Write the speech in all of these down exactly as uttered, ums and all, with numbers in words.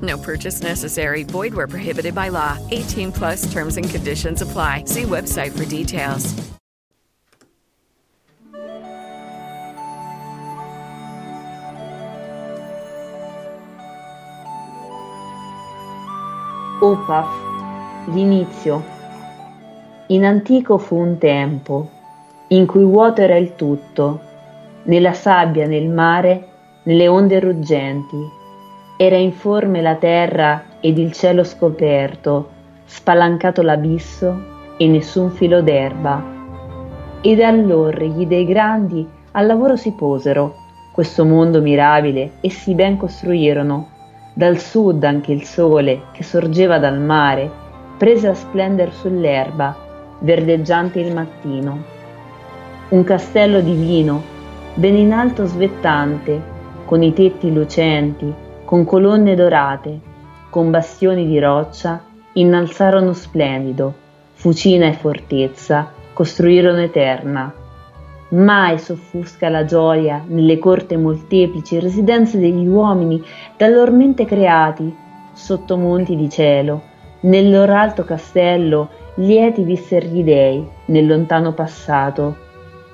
No purchase necessary. Void where prohibited by law. eighteen plus terms and conditions apply. See website for details. Opaf, l'inizio. In antico fu un tempo in cui vuoto era il tutto, nella sabbia, nel mare, nelle onde ruggenti. Era informe la terra ed il cielo scoperto, spalancato l'abisso e nessun filo d'erba. Ed allora gli dei grandi al lavoro si posero, questo mondo mirabile essi ben costruirono. Dal sud anche il sole, che sorgeva dal mare, prese a splender sull'erba, verdeggiante il mattino. Un castello divino, ben in alto svettante, con i tetti lucenti, con colonne dorate, con bastioni di roccia, innalzarono splendido, fucina e fortezza, costruirono eterna. Mai soffusca la gioia nelle corte molteplici residenze degli uomini da lor mente creati, sotto monti di cielo, nel loro alto castello lieti visser gli dei nel lontano passato.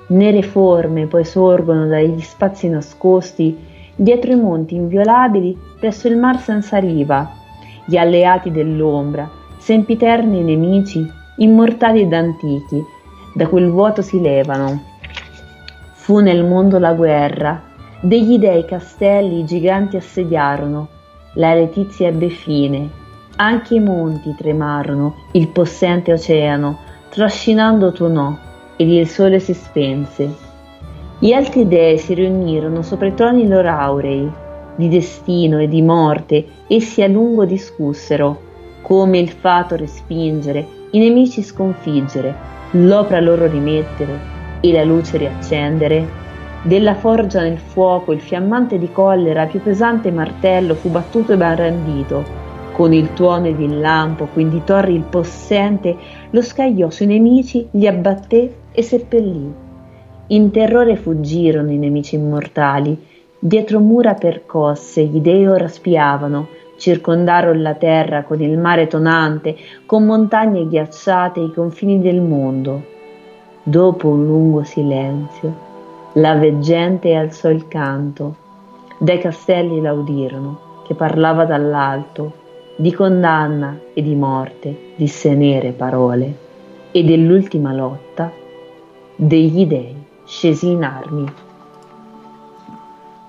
Nere forme poi sorgono dagli spazi nascosti, dietro i monti inviolabili presso il mar senza riva, gli alleati dell'ombra, sempiterni nemici, immortali ed antichi, da quel vuoto si levano. Fu nel mondo la guerra, degli dei castelli i giganti assediarono, la letizia ebbe fine, anche i monti tremarono, il possente oceano, trascinando tuonò, ed il sole si spense. Gli altri dei si riunirono sopra i troni loro aurei, di destino e di morte essi a lungo discussero, come il fato respingere, i nemici sconfiggere, l'opera loro rimettere, e la luce riaccendere. Della forgia nel fuoco il fiammante di collera più pesante martello fu battuto e brandito, con il tuono ed il lampo quindi torri il possente lo scagliò sui nemici, li abbatté e seppellì. In terrore fuggirono i nemici immortali, dietro mura percosse gli dei ora spiavano, circondarono la terra con il mare tonante, con montagne ghiacciate i confini del mondo. Dopo un lungo silenzio, la veggente alzò il canto. Dai castelli la udirono, che parlava dall'alto, di condanna e di morte, disse nere parole, e dell'ultima lotta degli dei scesi in armi.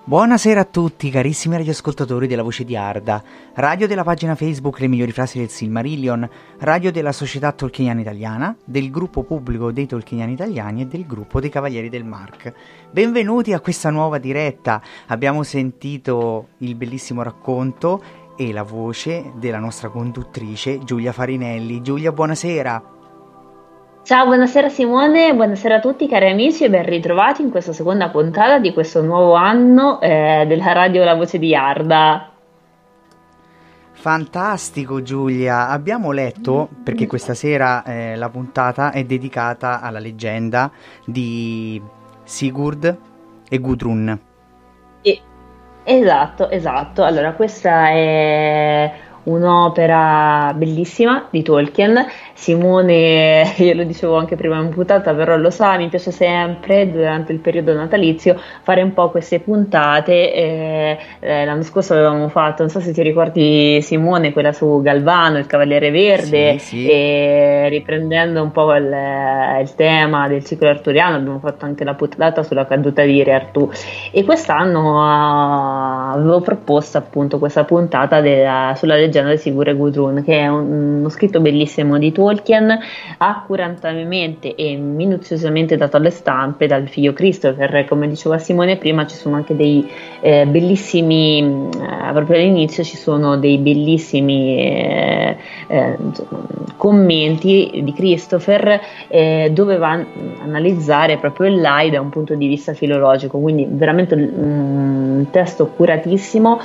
Buonasera a tutti carissimi radioascoltatori della Voce di Arda, radio della pagina Facebook Le Migliori Frasi del Silmarillion, radio della Società Tolkieniana Italiana, del gruppo pubblico dei Tolkieniani Italiani e del gruppo dei Cavalieri del Mark. Benvenuti a questa nuova diretta. Abbiamo sentito il bellissimo racconto e la voce della nostra conduttrice Giulia Farinelli. Giulia, buonasera. Ciao, buonasera Simone, buonasera a tutti cari amici e ben ritrovati in questa seconda puntata di questo nuovo anno eh, della radio La Voce di Arda. Fantastico Giulia, abbiamo letto, perché questa sera eh, la puntata è dedicata alla leggenda di Sigurd e Gudrun. E, esatto, esatto, allora questa è un'opera bellissima di Tolkien. Simone, io lo dicevo anche prima in puntata, però lo sa, mi piace sempre durante il periodo natalizio fare un po' queste puntate. Eh, eh, l'anno scorso avevamo fatto, non so se ti ricordi Simone, quella su Galvano, il Cavaliere Verde, sì, sì. E riprendendo un po' il, il tema del ciclo arturiano abbiamo fatto anche la puntata sulla caduta di Re Artù, e quest'anno ah, avevo proposto appunto questa puntata della, sulla leggenda di Sigurd e Gudrun, che è un, uno scritto bellissimo di Tolkien, accuratamente e minuziosamente dato alle stampe dal figlio Christopher. Come diceva Simone prima, ci sono anche dei eh, bellissimi, eh, proprio all'inizio ci sono dei bellissimi eh, eh, commenti di Christopher eh, dove va a analizzare proprio il Lai da un punto di vista filologico, quindi veramente un testo curatissimo,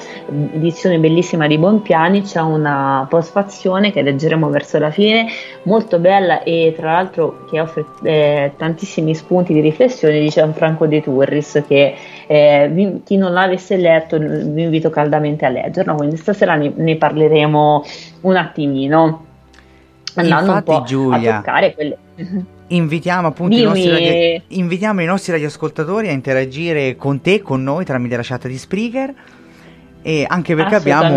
edizione bellissima di Bonpiani. C'è una postfazione che leggeremo verso la fine, molto bella, e tra l'altro che offre eh, tantissimi spunti di riflessione, di Gianfranco De Turris, che eh, vi, chi non l'avesse letto vi invito caldamente a leggerlo, quindi stasera ne, ne parleremo un attimino, andando Infatti, un po' Giulia, a toccare quelle... Invitiamo appunto i nostri, radio... invitiamo i nostri radioascoltatori a interagire con te, con noi, tramite la chat di Spreaker, e anche perché abbiamo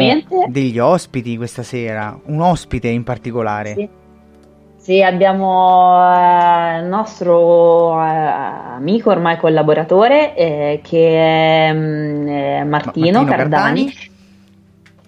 degli ospiti questa sera, un ospite in particolare. Sì. Sì, abbiamo eh, il nostro eh, amico ormai collaboratore eh, che è eh, Martino, Martino Cardani, Cardani,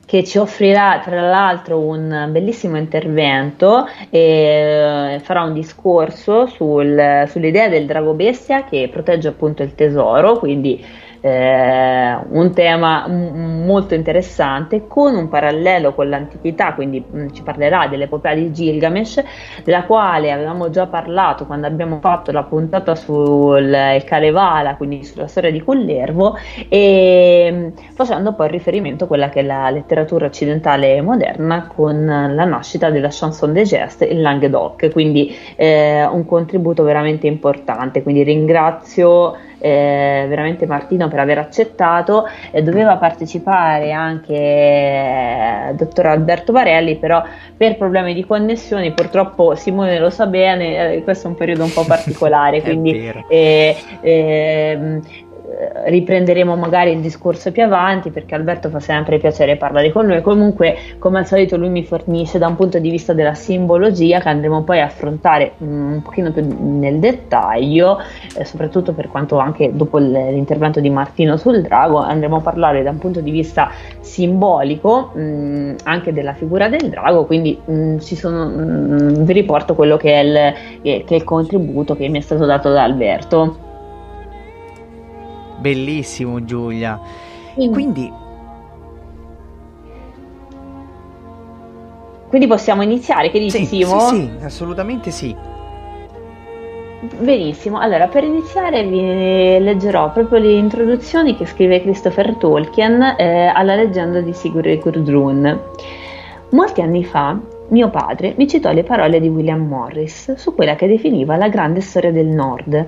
che ci offrirà tra l'altro un bellissimo intervento e eh, farà un discorso sul, sull'idea del drago bestia che protegge appunto il tesoro, quindi Eh, un tema m- molto interessante, con un parallelo con l'antichità, quindi m- ci parlerà dell'epopea di Gilgamesh, della quale avevamo già parlato quando abbiamo fatto la puntata sul Kalevala, quindi sulla storia di Kullervo, e facendo poi riferimento a quella che è la letteratura occidentale moderna con la nascita della chanson de geste in Languedoc, quindi eh, un contributo veramente importante. Quindi ringrazio Eh, veramente Martino per aver accettato. Eh, doveva partecipare anche eh, dottor Alberto Barelli, però per problemi di connessioni, purtroppo Simone lo sa bene, eh, questo è un periodo un po' particolare, quindi eh, eh, riprenderemo magari il discorso più avanti, perché Alberto fa sempre piacere parlare con lui. Comunque, come al solito, lui mi fornisce da un punto di vista della simbologia, che andremo poi a affrontare un pochino più nel dettaglio, eh, soprattutto per quanto anche dopo l'intervento di Martino sul drago andremo a parlare da un punto di vista simbolico mh, anche della figura del drago, quindi mh, ci sono, mh, vi riporto quello che è, il, che è il contributo che mi è stato dato da Alberto. Bellissimo Giulia, quindi, quindi quindi possiamo iniziare, che dici Simo? Sì, sì, sì, assolutamente sì. Benissimo, allora per iniziare vi leggerò proprio le introduzioni che scrive Christopher Tolkien eh, alla leggenda di Sigurd e Gudrun. Molti anni fa mio padre mi citò le parole di William Morris su quella che definiva la grande storia del Nord.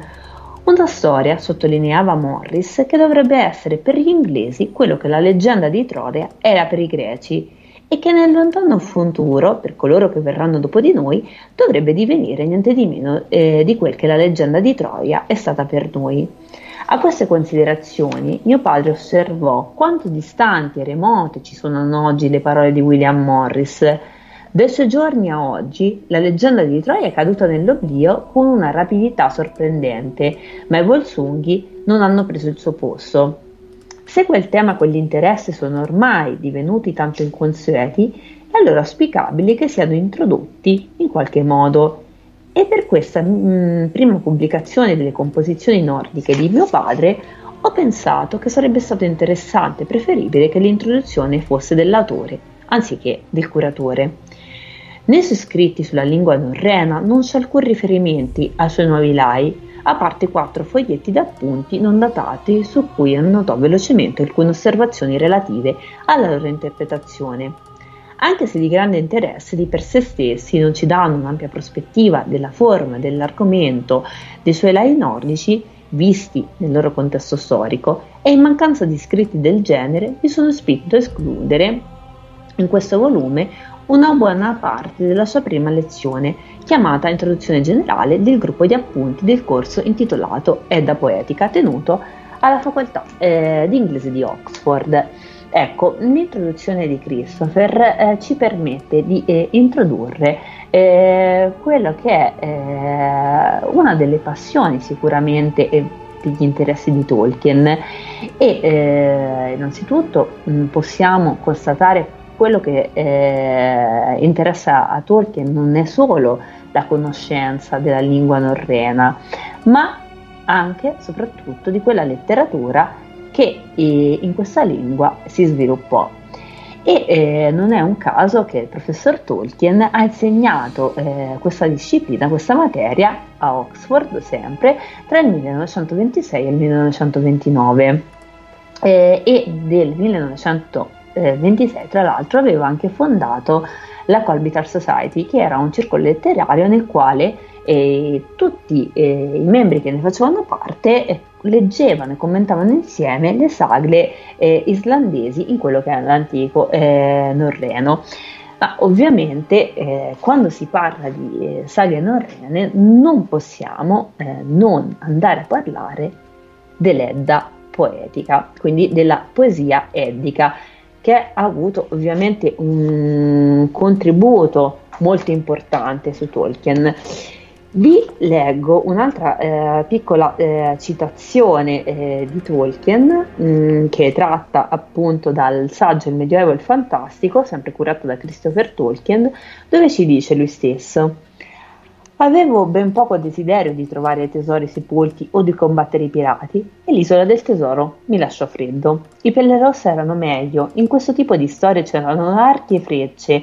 Una storia, sottolineava Morris, che dovrebbe essere per gli inglesi quello che la leggenda di Troia era per i greci, e che nel lontano futuro, per coloro che verranno dopo di noi, dovrebbe divenire niente di meno eh, di quel che la leggenda di Troia è stata per noi. A queste considerazioni mio padre osservò quanto distanti e remote ci sono oggi le parole di William Morris. Dai suoi giorni a oggi, la leggenda di Troia è caduta nell'oblio con una rapidità sorprendente, ma i Volsunghi non hanno preso il suo posto. Se quel tema e quell'interesse sono ormai divenuti tanto inconsueti, è allora auspicabile che siano introdotti in qualche modo. E per questa mh, prima pubblicazione delle composizioni nordiche di mio padre, ho pensato che sarebbe stato interessante e preferibile che l'introduzione fosse dell'autore, anziché del curatore. Nei suoi scritti sulla lingua norrena non c'è alcun riferimento ai suoi nuovi lai, a parte quattro foglietti d'appunti non datati su cui annotò velocemente alcune osservazioni relative alla loro interpretazione. Anche se di grande interesse di per sé stessi non ci danno un'ampia prospettiva della forma, dell'argomento dei suoi lai nordici, visti nel loro contesto storico, e in mancanza di scritti del genere mi sono spinto a escludere in questo volume una buona parte della sua prima lezione, chiamata Introduzione Generale del gruppo di appunti del corso intitolato Edda Poetica, tenuto alla facoltà eh, di inglese di Oxford. Ecco, l'introduzione di Christopher eh, ci permette di eh, introdurre eh, quello che è eh, una delle passioni sicuramente e degli interessi di Tolkien e eh, innanzitutto mh, possiamo constatare quello che eh, interessa a Tolkien non è solo la conoscenza della lingua norrena, ma anche e soprattutto di quella letteratura che eh, in questa lingua si sviluppò. E eh, non è un caso che il professor Tolkien ha insegnato eh, questa disciplina, questa materia a Oxford sempre tra il millenovecentoventisei e il millenovecentoventinove eh, e del millenovecentoventisei tra l'altro aveva anche fondato la Colbitar Society, che era un circolo letterario nel quale eh, tutti eh, i membri che ne facevano parte eh, leggevano e commentavano insieme le saghe eh, islandesi in quello che era l'antico eh, norreno. Ma ovviamente eh, quando si parla di eh, saghe norrene non possiamo eh, non andare a parlare dell'Edda poetica, quindi della poesia eddica, che ha avuto ovviamente un contributo molto importante su Tolkien. Vi leggo un'altra eh, piccola eh, citazione eh, di Tolkien mh, che tratta appunto dal saggio Il Medioevo e il Fantastico, sempre curato da Christopher Tolkien, dove ci dice lui stesso: avevo ben poco desiderio di trovare i tesori sepolti o di combattere i pirati, e l'isola del tesoro mi lasciò freddo. I pelle rosse erano meglio, in questo tipo di storie c'erano arti e frecce.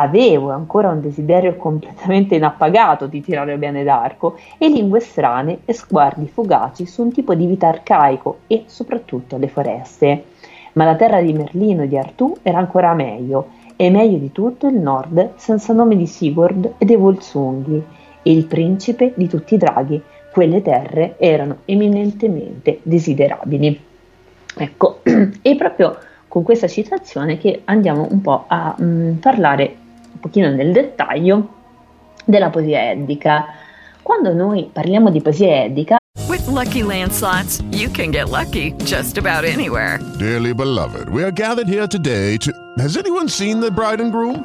Avevo ancora un desiderio completamente inappagato di tirare bene d'arco e lingue strane e sguardi fugaci su un tipo di vita arcaico e soprattutto le foreste. Ma la terra di Merlino e di Artù era ancora meglio, e meglio di tutto il nord senza nome di Sigurd e dei Volsunghi, e il principe di tutti i draghi. Quelle terre erano eminentemente desiderabili. Ecco, e proprio con questa citazione che andiamo un po' a mh, parlare un pochino nel dettaglio della poesia eddica. Quando noi parliamo di poesia eddica, with Lucky Land Slots, you can get lucky just about anywhere. Dearly beloved, we are gathered here today to... Has anyone seen the bride and groom?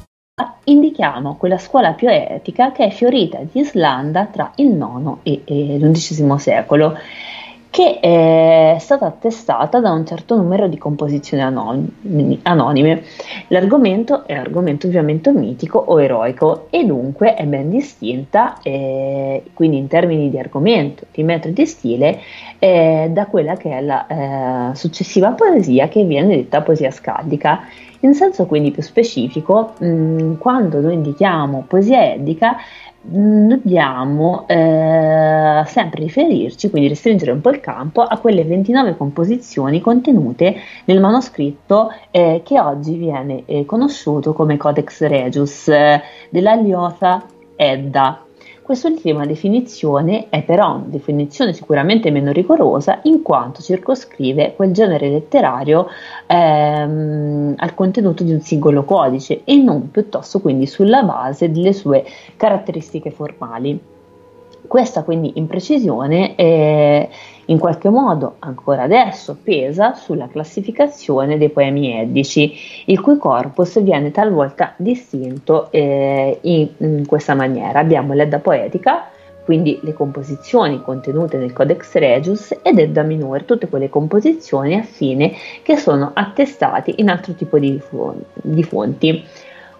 Indichiamo quella scuola poetica che è fiorita di Islanda tra il nono e, e l'undicesimo secolo, che è stata attestata da un certo numero di composizioni anonimi, anonime. L'argomento è argomento ovviamente mitico o eroico e dunque è ben distinta, eh, quindi in termini di argomento, di metro e di stile, eh, da quella che è la eh, successiva poesia che viene detta poesia scaldica. In senso quindi più specifico, mh, quando noi indichiamo poesia eddica, dobbiamo eh, sempre riferirci, quindi restringere un po' il campo a quelle ventinove composizioni contenute nel manoscritto eh, che oggi viene eh, conosciuto come Codex Regius eh, dell'Aliosa Edda. Quest'ultima definizione è però una definizione sicuramente meno rigorosa, in quanto circoscrive quel genere letterario ehm, al contenuto di un singolo codice e non piuttosto quindi sulla base delle sue caratteristiche formali. Questa quindi imprecisione eh, in qualche modo ancora adesso pesa sulla classificazione dei poemi eddici, il cui corpus viene talvolta distinto eh, in, in questa maniera. Abbiamo l'Edda poetica, quindi le composizioni contenute nel Codex Regius, ed edda minore, tutte quelle composizioni affine che sono attestate in altro tipo di, fon- di fonti.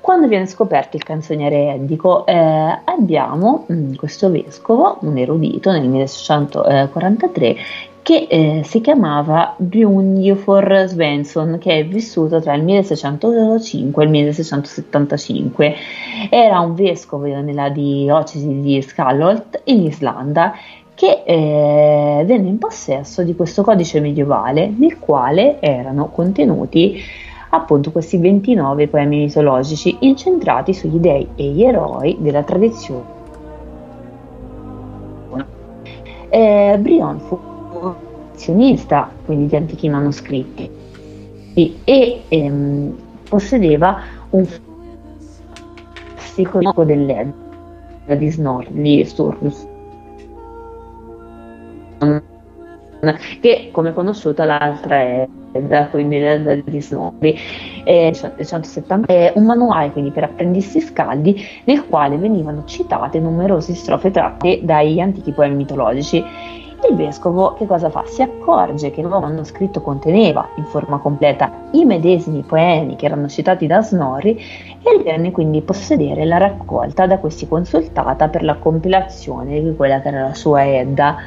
Quando viene scoperto il canzoniere eddico, eh, abbiamo mh, questo vescovo, un erudito, nel millecinquecentoquarantatré, che eh, si chiamava Brynjolfur Svensson, che è vissuto tra il milleseicentocinque e il milleseicentosettantacinque. Era un vescovo nella diocesi di Skalholt in Islanda, che eh, venne in possesso di questo codice medievale nel quale erano contenuti appunto questi ventinove poemi mitologici incentrati sugli dei e gli eroi della tradizione. Eh, Bryon fu collezionista quindi di antichi manoscritti e ehm, possedeva un psicologo dell'Edda di Snorri Sturluson, che come conosciuta l'altra è da, quindi l'Edda di Snorri eh, centosettanta, eh, un manuale quindi per apprendisti scaldi nel quale venivano citate numerose strofe tratte dagli antichi poemi mitologici. Il vescovo che cosa fa? Si accorge che il nuovo manoscritto conteneva in forma completa i medesimi poemi che erano citati da Snorri e venne quindi possedere la raccolta da questi consultata per la compilazione di quella che era la sua Edda.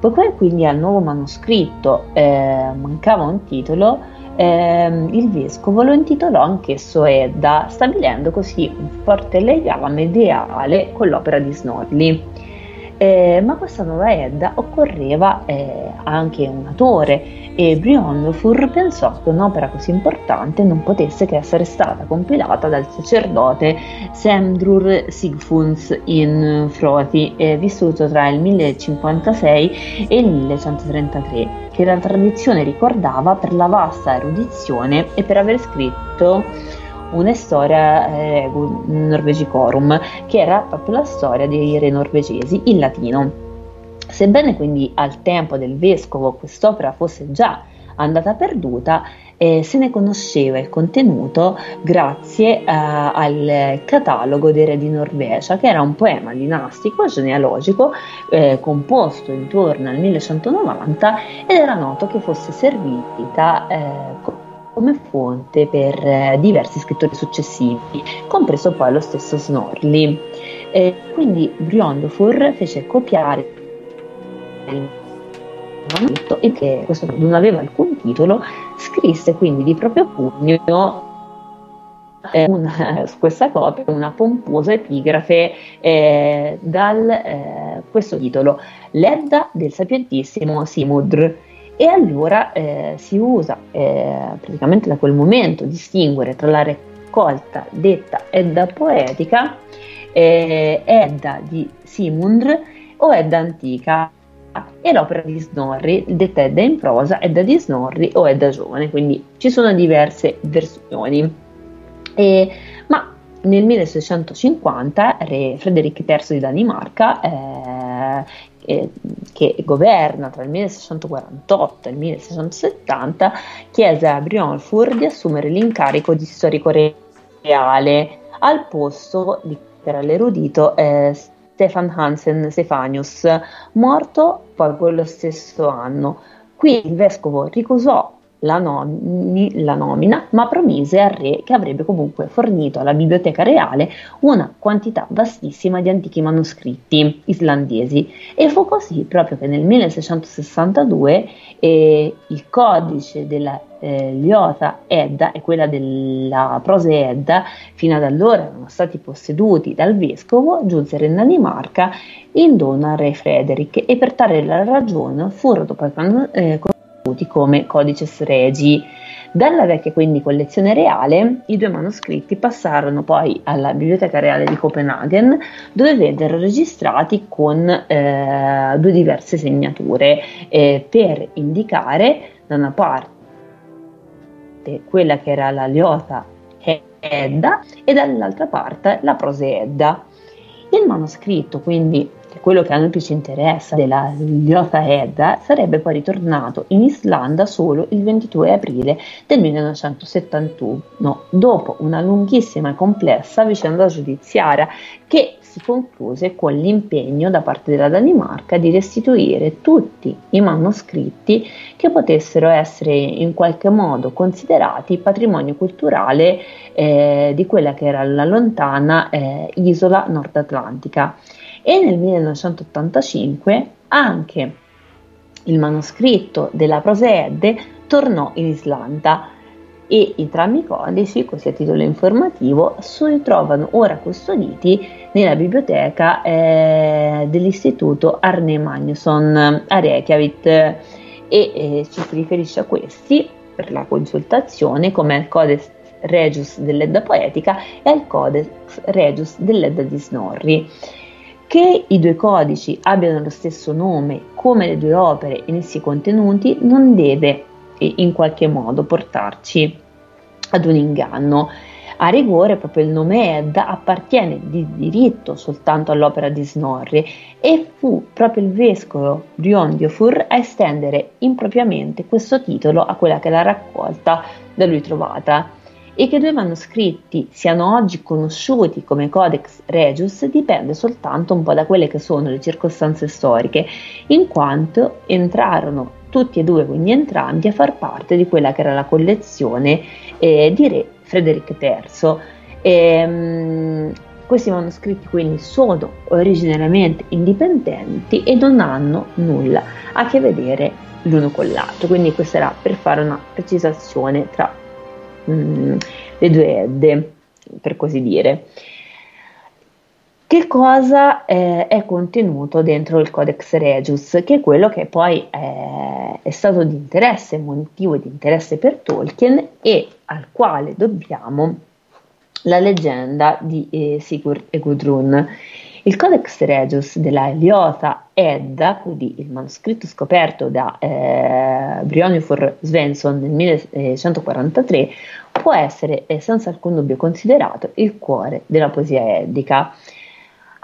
Poiché quindi al nuovo manoscritto eh, mancava un titolo, eh, il vescovo lo intitolò anch'esso Edda, stabilendo così un forte legame ideale con l'opera di Snorri. Eh, ma questa nuova Edda occorreva eh, anche un autore, e Brynjolfur pensò che un'opera così importante non potesse che essere stata compilata dal sacerdote Sendrur Sigfunds in Froti, eh, vissuto tra il millecinquantasei e il millecentotrentatré, che la tradizione ricordava per la vasta erudizione e per aver scritto una storia eh, norvegicorum, che era proprio la storia dei re norvegesi in latino. Sebbene quindi al tempo del vescovo quest'opera fosse già andata perduta, eh, se ne conosceva il contenuto grazie eh, al Catalogo dei Re di Norvegia, che era un poema dinastico genealogico eh, composto intorno al millecentonovanta ed era noto che fosse servita eh, come fonte per eh, diversi scrittori successivi, compreso poi lo stesso Snorri. Eh, quindi Brynjolfur fece copiare il manoscritto e che questo non aveva alcun titolo, scrisse quindi di proprio pugno eh, una, su questa copia una pomposa epigrafe eh, dal eh, questo titolo, l'Edda del sapientissimo Simudr. E allora eh, si usa eh, praticamente da quel momento distinguere tra la raccolta detta Edda poetica, eh, Edda di Sigmund o Edda antica, e l'opera di Snorri detta Edda in prosa, Edda di Snorri o Edda giovane. Quindi ci sono diverse versioni. E, ma nel milleseicentocinquanta re Frederick terzo di Danimarca, eh, eh, che governa tra il milleseicentoquarantotto e il milleseicentosettanta, chiese a Brynjolfur di assumere l'incarico di storico reale al posto di era l'erudito eh, Stefan Hansen Stefanius, morto poi quello stesso anno. Qui il vescovo ricusò La, nomi, la nomina, ma promise al re che avrebbe comunque fornito alla biblioteca reale una quantità vastissima di antichi manoscritti islandesi, e fu così proprio che nel milleseicentosessantadue eh, il codice della eh, Ljóta Edda e quella della Prose Edda, fino ad allora erano stati posseduti dal vescovo, giunsero in Danimarca in dono al re Frederick, e per tale ragione furono dopo eh, come Codices Regi. Dalla vecchia quindi collezione reale i due manoscritti passarono poi alla Biblioteca Reale di Copenaghen, dove vennero registrati con eh, due diverse segnature eh, per indicare da una parte quella che era la Ljóta Edda e dall'altra parte la Prose Edda. Il manoscritto quindi, quello che a noi più ci interessa, della Ljóta Edda, sarebbe poi ritornato in Islanda solo il ventidue aprile del millenovecentosettantuno, dopo una lunghissima e complessa vicenda giudiziaria che si concluse con l'impegno da parte della Danimarca di restituire tutti i manoscritti che potessero essere in qualche modo considerati patrimonio culturale eh, di quella che era la lontana eh, isola nord atlantica. E nel millenovecentottantacinque anche il manoscritto della Prosedde tornò in Islanda e entrambi i codici, così a titolo informativo, si trovano ora custoditi nella biblioteca eh, dell'istituto Arne Magnusson a Reykjavik e eh, ci si riferisce a questi per la consultazione come al Codex Regius dell'Edda Poetica e al Codex Regius dell'Edda di Snorri. Che i due codici abbiano lo stesso nome come le due opere in essi contenuti non deve in qualche modo portarci ad un inganno. A rigore proprio il nome Edda appartiene di diritto soltanto all'opera di Snorri e fu proprio il vescovo Bjornstjofur a estendere impropriamente questo titolo a quella che è la raccolta da lui trovata. E che due manoscritti siano oggi conosciuti come Codex Regius dipende soltanto un po' da quelle che sono le circostanze storiche, in quanto entrarono tutti e due, quindi entrambi, a far parte di quella che era la collezione eh, di re Frederick terzo. E, mh, questi manoscritti quindi sono originariamente indipendenti e non hanno nulla a che vedere l'uno con l'altro, quindi questa era per fare una precisazione tra mh, le due Edde, per così dire. Che cosa eh, è contenuto dentro il Codex Regius, che è quello che poi eh, è stato di interesse, motivo di interesse per Tolkien e al quale dobbiamo la leggenda di eh, Sigurd e Gudrun. Il Codex Regius della Eliota Edda, quindi il manoscritto scoperto da eh, Bjornstjofur Svensson nel millecentoquarantatré, può essere eh, senza alcun dubbio considerato il cuore della poesia eddica.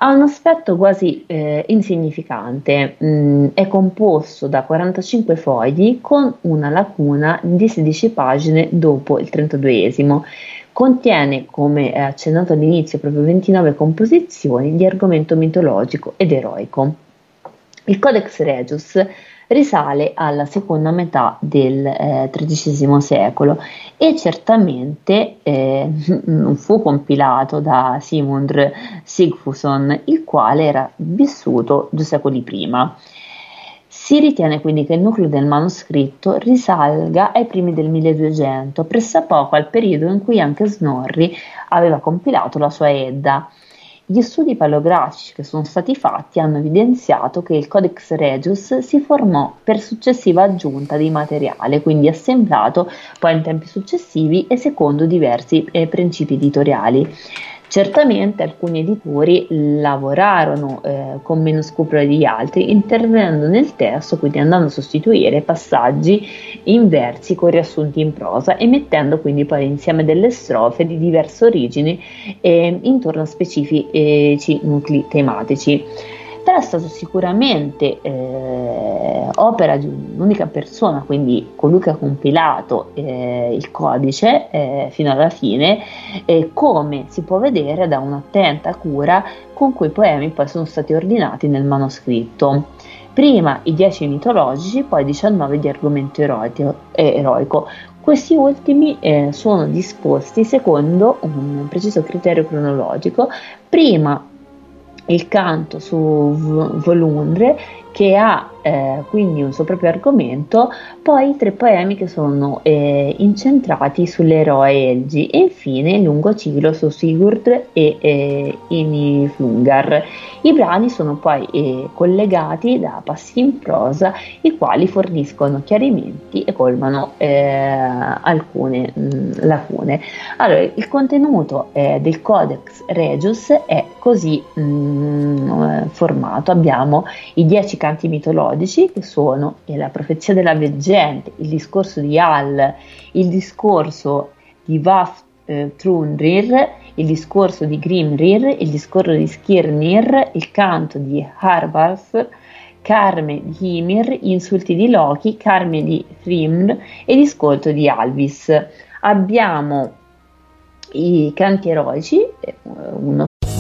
Ha un aspetto quasi eh, insignificante, mm, è composto da quarantacinque fogli con una lacuna di sedici pagine dopo il trentaduesimo, contiene, come accennato all'inizio, proprio ventinove composizioni di argomento mitologico ed eroico. Il Codex Regius risale alla seconda metà del eh, tredicesimo secolo e certamente eh, non fu compilato da Sigmund Sigfússon, il quale era vissuto due secoli prima. Si ritiene quindi che il nucleo del manoscritto risalga ai primi del milleduecento, pressappoco al periodo in cui anche Snorri aveva compilato la sua Edda. Gli studi paleografici che sono stati fatti hanno evidenziato che il Codex Regius si formò per successiva aggiunta di materiale, quindi assemblato poi in tempi successivi e secondo diversi eh, principi editoriali. Certamente alcuni editori lavorarono eh, con meno scrupolo di altri, intervenendo nel testo, quindi andando a sostituire passaggi in versi con riassunti in prosa e mettendo quindi poi insieme delle strofe di diverse origini eh, intorno a specifici nuclei tematici. Però è stato sicuramente eh, opera di un'unica persona, quindi colui che ha compilato eh, il codice eh, fino alla fine, eh, come si può vedere da un'attenta cura con cui i poemi poi sono stati ordinati nel manoscritto. Prima i dieci mitologici, poi diciannove di argomento eroico. Questi ultimi eh, sono disposti secondo un preciso criterio cronologico, prima il canto su Volundre, che ha eh, quindi un suo proprio argomento, poi tre poemi che sono eh, incentrati sull'eroe Helgi e infine il lungo ciclo su Sigurd e eh, Iniflungar. I brani sono poi eh, collegati da passi in prosa, i quali forniscono chiarimenti e colmano eh, alcune mh, lacune. Allora, il contenuto eh, del Codex Regius è così mh, formato. Abbiamo i dieci canti mitologici, che sono la profezia della veggente, il discorso di Al, il discorso di Vaf eh, Trundrir, il discorso di Grimrir, il discorso di Skirnir, il canto di Harvarth, Carme di Himir, gli insulti di Loki, Carme di Thrymr e il discorso di Alvis. Abbiamo i canti eroici, uno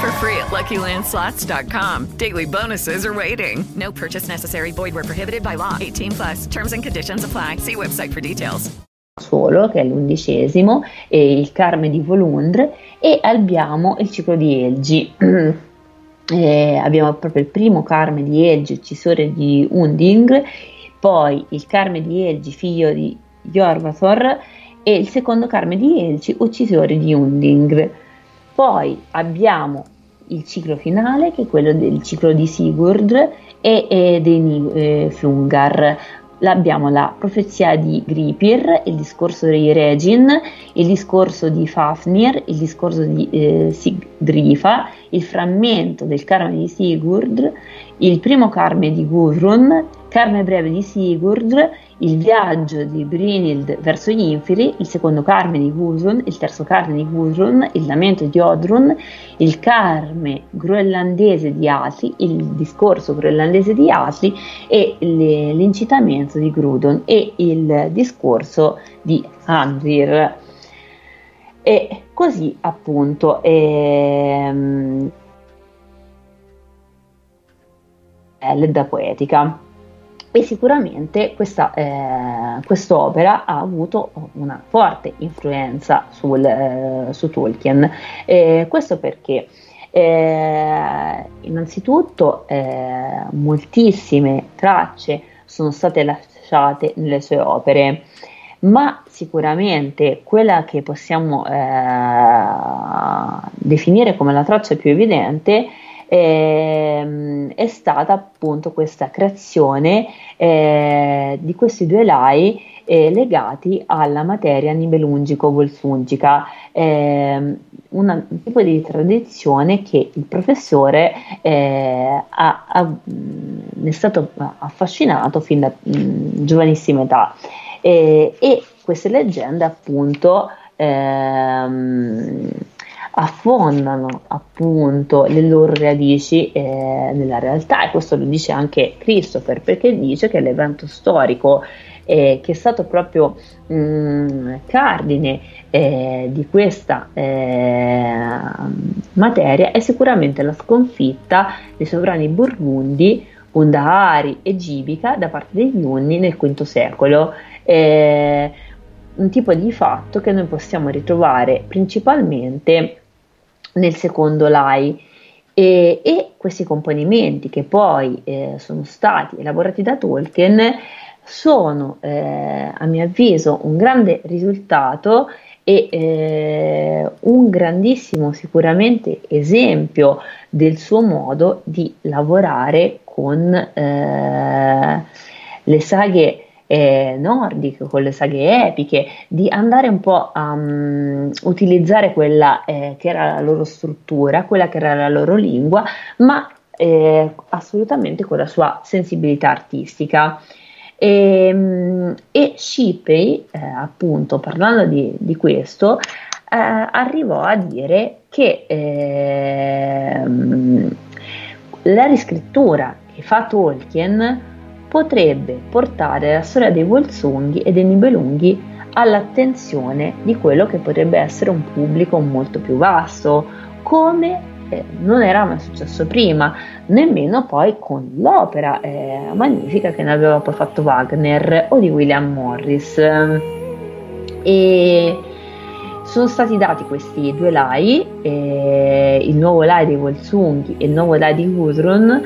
for free at Lucky Land Slots dot com. Daily bonuses are waiting. No purchase necessary. Void where prohibited by law. eighteen plus. Terms and conditions apply. See website for details. Solo, che è l'undicesimo, e il Carme di Volondre, e abbiamo il ciclo di Elgi. eh, abbiamo proprio il primo Carme di Elgi, uccisore di Hunding, poi il Carme di Elgi, figlio di Jorvathor, e il secondo Carme di Elgi, uccisore di Hunding. Poi abbiamo il ciclo finale, che è quello del ciclo di Sigurd e, e dei eh, Flungar. Abbiamo la profezia di Gripir, il discorso di Regin, il discorso di Fafnir, il discorso di eh, Sigdrifa, il frammento del Carme di Sigurd, il primo Carme di Gudrun, Carme breve di Sigurd, il viaggio di Brynhild verso gli Inferi, il secondo Carme di Gudrun, il terzo Carme di Gudrun, il lamento di Odrun, il Carme groenlandese di Atli, il discorso groenlandese di Atli e le, l'incitamento di Grudon e il discorso di Andrir. E così appunto. Ehm, L'Edda poetica. E sicuramente questa eh, quest'opera ha avuto una forte influenza sul, eh, su Tolkien. Eh, questo perché eh, innanzitutto eh, moltissime tracce sono state lasciate nelle sue opere, ma sicuramente quella che possiamo eh, definire come la traccia più evidente Eh, è stata appunto questa creazione eh, di questi due lai eh, legati alla materia nibelungico-volsungica, eh, un tipo di tradizione che il professore eh, ha, ha, è stato affascinato fin da mh, giovanissima età, eh, e queste leggende appunto ehm, affondano appunto le loro radici eh, nella realtà, e questo lo dice anche Christopher, perché dice che l'evento storico eh, che è stato proprio mh, cardine eh, di questa eh, materia è sicuramente la sconfitta dei sovrani burgundi, Ondahari e Gibica, da parte degli Unni nel quinto secolo. Eh, un tipo di fatto che noi possiamo ritrovare principalmente nel secondo lai, e, e questi componimenti che poi eh, sono stati elaborati da Tolkien sono eh, a mio avviso un grande risultato e eh, un grandissimo sicuramente esempio del suo modo di lavorare con eh, le saghe Eh, nordiche, con le saghe epiche, di andare un po' a um, utilizzare quella eh, che era la loro struttura, quella che era la loro lingua, ma eh, assolutamente con la sua sensibilità artistica. E, e Shippey, eh, appunto, parlando di, di questo, eh, arrivò a dire che eh, la riscrittura che fa Tolkien potrebbe portare la storia dei Volsunghi e dei Nibelunghi all'attenzione di quello che potrebbe essere un pubblico molto più vasto, come eh, non era mai successo prima, nemmeno poi con l'opera eh, magnifica che ne aveva poi fatto Wagner o di William Morris. E sono stati dati questi due lai, eh, il nuovo lai dei Volsunghi e il nuovo lai di Gudrun,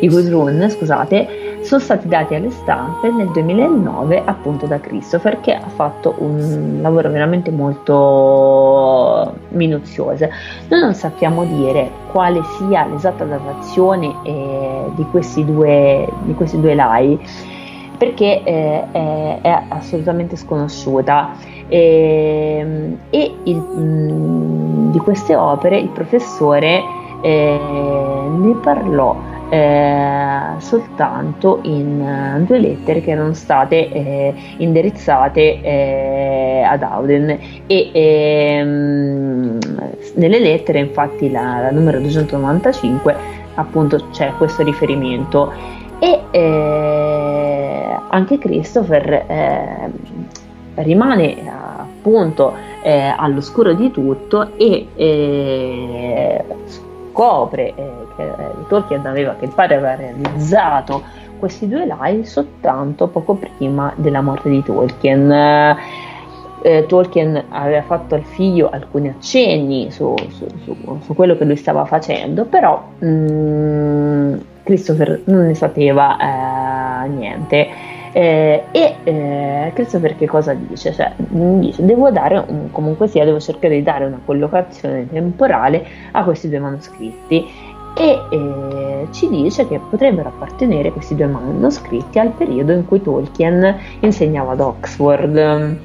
i cui run, scusate, sono stati dati alle stampe nel duemilanove appunto da Christopher, che ha fatto un lavoro veramente molto minuzioso. Noi non sappiamo dire quale sia l'esatta datazione eh, di questi due di questi due lai, perché eh, è, è assolutamente sconosciuta, e, e il, mh, di queste opere il professore eh, ne parlò eh, soltanto in due lettere che erano state eh, indirizzate eh, ad Auden, e eh, mh, nelle lettere, infatti la, la numero duecentonovantacinque, appunto c'è questo riferimento, e eh, anche Christopher eh, rimane appunto eh, all'oscuro di tutto, e eh, scopre eh, che Tolkien aveva, che il padre aveva realizzato questi due lai soltanto poco prima della morte di Tolkien. Eh, Tolkien aveva fatto al figlio alcuni accenni su, su, su, su quello che lui stava facendo, però mh, Christopher non ne sapeva eh, niente, eh, e eh, Christopher che cosa dice? Cioè, dice devo dare un, comunque sia devo cercare di dare una collocazione temporale a questi due manoscritti, e eh, ci dice che potrebbero appartenere questi due manoscritti al periodo in cui Tolkien insegnava ad Oxford,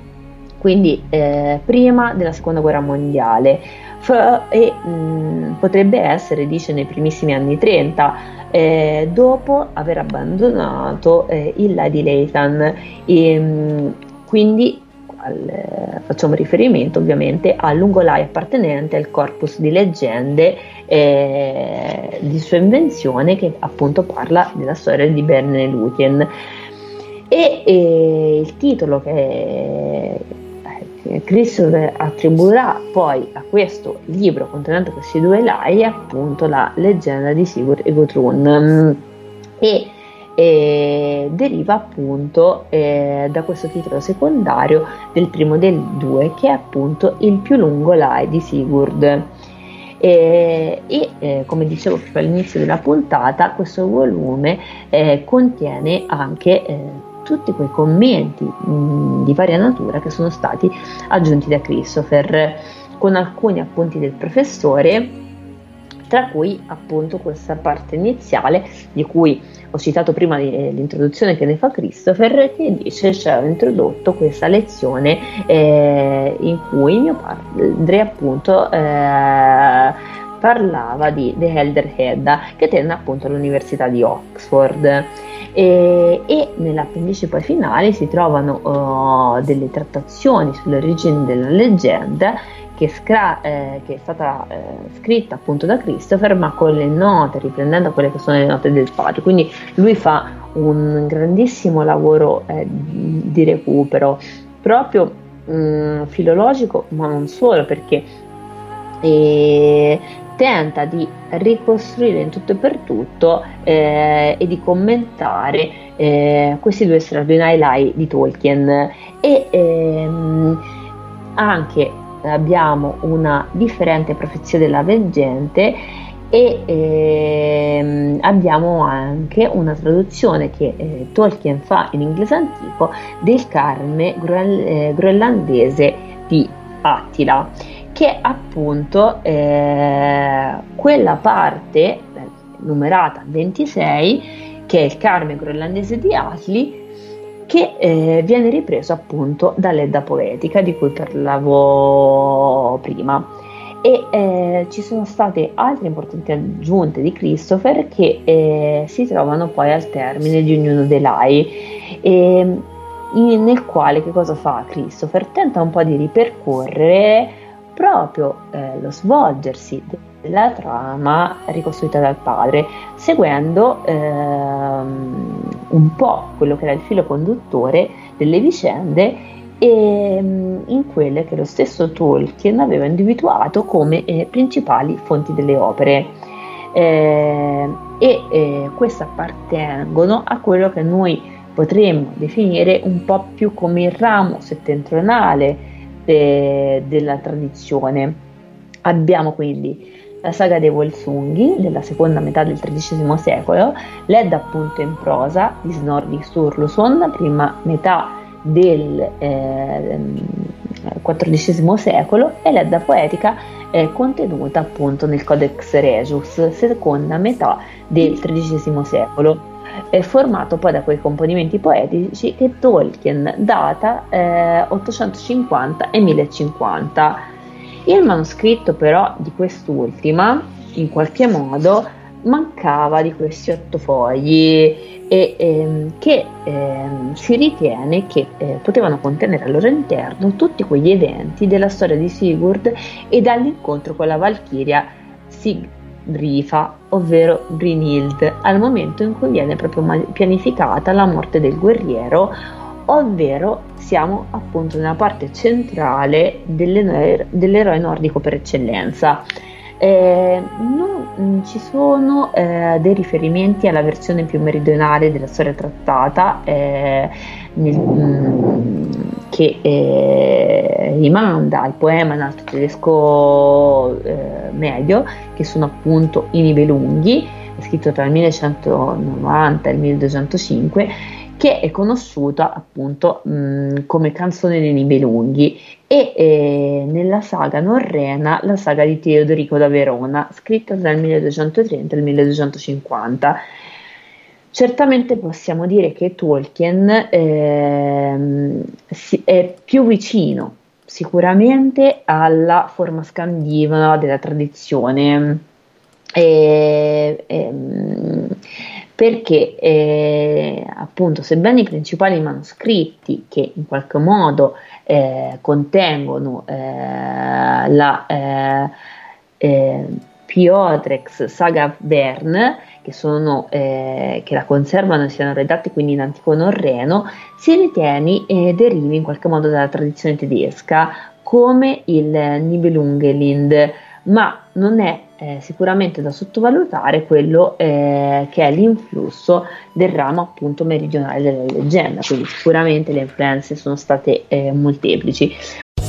quindi eh, prima della seconda guerra mondiale, F- e mh, potrebbe essere, dice, nei primissimi anni trenta, eh, dopo aver abbandonato eh, il Lai di Leitan, e, mh, quindi al, eh, facciamo riferimento ovviamente al lungo Lai appartenente al corpus di leggende eh, di sua invenzione, che appunto parla della storia di Berne Lúthien, e eh, il titolo che Christopher attribuirà poi a questo libro contenente questi due lai è appunto La leggenda di Sigurd e Gudrun, e, e deriva appunto eh, da questo titolo secondario del primo del due, che è appunto il più lungo lai di Sigurd. E, e come dicevo proprio all'inizio della puntata, questo volume eh, contiene anche eh, tutti quei commenti mh, di varia natura che sono stati aggiunti da Christopher, con alcuni appunti del professore, tra cui appunto questa parte iniziale di cui ho citato prima l'introduzione che ne fa Christopher, che dice: cioè, ho introdotto questa lezione eh, in cui mio padre appunto eh, parlava di The Elder Hedda, che tenne appunto all'università di Oxford. E, e nell'appendice poi finale si trovano oh, delle trattazioni sull'origine della leggenda, che, scra- eh, che è stata eh, scritta appunto da Christopher, ma con le note, riprendendo quelle che sono le note del padre, quindi lui fa un grandissimo lavoro eh, di recupero proprio mh, filologico, ma non solo, perché eh, tenta di ricostruire in tutto e per tutto eh, e di commentare eh, questi due straordinari lai di Tolkien. E ehm, anche abbiamo una differente profezia della veggente, e ehm, abbiamo anche una traduzione che eh, Tolkien fa in inglese antico del Carme groenlandese di Attila, che appunto eh, quella parte numerata ventisei, che è il Carme groenlandese di Atli, che eh, viene ripreso appunto dall'Edda poetica di cui parlavo prima. E eh, ci sono state altre importanti aggiunte di Christopher, che eh, si trovano poi al termine di ognuno dei lai, e, in, nel quale che cosa fa Christopher? Tenta un po' di ripercorrere proprio eh, lo svolgersi della trama ricostruita dal padre, seguendo ehm, un po' quello che era il filo conduttore delle vicende, e mh, in quelle che lo stesso Tolkien aveva individuato come eh, principali fonti delle opere, eh, e eh, queste appartengono a quello che noi potremmo definire un po' più come il ramo settentrionale De, della tradizione. Abbiamo quindi la saga dei Volsunghi della seconda metà del tredicesimo secolo, letta appunto in prosa di Snorri Sturluson, prima metà del eh, quattordicesimo secolo, e l'edda poetica eh, contenuta appunto nel Codex Regius, seconda metà del tredicesimo secolo, è formato poi da quei componimenti poetici che Tolkien data eh, ottocentocinquanta e mille e cinquanta. Il manoscritto però di quest'ultima in qualche modo mancava di questi otto fogli e ehm, che ehm, si ritiene che eh, potevano contenere al loro interno tutti quegli eventi della storia di Sigurd e dall'incontro con la valchiria Sigrifa, ovvero Brynhild, al momento in cui viene proprio pianificata la morte del guerriero, ovvero siamo appunto nella parte centrale dell'eroe, dell'eroe nordico per eccellenza. Eh, non ci sono eh, dei riferimenti alla versione più meridionale della storia trattata eh, nel, mm, che eh, rimanda al poema nato tedesco eh, medio, che sono appunto I Nibelunghi, scritto tra il millecentonovanta e il milleduecentocinque, che è conosciuta appunto mh, come Canzone dei Nibelunghi, e eh, nella saga norrena la saga di Teodorico da Verona, scritta dal milleduecentotrenta al milleduecentocinquanta. Certamente possiamo dire che Tolkien eh, si, è più vicino sicuramente alla forma scandinava della tradizione, e, e, perché eh, appunto, sebbene i principali manoscritti che in qualche modo eh, contengono eh, la eh, eh, Piotrex Saga Bern, che, sono, eh, che la conservano e siano redatti quindi in antico norreno, si ritiene eh, derivi in qualche modo dalla tradizione tedesca, come il Nibelungelind, ma non è Eh, sicuramente da sottovalutare quello eh, che è l'influsso del ramo appunto meridionale della leggenda, quindi sicuramente le influenze sono state eh, molteplici.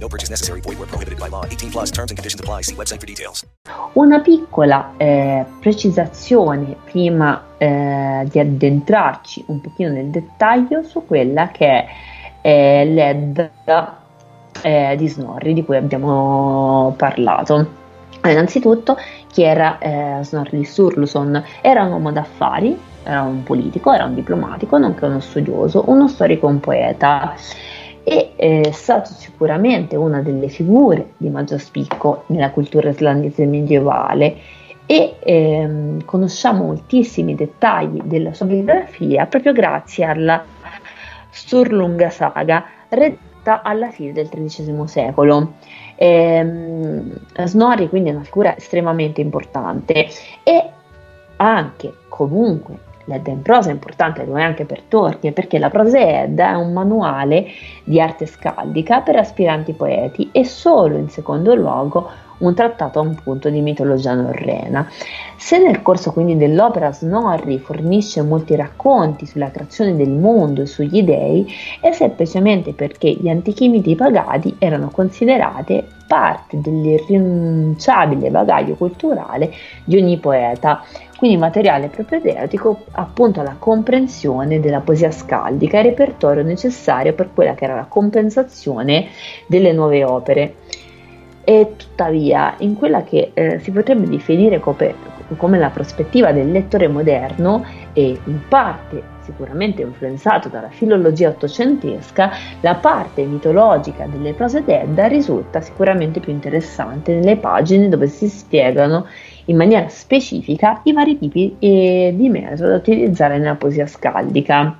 No purchase necessary. Void where prohibited by law. eighteen plus. Terms and conditions apply. See website for details. Una piccola eh, precisazione prima eh, di addentrarci un pochino nel dettaglio su quella che è eh, l'edda eh, di Snorri di cui abbiamo parlato. Innanzitutto, chi era eh, Snorri Sturluson? Era un uomo d'affari, era un politico, era un diplomatico, nonché uno studioso, uno storico e un poeta. E è stato sicuramente una delle figure di maggior spicco nella cultura islandese medievale e ehm, conosciamo moltissimi dettagli della sua biografia proprio grazie alla Sturlunga Saga retta alla fine del tredicesimo secolo. Ehm, Snorri quindi è una figura estremamente importante e anche comunque l'edda in prosa è importante, lo è anche per Tolkien, perché la prosa edda è un manuale di arte scaldica per aspiranti poeti e solo in secondo luogo un trattato a un punto di mitologia norrena. Se nel corso quindi dell'opera Snorri fornisce molti racconti sulla creazione del mondo e sugli dei, è semplicemente perché gli antichi miti pagani erano considerate parte dell'irrinunciabile bagaglio culturale di ogni poeta, quindi materiale propedeutico appunto alla comprensione della poesia scaldica e repertorio necessario per quella che era la compensazione delle nuove opere. e tuttavia in quella che eh, si potrebbe definire come, come la prospettiva del lettore moderno e in parte sicuramente influenzato dalla filologia ottocentesca, la parte mitologica delle prose d'Edda risulta sicuramente più interessante nelle pagine dove si spiegano in maniera specifica i vari tipi eh, di metro da utilizzare nella poesia scaldica.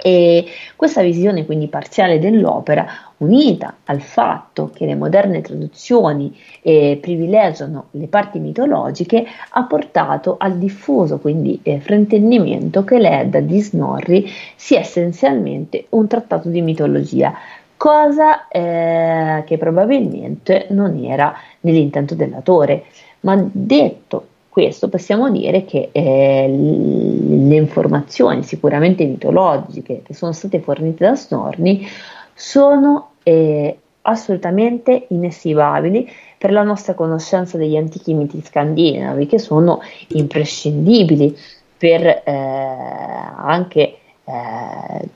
E questa visione quindi parziale dell'opera, unita al fatto che le moderne traduzioni eh, privilegiano le parti mitologiche, ha portato al diffuso quindi eh, fraintendimento che l'Edda di Snorri sia essenzialmente un trattato di mitologia, cosa eh, che probabilmente non era nell'intento dell'autore, ma detto questo possiamo dire che eh, le informazioni sicuramente mitologiche che sono state fornite da Snorri sono eh, assolutamente inestimabili per la nostra conoscenza degli antichi miti scandinavi, che sono imprescindibili per eh, anche eh,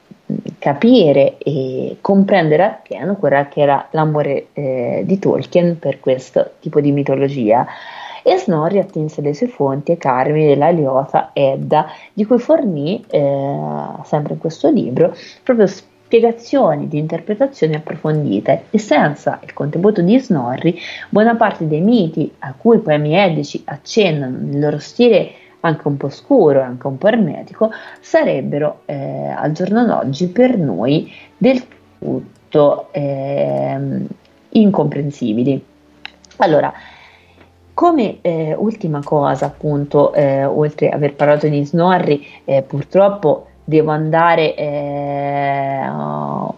capire e comprendere appieno quella che era l'amore eh, di Tolkien per questo tipo di mitologia. E Snorri attinse le sue fonti ai carmi della Liosa Edda, di cui fornì, eh, sempre in questo libro, proprio spiegazioni di interpretazioni approfondite, e senza il contributo di Snorri buona parte dei miti a cui i poemi edici accennano nel loro stile anche un po' scuro, anche un po' ermetico, sarebbero eh, al giorno d'oggi per noi del tutto eh, incomprensibili. Allora, come eh, ultima cosa, appunto, eh, oltre ad aver parlato di Snorri, eh, purtroppo devo andare eh,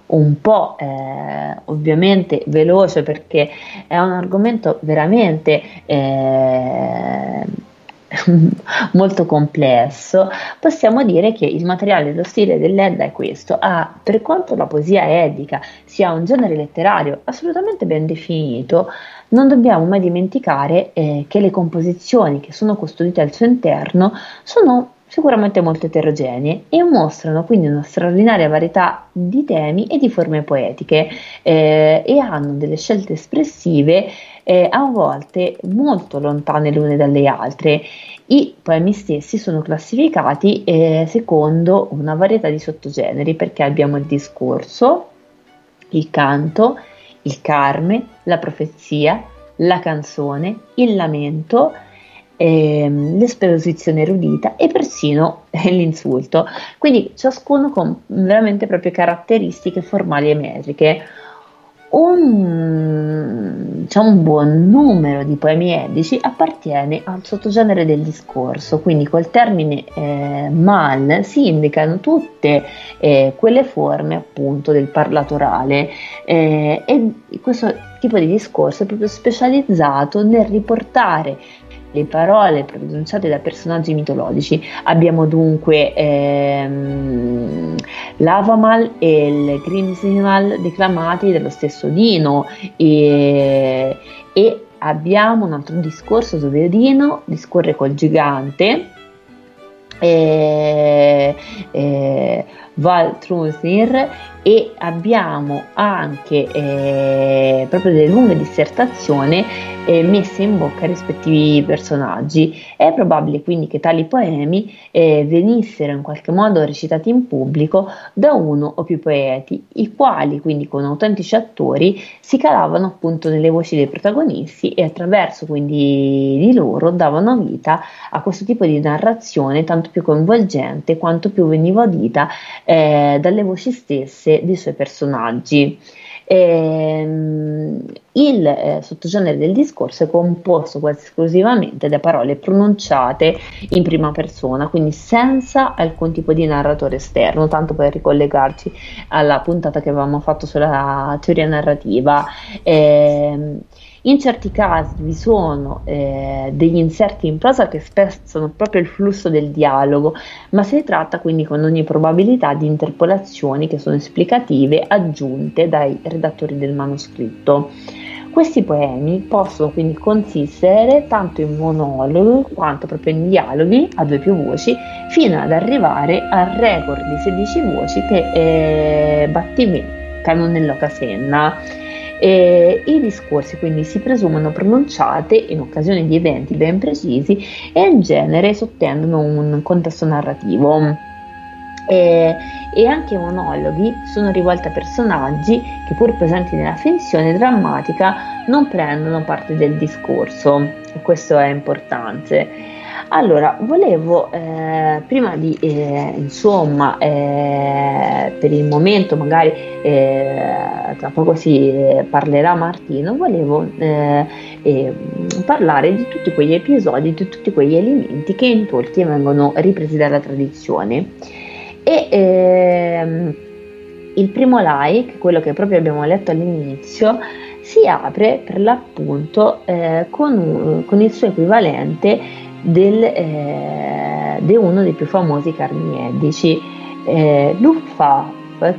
un po' eh, ovviamente veloce, perché è un argomento veramente eh, molto complesso. Possiamo dire che il materiale e lo stile dell'Edda è questo. Ah, per quanto la poesia edica sia un genere letterario assolutamente ben definito, non dobbiamo mai dimenticare eh, che le composizioni che sono custodite al suo interno sono sicuramente molto eterogenee e mostrano quindi una straordinaria varietà di temi e di forme poetiche eh, e hanno delle scelte espressive eh, a volte molto lontane l'une dalle altre. I poemi stessi sono classificati eh, secondo una varietà di sottogeneri, perché abbiamo il discorso, il canto, il carme, la profezia, la canzone, il lamento, Ehm, l'esposizione erudita e persino eh, l'insulto. Quindi ciascuno con veramente proprie caratteristiche formali e metriche. Un, cioè un buon numero di poemi edici appartiene al sottogenere del discorso, quindi col termine eh, mal si indicano tutte eh, quelle forme appunto del parlato orale eh, e questo tipo di discorso è proprio specializzato nel riportare le parole pronunciate da personaggi mitologici. Abbiamo dunque ehm, l'Avamal e il Grimsimal declamati dallo stesso Odino, e, e abbiamo un altro discorso dove Odino discorre col gigante e, e, Valtrúnir, e abbiamo anche eh, proprio delle lunghe dissertazioni eh, messe in bocca ai rispettivi personaggi. È probabile quindi che tali poemi eh, venissero in qualche modo recitati in pubblico da uno o più poeti, i quali quindi con autentici attori si calavano appunto nelle voci dei protagonisti e attraverso quindi di loro davano vita a questo tipo di narrazione, tanto più coinvolgente quanto più veniva udita eh, dalle voci stesse dei suoi personaggi. Ehm, il eh, sottogenere del discorso è composto quasi esclusivamente da parole pronunciate in prima persona, quindi senza alcun tipo di narratore esterno, tanto per ricollegarci alla puntata che avevamo fatto sulla teoria narrativa. Ehm, in certi casi vi sono eh, degli inserti in prosa che spezzano proprio il flusso del dialogo, ma si tratta quindi con ogni probabilità di interpolazioni che sono esplicative aggiunte dai redattori del manoscritto. Questi poemi possono quindi consistere tanto in monologhi quanto proprio in dialoghi a due o più voci, fino ad arrivare al record di sedici voci che eh, battevi Cannonellò Casenna. Eh, i discorsi quindi si presumono pronunciate in occasione di eventi ben precisi e in genere sottendono un contesto narrativo. E, e anche i monologhi sono rivolti a personaggi che, pur presenti nella finzione drammatica, non prendono parte del discorso, e questo è importante. Allora, volevo eh, prima di eh, insomma eh, per il momento magari eh, tra poco si eh, parlerà Martino, volevo eh, eh, parlare di tutti quegli episodi, di tutti quegli elementi che in Tolkien vengono ripresi dalla tradizione. E ehm, il primo like, quello che proprio abbiamo letto all'inizio, si apre per l'appunto eh, con, con il suo equivalente del, eh, di uno dei più famosi carni edici, eh, Luffa,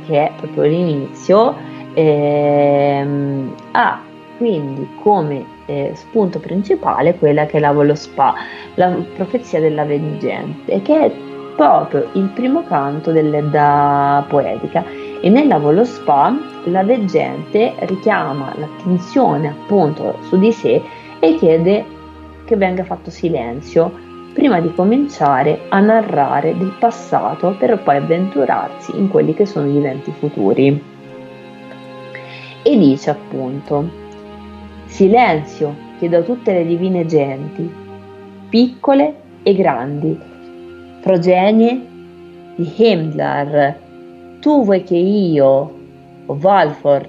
che è proprio l'inizio, ehm, ha quindi come Eh, spunto principale quella che è la Volospa, la profezia della veggente, che è proprio il primo canto dell'Edda poetica, e nella Volospa la veggente richiama l'attenzione appunto su di sé e chiede che venga fatto silenzio prima di cominciare a narrare del passato, per poi avventurarsi in quelli che sono gli eventi futuri. E dice appunto: silenzio chiedo a tutte le divine genti, piccole e grandi, progenie di Heimdall. Tu vuoi che io, Valford,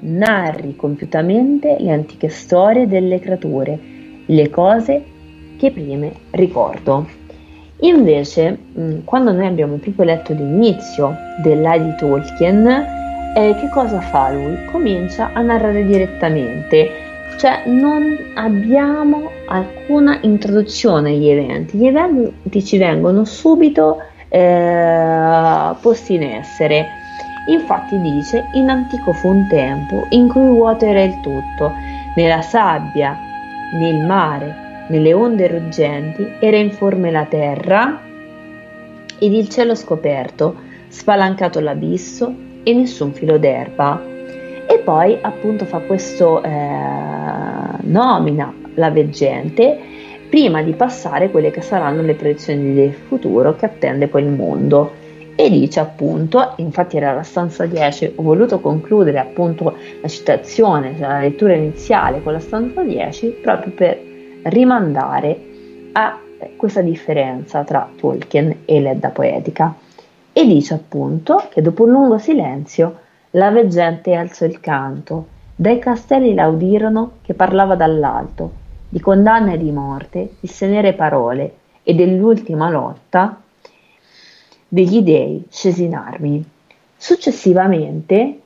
narri compiutamente le antiche storie delle creature, le cose che prima ricordo. Invece, quando noi abbiamo proprio letto l'inizio della di Tolkien, eh, che cosa fa lui? Comincia a narrare direttamente. Cioè non abbiamo alcuna introduzione agli eventi, gli eventi ci vengono subito eh, posti in essere. Infatti dice: in antico fu un tempo in cui vuoto era il tutto, nella sabbia, nel mare, nelle onde ruggenti era informe la terra ed il cielo scoperto, spalancato l'abisso e nessun filo d'erba. E poi appunto fa questo eh, nomina la veggente prima di passare quelle che saranno le proiezioni del futuro che attende poi il mondo, e dice appunto, infatti era la stanza dieci, ho voluto concludere appunto la citazione, cioè la lettura iniziale con la stanza dieci, proprio per rimandare a questa differenza tra Tolkien e l'Edda poetica, e dice appunto che dopo un lungo silenzio la veggente alzò il canto, dai castelli la udirono che parlava dall'alto, di condanna e di morte, di severe parole e dell'ultima lotta degli dei scesi in armi. Successivamente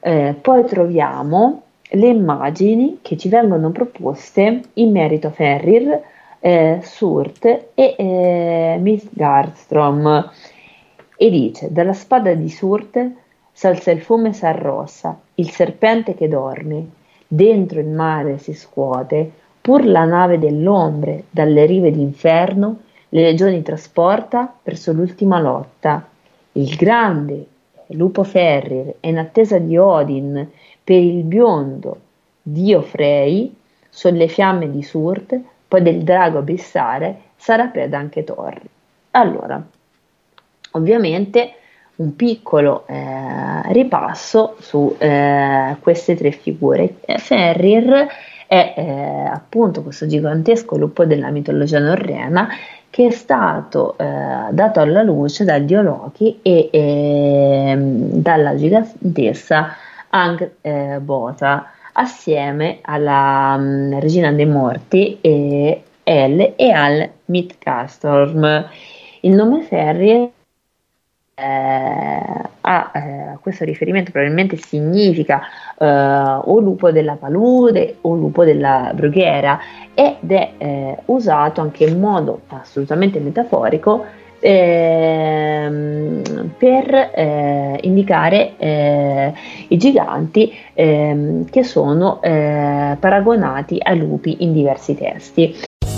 eh, poi troviamo le immagini che ci vengono proposte in merito a Fenrir, eh, Surt e eh, Midgardstrom, e dice: dalla spada di Surt s'alza il fumo e s'arrossa, il serpente che dorme, dentro il mare si scuote, pur la nave dell'ombre dalle rive d'inferno le legioni trasporta verso l'ultima lotta. Il grande lupo Fenrir è in attesa di Odin per il biondo dio Frey, sulle fiamme di Surt, poi del drago abissale sarà preda anche Thor. Allora, ovviamente un piccolo eh, ripasso su eh, queste tre figure. Fenrir è eh, appunto questo gigantesco lupo della mitologia norrena che è stato eh, dato alla luce dal dio Loki e eh, dalla gigantessa Angbota, assieme alla mh, regina dei morti e El e al Midgardstrom. Il nome Fenrir Eh, a eh, questo riferimento probabilmente significa eh, o lupo della palude o lupo della brughiera, ed è eh, usato anche in modo assolutamente metaforico eh, per eh, indicare eh, i giganti eh, che sono eh, paragonati a lupi in diversi testi.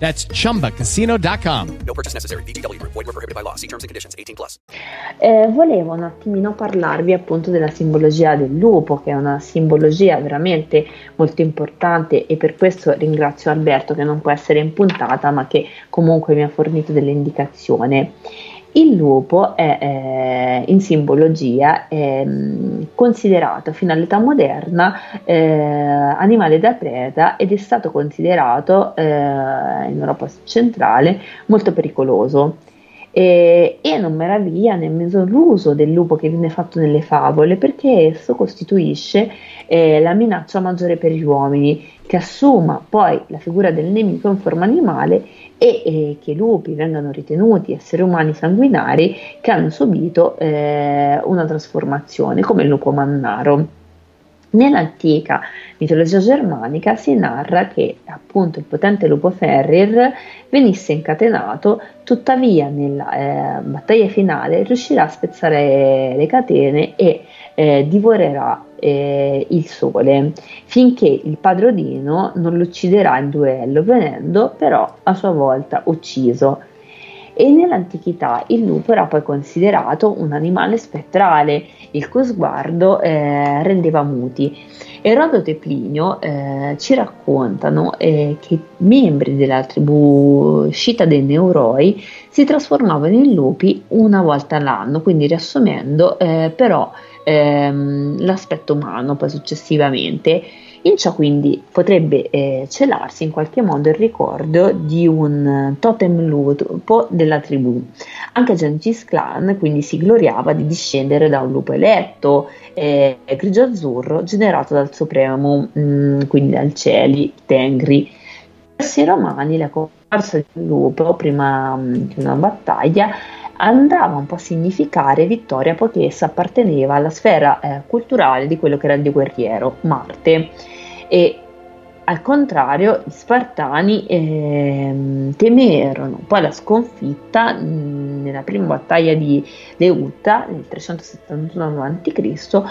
That's chumba casino dot com. No purchase necessary. V G W Group. Void where prohibited by law. See terms and conditions. eighteen plus. Eh, volevo un attimino parlarvi appunto della simbologia del lupo, che è una simbologia veramente molto importante, e per questo ringrazio Alberto, che non può essere in puntata ma che comunque mi ha fornito dell'indicazione. Il lupo è eh, in simbologia è considerato fino all'età moderna eh, animale da preda, ed è stato considerato eh, in Europa centrale molto pericoloso. E, e non meraviglia nemmeno l'uso del lupo che viene fatto nelle favole, perché esso costituisce eh, la minaccia maggiore per gli uomini, che assuma poi la figura del nemico in forma animale, e eh, che i lupi vengano ritenuti esseri umani sanguinari che hanno subito eh, una trasformazione, come il lupo mannaro. Nell'antica mitologia germanica si narra che appunto il potente lupo Ferrir venisse incatenato, tuttavia nella eh, battaglia finale riuscirà a spezzare le catene e eh, divorerà eh, il sole, finché il padre Odino non lo ucciderà in duello, venendo però a sua volta ucciso. E nell'antichità il lupo era poi considerato un animale spettrale, il cui sguardo eh, rendeva muti. Erodoto e Plinio eh, ci raccontano eh, che i membri della tribù scita dei Neuroi si trasformavano in lupi una volta all'anno, quindi riassumendo eh, però ehm, l'aspetto umano poi successivamente. In ciò quindi potrebbe eh, celarsi in qualche modo il ricordo di un totem lupo della tribù. Anche Gengis Khan quindi si gloriava di discendere da un lupo eletto, eh, grigio-azzurro, generato dal Supremo, mh, quindi dal Celi Tengri. I romani la comparsa del lupo prima mh, di una battaglia andava un po' a significare vittoria, poiché essa apparteneva alla sfera eh, culturale di quello che era il dio guerriero, Marte, e al contrario gli spartani eh, temerono poi la sconfitta mh, nella prima battaglia di Leuta nel trecentosettantuno avanti Cristo,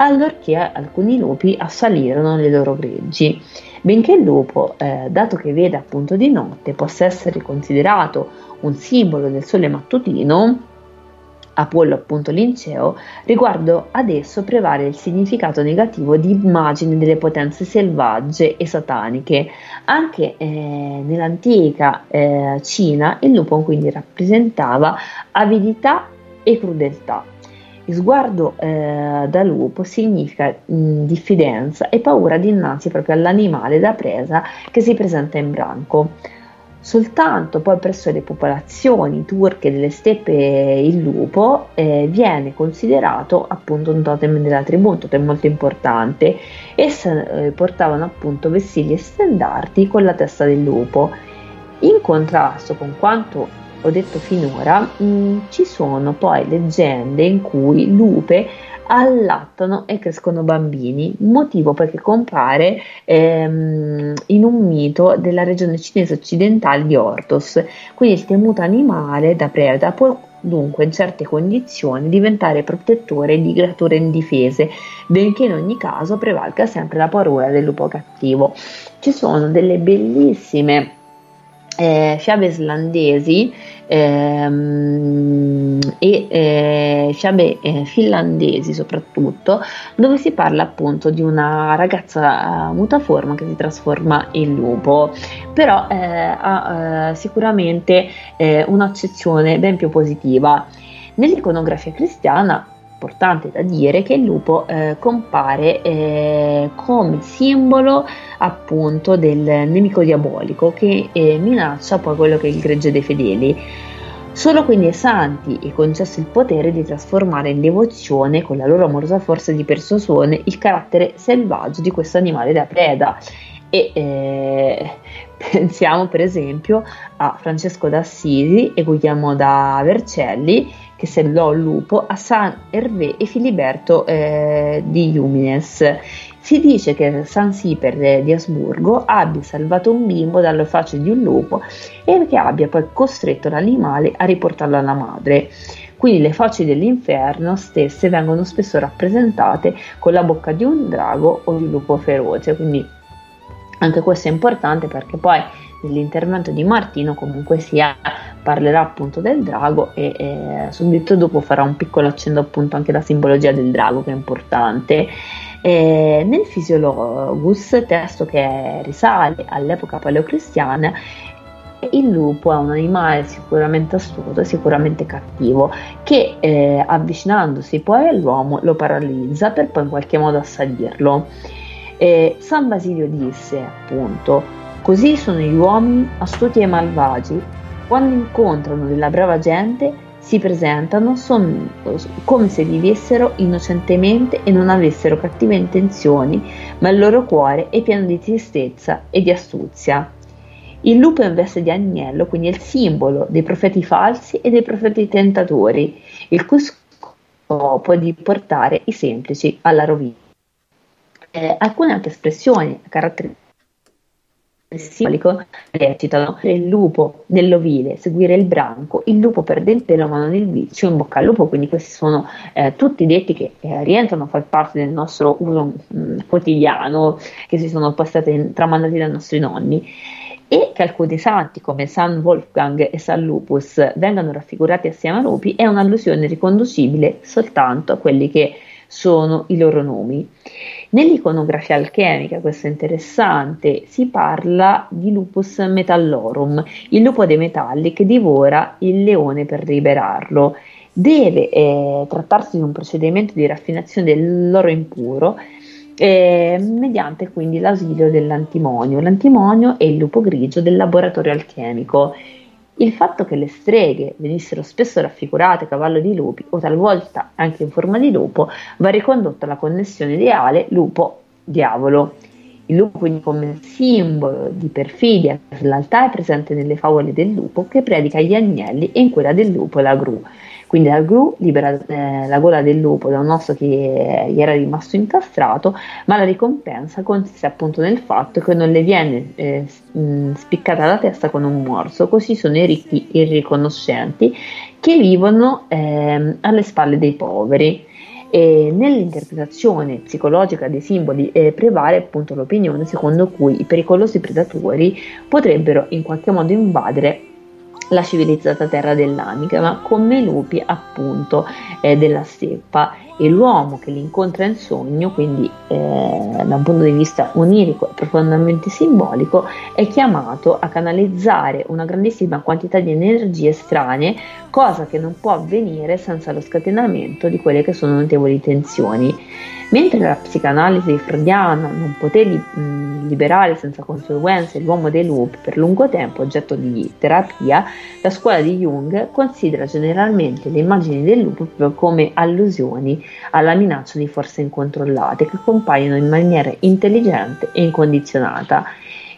allorché alcuni lupi assalirono le loro greggi. Benché il lupo, eh, dato che vede appunto di notte, possa essere considerato un simbolo del sole mattutino, Apollo appunto linceo, riguardo ad esso prevale il significato negativo di immagine delle potenze selvagge e sataniche. Anche eh, nell'antica eh, Cina il lupo quindi rappresentava avidità e crudeltà. Il sguardo eh, da lupo significa mh, diffidenza e paura dinanzi proprio all'animale da presa che si presenta in branco. Soltanto poi presso le popolazioni turche delle steppe il lupo eh, viene considerato appunto un totem della tribù, un totem molto importante. Esse eh, portavano appunto vestigli e stendardi con la testa del lupo. In contrasto con quanto ho detto finora, mh, ci sono poi leggende in cui lupe allattano e crescono bambini, motivo perché compare ehm, in un mito della regione cinese occidentale di Ordos. Quindi il temuto animale da preda può dunque in certe condizioni diventare protettore di creature indifese, benché in ogni caso prevalga sempre la paura del lupo cattivo. Ci sono delle bellissime Eh, fiabe islandesi ehm, e eh, fiabe eh, finlandesi soprattutto, dove si parla appunto di una ragazza eh, mutaforma che si trasforma in lupo, però eh, ha eh, sicuramente eh, un'accezione ben più positiva. Nell'iconografia cristiana, importante da dire che il lupo eh, compare eh, come simbolo appunto del nemico diabolico che eh, minaccia poi quello che è il gregge dei fedeli. Solo quindi ai santi è concesso il potere di trasformare in devozione, con la loro amorosa forza di persuasione, il carattere selvaggio di questo animale da preda. E eh, pensiamo per esempio a Francesco d'Assisi e Guglielmo da Vercelli che sellò il lupo, a San Hervé e Filiberto eh, di Jumines. Si dice che San Siper di Asburgo abbia salvato un bimbo dall'efficacia di un lupo e che abbia poi costretto l'animale a riportarlo alla madre. Quindi le fauci dell'inferno stesse vengono spesso rappresentate con la bocca di un drago o di un lupo feroce, quindi anche questo è importante perché poi nell'intervento di Martino comunque sia parlerà appunto del drago e eh, subito dopo farà un piccolo accenno appunto anche alla simbologia del drago, che è importante. E nel Physiologus, testo che risale all'epoca paleocristiana, il lupo è un animale sicuramente astuto, sicuramente cattivo, che eh, avvicinandosi poi all'uomo lo paralizza per poi in qualche modo assalirlo. Eh, San Basilio disse appunto: così sono gli uomini astuti e malvagi, quando incontrano della brava gente si presentano son, come se vivessero innocentemente e non avessero cattive intenzioni, ma il loro cuore è pieno di tristezza e di astuzia. Il lupo in veste di agnello quindi è il simbolo dei profeti falsi e dei profeti tentatori, il cui scopo è di portare i semplici alla rovina. Eh, alcune anche espressioni a carattere simbolico recitano: il lupo nell'ovile, seguire il branco, il lupo perde il pelo ma non il vizio, in bocca al lupo. Quindi questi sono eh, tutti detti che eh, rientrano a far parte del nostro uso mh, quotidiano, che si sono passati tramandati dai nostri nonni, e che alcuni santi come San Wolfgang e San Lupus vengano raffigurati assieme a lupi è un'allusione riconducibile soltanto a quelli che sono i loro nomi. Nell'iconografia alchemica, questo è interessante, si parla di Lupus Metallorum, il lupo dei metalli che divora il leone per liberarlo. Deve eh, trattarsi di un procedimento di raffinazione dell'oro impuro eh, mediante quindi l'ausilio dell'antimonio. L'antimonio è il lupo grigio del laboratorio alchemico. Il fatto che le streghe venissero spesso raffigurate a cavallo di lupi o talvolta anche in forma di lupo va ricondotto alla connessione ideale lupo-diavolo. Il lupo quindi come simbolo di perfidia e lealtà è presente nelle favole del lupo che predica gli agnelli e in quella del lupo la gru. Quindi la gru libera eh, la gola del lupo da un osso che eh, gli era rimasto incastrato, ma la ricompensa consiste appunto nel fatto che non le viene eh, spiccata la testa con un morso. Così sono i ricchi irriconoscenti che vivono eh, alle spalle dei poveri. E nell'interpretazione psicologica dei simboli eh, prevale appunto l'opinione secondo cui i pericolosi predatori potrebbero in qualche modo invadere la civilizzata terra dell'anima come i lupi appunto eh, della steppa, e l'uomo che li incontra in sogno, quindi eh, da un punto di vista onirico e profondamente simbolico, è chiamato a canalizzare una grandissima quantità di energie estranee, cosa che non può avvenire senza lo scatenamento di quelle che sono notevoli tensioni. Mentre la psicanalisi freudiana non poté li, mh, liberare senza conseguenze l'uomo dei lupi per lungo tempo oggetto di terapia, la scuola di Jung considera generalmente le immagini del lupo proprio come allusioni alla minaccia di forze incontrollate che compaiono in maniera intelligente e incondizionata.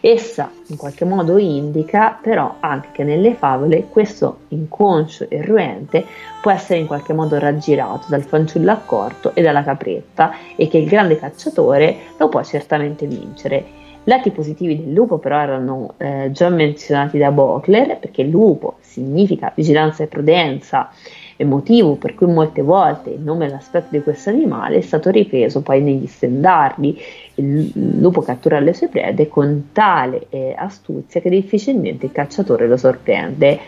Essa in qualche modo indica però anche che nelle favole questo inconscio e ruente può essere in qualche modo raggirato dal fanciullo accorto e dalla capretta, e che il grande cacciatore lo può certamente vincere. Lati positivi del lupo però erano eh, già menzionati da Baudelaire, perché lupo significa vigilanza e prudenza, e motivo per cui molte volte il nome e l'aspetto di questo animale è stato ripreso poi negli stendardi. Il lupo cattura le sue prede con tale eh, astuzia che difficilmente il cacciatore lo sorprende.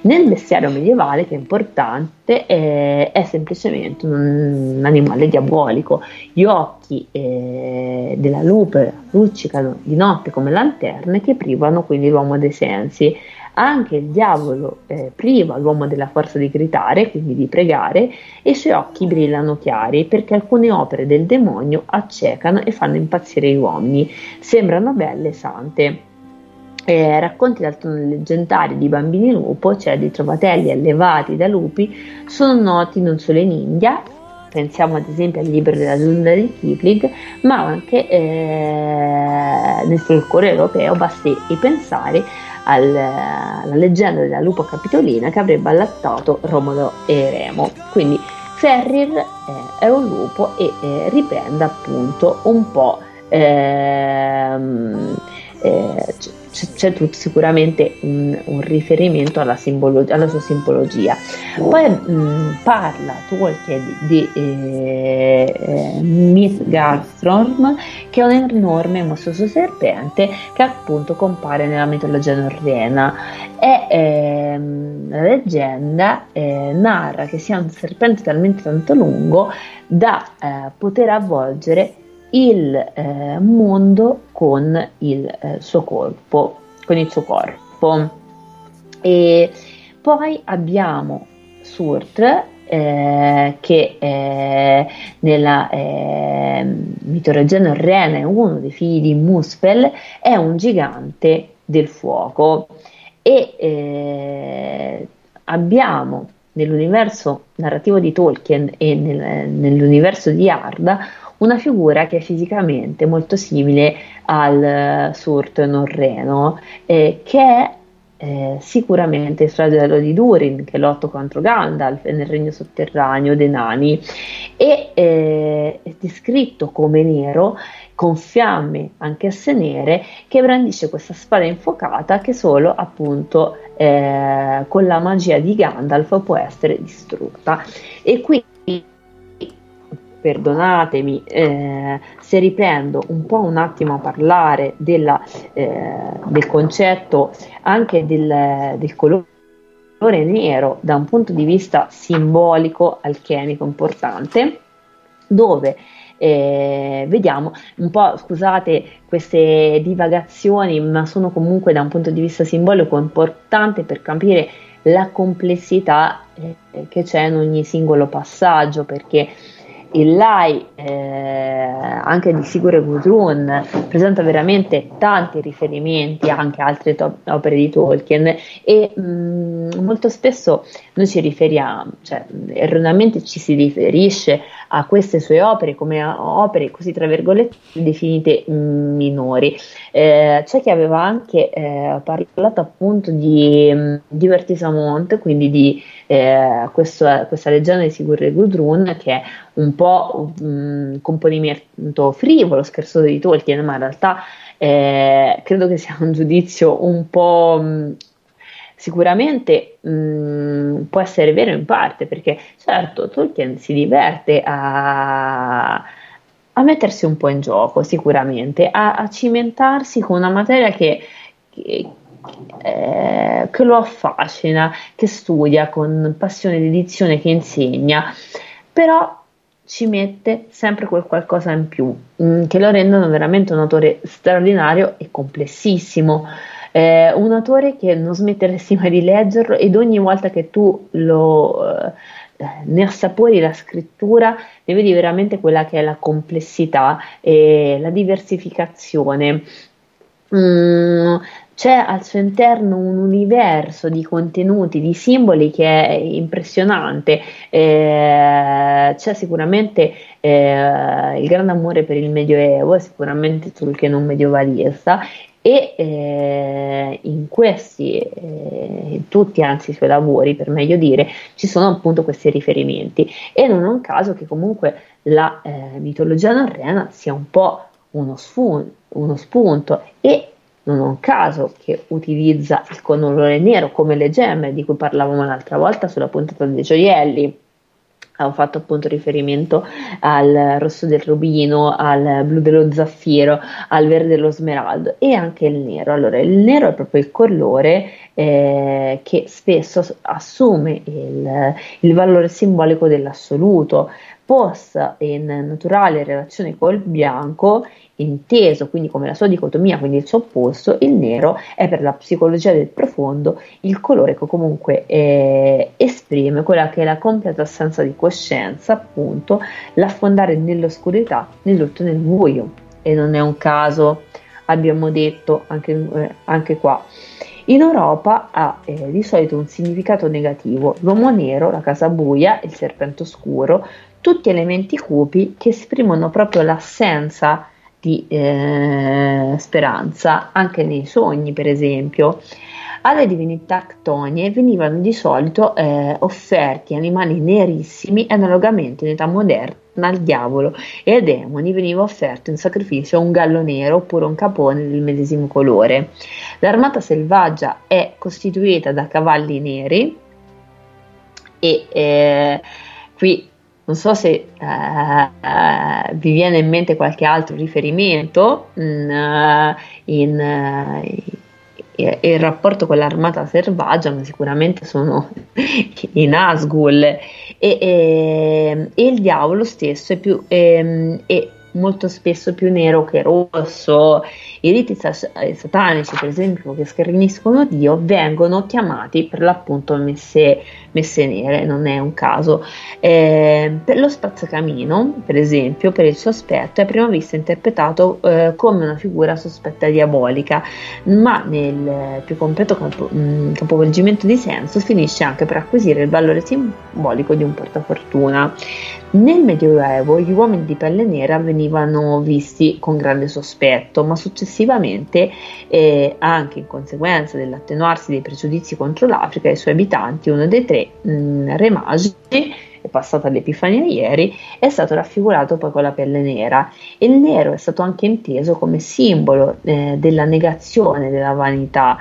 Nel bestiario medievale, che è importante, eh, è semplicemente un animale diabolico. Gli occhi eh, della lupe luccicano di notte come lanterne che privano quindi l'uomo dei sensi. Anche il diavolo eh, priva l'uomo della forza di gridare, quindi di pregare, e i suoi occhi brillano chiari perché alcune opere del demonio accecano e fanno impazzire gli uomini. Sembrano belle e sante. Eh, racconti dal tono leggendario di bambini lupo, cioè di trovatelli allevati da lupi, sono noti non solo in India, pensiamo ad esempio al libro della giungla di Kipling, ma anche eh, nel folklore europeo. Basti pensare al, alla leggenda della lupa capitolina che avrebbe allattato Romolo e Remo. Quindi Ferrir eh, è un lupo e eh, riprende appunto un po' ehm, eh, c'è, c'è tutto, sicuramente un, un riferimento alla, simbolo, alla sua simbologia. Poi mh, parla Tolkien di, di eh, eh, Midgardstrom, che è un enorme mostruoso serpente che appunto compare nella mitologia norrena. E eh, la leggenda eh, narra che sia un serpente talmente tanto lungo da eh, poter avvolgere il eh, mondo con il eh, suo corpo, con il suo corpo. E poi abbiamo Surtr eh, che eh, nella eh, mitologia norrena è uno dei figli di Muspel, è un gigante del fuoco. E eh, abbiamo nell'universo narrativo di Tolkien e nel, nell'universo di Arda una figura che è fisicamente molto simile al Surtr norreno, eh, che è eh, sicuramente il flagello di Durin, che lotta contro Gandalf nel regno sotterraneo dei nani, e eh, è descritto come nero, con fiamme anch'esse nere, che brandisce questa spada infuocata che solo appunto eh, con la magia di Gandalf può essere distrutta. E qui perdonatemi eh, se riprendo un po' un attimo a parlare della, eh, del concetto anche del, del colore nero da un punto di vista simbolico, alchemico importante, dove eh, vediamo un po', scusate queste divagazioni, ma sono comunque da un punto di vista simbolico importante per capire la complessità eh, che c'è in ogni singolo passaggio, perché il Lai, eh, anche di Sigur e Gudrun, presenta veramente tanti riferimenti anche a altre top- opere di Tolkien, e mh, molto spesso noi ci riferiamo, cioè erroneamente ci si riferisce a queste sue opere come opere così tra virgolette definite minori. Eh, c'è chi aveva anche eh, parlato appunto di Divertisamont, quindi di eh, questo, questa leggenda di Sigur e Gudrun, che è un po' un componimento frivolo, scherzoso di Tolkien, ma in realtà eh, credo che sia un giudizio un po' mh, sicuramente mh, può essere vero in parte, perché certo Tolkien si diverte a, a mettersi un po' in gioco, sicuramente, a, a cimentarsi con una materia che, che eh, che lo affascina, che studia con passione e dedizione, che insegna, però ci mette sempre quel qualcosa in più mh, che lo rendono veramente un autore straordinario e complessissimo, eh, un autore che non smetteresti mai di leggerlo, ed ogni volta che tu lo, eh, ne assapori la scrittura ne vedi veramente quella che è la complessità e la diversificazione. Mm, c'è al suo interno un universo di contenuti, di simboli che è impressionante. Eh, c'è sicuramente eh, il grande amore per il Medioevo, è sicuramente Tolkien un medievalista, e eh, in questi, eh, tutti anzi i suoi lavori per meglio dire, ci sono appunto questi riferimenti, e non è un caso che comunque la eh, mitologia norrena sia un po' uno, sfun- uno spunto, e non è un caso che utilizza il colore nero come le gemme di cui parlavamo l'altra volta sulla puntata dei gioielli. ho fatto appunto riferimento al rosso del rubino, al blu dello zaffiro, al verde dello smeraldo e anche il nero. Allora, il nero è proprio il colore eh, che spesso assume il, il valore simbolico dell'assoluto, posta in naturale relazione col bianco, inteso quindi come la sua dicotomia, quindi il suo opposto. Il nero è per la psicologia del profondo il colore che comunque eh, esprime quella che è la completa assenza di coscienza, appunto l'affondare nell'oscurità, nel lutto, nel buio. E non è un caso, abbiamo detto anche, eh, anche qua. In Europa ha eh, di solito un significato negativo: l'uomo nero, la casa buia, il serpente oscuro, tutti elementi cupi che esprimono proprio l'assenza di eh, speranza, anche nei sogni per esempio. Alle divinità ctonie venivano di solito eh, offerti animali nerissimi, analogamente in età moderna al diavolo e ai demoni veniva offerto in sacrificio un gallo nero oppure un capone del medesimo colore. L'armata selvaggia è costituita da cavalli neri e eh, qui non so se eh, vi viene in mente qualche altro riferimento in, in, in, in rapporto con l'armata selvaggia, ma sicuramente sono i Nazgûl. E, e, e il diavolo stesso è, più, è, è molto spesso più nero che rosso. I riti satanici, per esempio, che scherniscono Dio, vengono chiamati per l'appunto messe, messe nere, non è un caso. Eh, per lo spazzacamino, per esempio, per il suo aspetto, è a prima vista interpretato eh, come una figura sospetta diabolica, ma nel più completo capo, mh, capovolgimento di senso finisce anche per acquisire il valore simbolico di un portafortuna. Nel Medioevo gli uomini di pelle nera venivano visti con grande sospetto, ma successivamente, eh, anche in conseguenza dell'attenuarsi dei pregiudizi contro l'Africa e i suoi abitanti, uno dei tre mh, re magi, è passata l'Epifania ieri, è stato raffigurato poi con la pelle nera. Il nero è stato anche inteso come simbolo eh, della negazione della vanità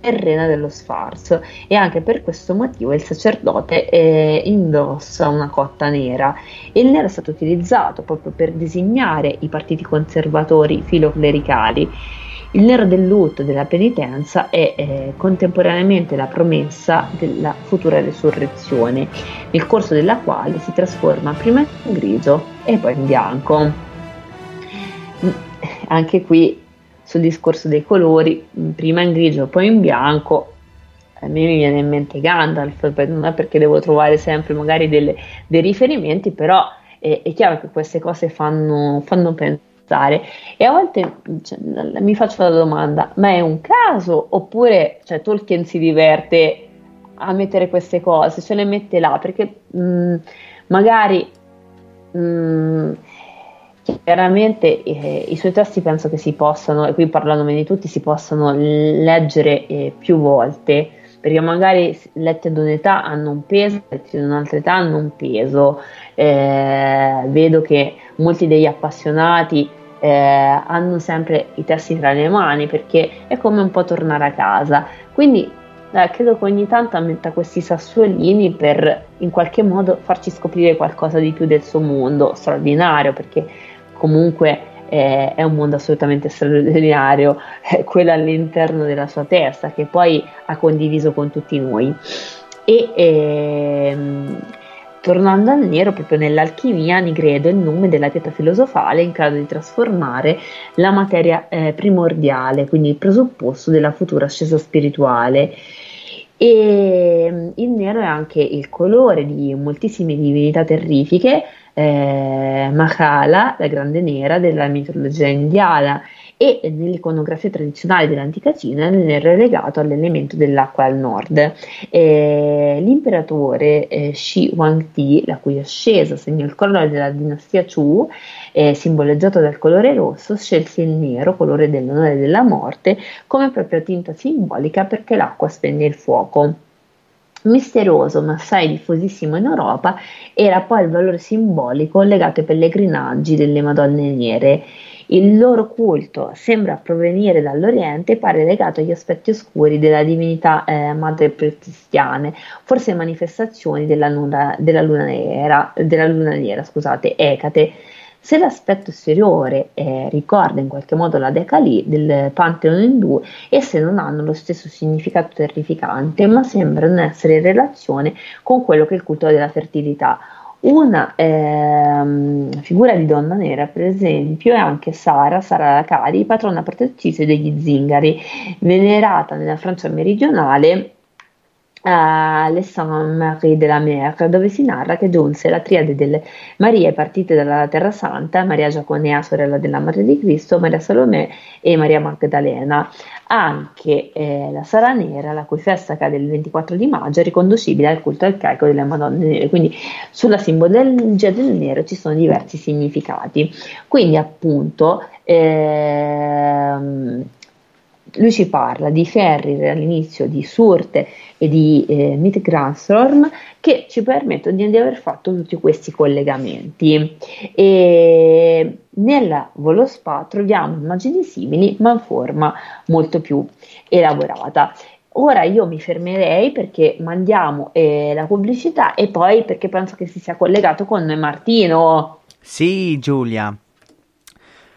terrena, dello sfarzo, e anche per questo motivo il sacerdote eh, indossa una cotta nera. Il nero è stato utilizzato proprio per designare i partiti conservatori filoclericali. Il nero del lutto, della penitenza, è eh, contemporaneamente la promessa della futura resurrezione, nel corso della quale si trasforma prima in grigio e poi in bianco. Anche qui sul discorso dei colori, prima in grigio poi in bianco, a me mi viene in mente Gandalf, non è perché devo trovare sempre magari delle, dei riferimenti, però eh, è chiaro che queste cose fanno, fanno pensare. E a volte cioè, mi faccio la domanda: ma è un caso? Oppure cioè, Tolkien si diverte a mettere queste cose, ce le mette là perché mh, magari mh, chiaramente eh, i suoi testi penso che si possano, e qui parlando bene di tutti, si possano leggere eh, più volte, perché magari letti ad un'età hanno un peso, letti ad un'altra età hanno un peso. Eh, vedo che molti degli appassionati Eh, hanno sempre i testi tra le mani perché è come un po' tornare a casa, quindi eh, credo che ogni tanto ammetta questi sassolini per in qualche modo farci scoprire qualcosa di più del suo mondo straordinario, perché comunque eh, è un mondo assolutamente straordinario eh, quello all'interno della sua testa, che poi ha condiviso con tutti noi. E ehm, tornando al nero, proprio nell'alchimia, Nigredo è il nome della pietra filosofale in grado di trasformare la materia eh, primordiale, quindi il presupposto della futura ascesa spirituale. E il nero è anche il colore di moltissime divinità terrifiche, eh, Mahala, la grande nera della mitologia indiana, e nell'iconografia tradizionale dell'antica Cina il nero è legato all'elemento dell'acqua al nord. Eh, l'imperatore eh, Shi Huangdi, la cui ascesa segnò il crollo della dinastia Chu, eh, simboleggiato dal colore rosso, scelse il nero, colore dell'onore e della morte, come propria tinta simbolica perché l'acqua spegne il fuoco. misterioso ma assai diffusissimo in Europa, era poi il valore simbolico legato ai pellegrinaggi delle Madonne Nere. Il loro culto sembra provenire dall'Oriente e pare legato agli aspetti oscuri della divinità eh, madre pre-cristiane, forse manifestazioni della luna, della luna nera, della luna nera, scusate, Ecate. Se l'aspetto esteriore eh, ricorda in qualche modo la Decalì del Pantheon indù, esse non hanno lo stesso significato terrificante, ma sembrano essere in relazione con quello che è il culto della fertilità. Una eh, figura di donna nera, per esempio, è anche Sara, Sara l'Acari, patrona protettrice degli zingari, venerata nella Francia meridionale a Les Saintes-Maries de la Mer, dove si narra che giunse la triade delle Marie partite dalla Terra Santa, Maria Giaconea, sorella della Madre di Cristo, Maria Salomè e Maria Magdalena. Anche eh, la Sara Nera, la cui festa cade il ventiquattro di maggio, è riconducibile al culto arcaico delle Madonne Nere. Quindi sulla simbologia del nero ci sono diversi significati. Quindi appunto ehm, lui ci parla di Ferrir all'inizio, di Surte e di eh, Midgardsorm, che ci permettono di, di aver fatto tutti questi collegamenti. E nella Volospá troviamo immagini simili ma in forma molto più elaborata. Ora io mi fermerei perché mandiamo eh, la pubblicità e poi perché penso che si sia collegato con Martino. Sì, Giulia,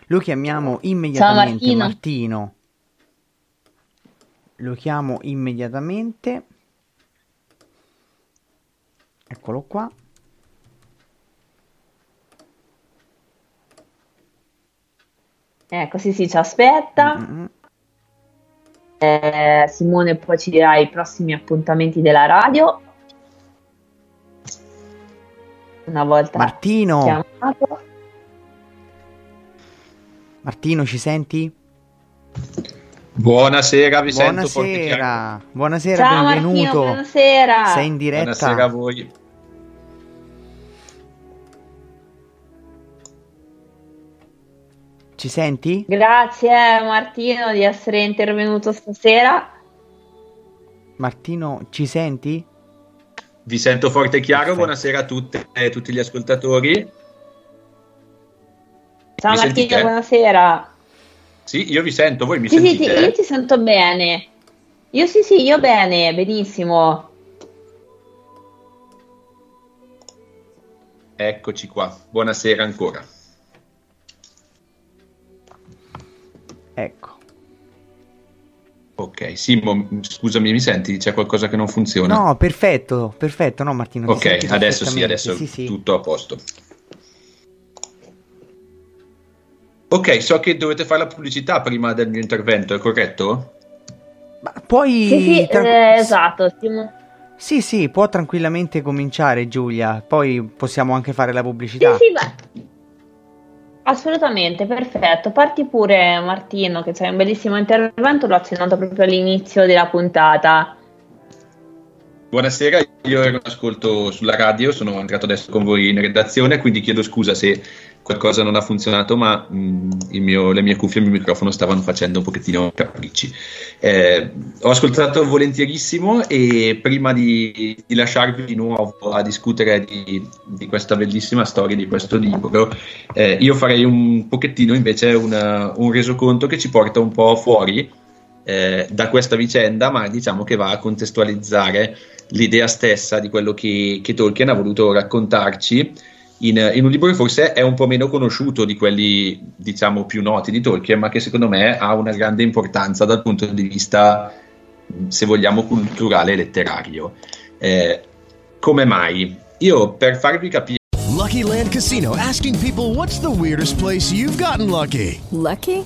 lo chiamiamo immediatamente. Ciao, Martino, Martino. Lo chiamo immediatamente, eccolo qua. Ecco, sì, sì, ci aspetta. Mm-hmm. Eh, Simone poi ci dirà i prossimi appuntamenti della radio. Una volta Martino chiamato. Martino, ci senti? Buonasera, vi buonasera. sento forte chiaro. Buonasera, ciao, benvenuto. Martino, buonasera. Sei in diretta. Buonasera a voi. Ci senti? Grazie Martino di essere intervenuto stasera. Martino, ci senti? Vi sento forte e chiaro. Perfetto. Buonasera a tutte e eh, tutti gli ascoltatori. Ciao mi Martino, sentite? Buonasera. Sì, io vi sento, voi mi sì, sentite? Sì, io ti sento bene. Io sì, sì, io bene, benissimo. Eccoci qua, buonasera ancora. Ecco. Ok, Simo, scusami, mi senti? C'è qualcosa che non funziona? No, perfetto, perfetto, no Martino? Ok, adesso sì, adesso sì, sì. Tutto a posto. Ok, so che dovete fare la pubblicità prima del mio intervento, è corretto? Ma poi sì, sì, tra... eh, esatto. Sì, sì, può tranquillamente cominciare Giulia, poi possiamo anche fare la pubblicità. Sì, sì, beh. Assolutamente, perfetto. Parti pure Martino, che c'è un bellissimo intervento, l'ho accennato proprio all'inizio della puntata. Buonasera, io ero in ascolto sulla radio, sono entrato adesso con voi in redazione, quindi chiedo scusa se qualcosa non ha funzionato, ma mh, il mio, le mie cuffie e il mio microfono stavano facendo un pochettino capricci. Eh, ho ascoltato volentierissimo e prima di, di lasciarvi di nuovo a discutere di, di questa bellissima storia, di questo libro, eh, io farei un pochettino invece una, un resoconto che ci porta un po' fuori Eh, da questa vicenda, ma diciamo che va a contestualizzare l'idea stessa di quello che, che Tolkien ha voluto raccontarci in, in un libro che forse è un po' meno conosciuto di quelli diciamo più noti di Tolkien, ma che secondo me ha una grande importanza dal punto di vista, se vogliamo, culturale e letterario. Eh, come mai? Io per farvi capire. Lucky Land Casino asking people what's the weirdest place you've gotten lucky? Lucky?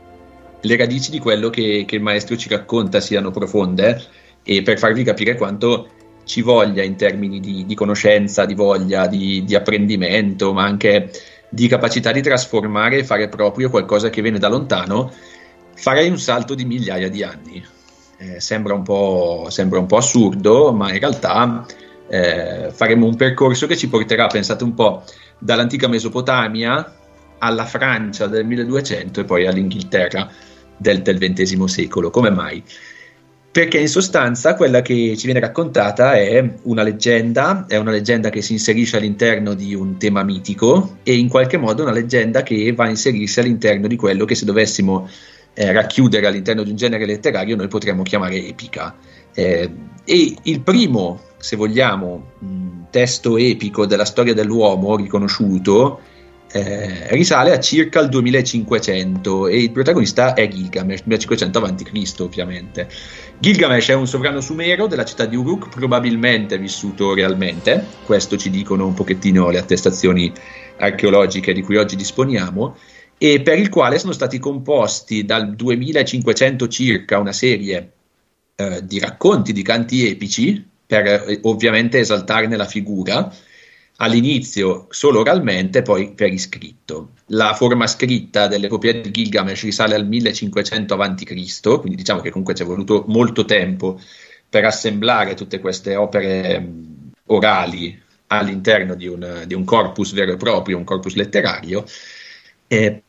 le radici di quello che, che il maestro ci racconta siano profonde e per farvi capire quanto ci voglia in termini di, di conoscenza, di voglia, di, di apprendimento, ma anche di capacità di trasformare e fare proprio qualcosa che viene da lontano, farei un salto di migliaia di anni. Eh, sembra un po', sembra un po' assurdo, ma in realtà eh, faremo un percorso che ci porterà, pensate un po', dall'antica Mesopotamia alla Francia del milleduecento e poi all'Inghilterra del, del ventesimo secolo. Come mai? Perché in sostanza quella che ci viene raccontata è una leggenda, è una leggenda che si inserisce all'interno di un tema mitico e in qualche modo una leggenda che va a inserirsi all'interno di quello che se dovessimo Eh, racchiudere all'interno di un genere letterario noi potremmo chiamare epica, eh, e il primo, se vogliamo, mh, testo epico della storia dell'uomo riconosciuto eh, risale a circa il duemilacinquecento e il protagonista è Gilgamesh, duemilacinquecento avanti Cristo ovviamente. Gilgamesh è un sovrano sumero della città di Uruk, probabilmente vissuto realmente, questo ci dicono un pochettino le attestazioni archeologiche di cui oggi disponiamo, e per il quale sono stati composti dal duemilacinquecento circa una serie eh, di racconti, di canti epici, per eh, ovviamente esaltarne la figura, all'inizio solo oralmente, poi per iscritto. La forma scritta dell'epopea di Gilgamesh risale al millecinquecento avanti Cristo, quindi diciamo che comunque ci è voluto molto tempo per assemblare tutte queste opere mh, orali all'interno di un, di un corpus vero e proprio, un corpus letterario, eh,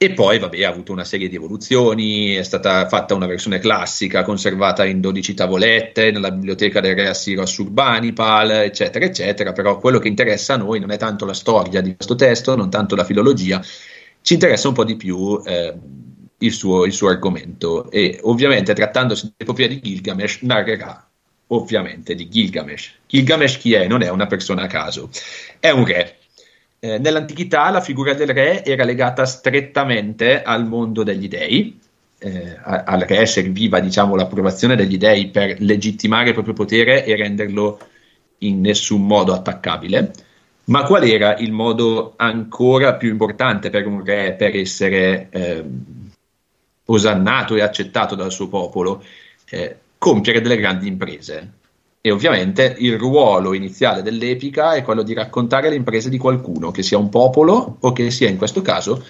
E poi, vabbè, ha avuto una serie di evoluzioni, è stata fatta una versione classica conservata in dodici tavolette nella biblioteca del re Assiro a Surbanipal, eccetera, eccetera. Però quello che interessa a noi non è tanto la storia di questo testo, non tanto la filologia, ci interessa un po' di più eh, il, suo, il suo argomento. E ovviamente, trattandosi dell'epopea di Gilgamesh, narrerà ovviamente di Gilgamesh. Gilgamesh chi è? Non è una persona a caso, è un re. Eh, nell'antichità la figura del re era legata strettamente al mondo degli dei, eh, a, al re serviva, diciamo, l'approvazione degli dei per legittimare il proprio potere e renderlo in nessun modo attaccabile. Ma qual era il modo ancora più importante per un re per essere eh, osannato e accettato dal suo popolo? Eh, compiere delle grandi imprese. E ovviamente il ruolo iniziale dell'epica è quello di raccontare le imprese di qualcuno, che sia un popolo o che sia in questo caso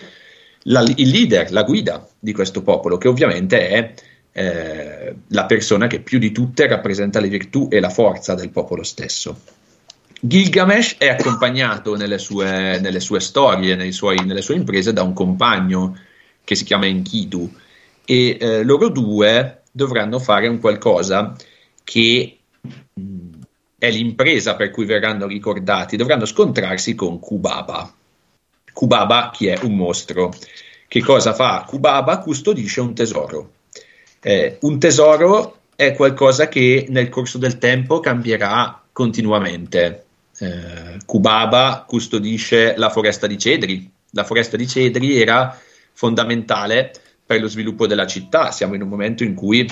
la, il leader, la guida di questo popolo, che ovviamente è eh, la persona che più di tutte rappresenta le virtù e la forza del popolo stesso. Gilgamesh è accompagnato nelle sue, nelle sue storie, nei suoi, nelle sue imprese, da un compagno che si chiama Enkidu, e eh, loro due dovranno fare un qualcosa che è l'impresa per cui verranno ricordati. Dovranno scontrarsi con Kubaba. Kubaba chi è? Un mostro. Che cosa fa? Kubaba custodisce un tesoro. Eh, un tesoro è qualcosa che nel corso del tempo cambierà continuamente. Eh, Kubaba custodisce la foresta di cedri. La foresta di cedri era fondamentale per lo sviluppo della città. Siamo in un momento in cui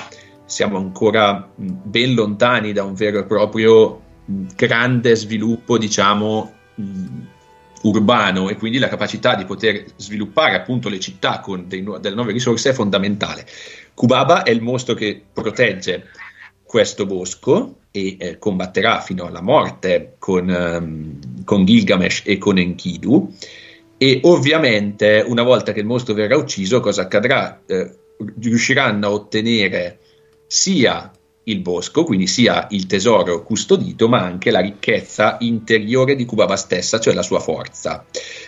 siamo ancora ben lontani da un vero e proprio grande sviluppo, diciamo, urbano, e quindi la capacità di poter sviluppare appunto le città con dei nu- delle nuove risorse è fondamentale. Kubaba è il mostro che protegge questo bosco e eh, combatterà fino alla morte con, ehm, con Gilgamesh e con Enkidu, e ovviamente una volta che il mostro verrà ucciso cosa accadrà? Eh, riusciranno a ottenere sia il bosco, quindi sia il tesoro custodito, ma anche la ricchezza interiore di Kubaba stessa, cioè la sua forza.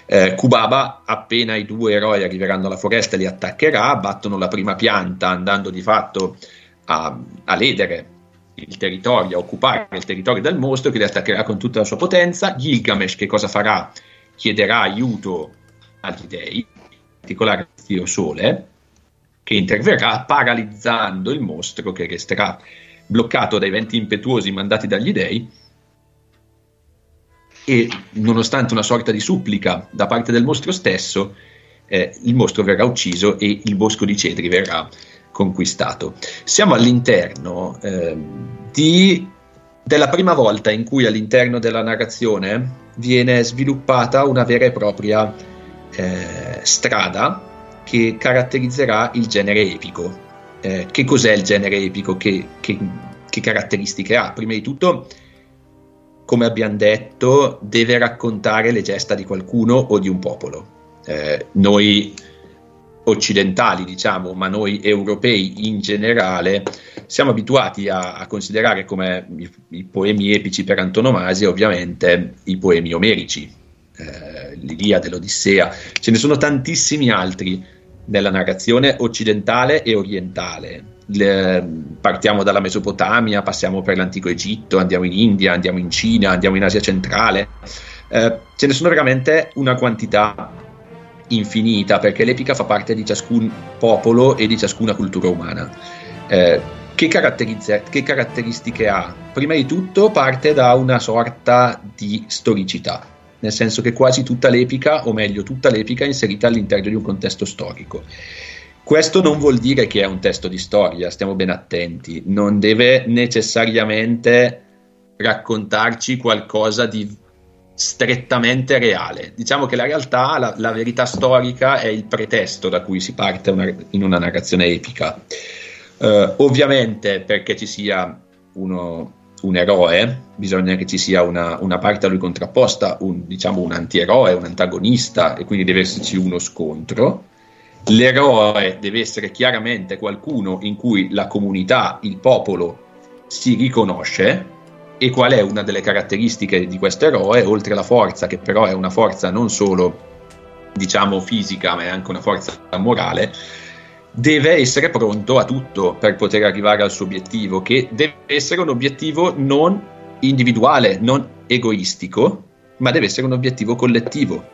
Eh, Kubaba, appena i due eroi arriveranno alla foresta, li attaccherà, battono la prima pianta, andando di fatto a, a ledere il territorio, a occupare il territorio del mostro, che li attaccherà con tutta la sua potenza. Gilgamesh che cosa farà? Chiederà aiuto agli dei, in particolare al dio Sole, che interverrà paralizzando il mostro, che resterà bloccato dai venti impetuosi mandati dagli dei, e nonostante una sorta di supplica da parte del mostro stesso, eh, il mostro verrà ucciso e il bosco di cedri verrà conquistato. Siamo all'interno eh, di, della prima volta in cui all'interno della narrazione viene sviluppata una vera e propria eh, strada che caratterizzerà il genere epico. Eh, che cos'è il genere epico? Che, che, che caratteristiche ha? Prima di tutto come abbiamo detto, deve raccontare le gesta di qualcuno o di un popolo. Eh, noi occidentali, diciamo, ma noi europei in generale, siamo abituati a, a considerare come i, i poemi epici per antonomasia, ovviamente, i poemi omerici, eh, l'Iliade, l'Odissea. Ce ne sono tantissimi altri nella narrazione occidentale e orientale. Le, partiamo dalla Mesopotamia, passiamo per l'antico Egitto, andiamo in India, andiamo in Cina, andiamo in Asia centrale, eh, ce ne sono veramente una quantità infinita, perché l'epica fa parte di ciascun popolo e di ciascuna cultura umana. eh, che, caratterizza, che caratteristiche ha? Prima di tutto parte da una sorta di storicità, nel senso che quasi tutta l'epica, o meglio tutta l'epica, è inserita all'interno di un contesto storico. Questo non vuol dire che è un testo di storia, stiamo ben attenti, non deve necessariamente raccontarci qualcosa di strettamente reale. Diciamo che la realtà, la, la verità storica è il pretesto da cui si parte una, in una narrazione epica. Eh, ovviamente perché ci sia uno, un eroe, bisogna che ci sia una, una parte a lui contrapposta, un, diciamo un antieroe, un antagonista, e quindi deve esserci uno scontro. L'eroe deve essere chiaramente qualcuno in cui la comunità, il popolo, si riconosce. E qual è una delle caratteristiche di questo eroe, oltre alla forza, che però è una forza non solo, diciamo, fisica, ma è anche una forza morale? Deve essere pronto a tutto per poter arrivare al suo obiettivo, che deve essere un obiettivo non individuale, non egoistico, ma deve essere un obiettivo collettivo.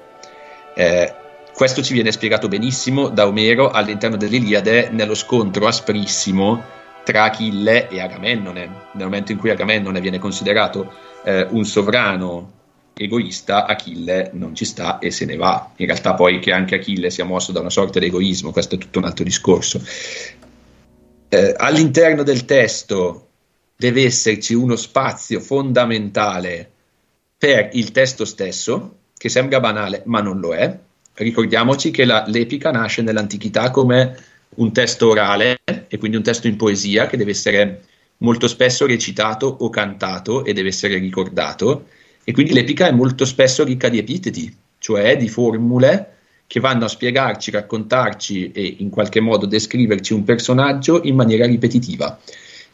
Eh, Questo ci viene spiegato benissimo da Omero all'interno dell'Iliade, nello scontro asprissimo tra Achille e Agamennone. Nel momento in cui Agamennone viene considerato eh, un sovrano egoista, Achille non ci sta e se ne va. In realtà poi che anche Achille sia mosso da una sorta di egoismo, questo è tutto un altro discorso. Eh, all'interno del testo deve esserci uno spazio fondamentale per il testo stesso, che sembra banale ma non lo è. Ricordiamoci che la, l'epica nasce nell'antichità come un testo orale, e quindi un testo in poesia che deve essere molto spesso recitato o cantato e deve essere ricordato, e quindi l'epica è molto spesso ricca di epiteti, cioè di formule che vanno a spiegarci, raccontarci e in qualche modo descriverci un personaggio in maniera ripetitiva.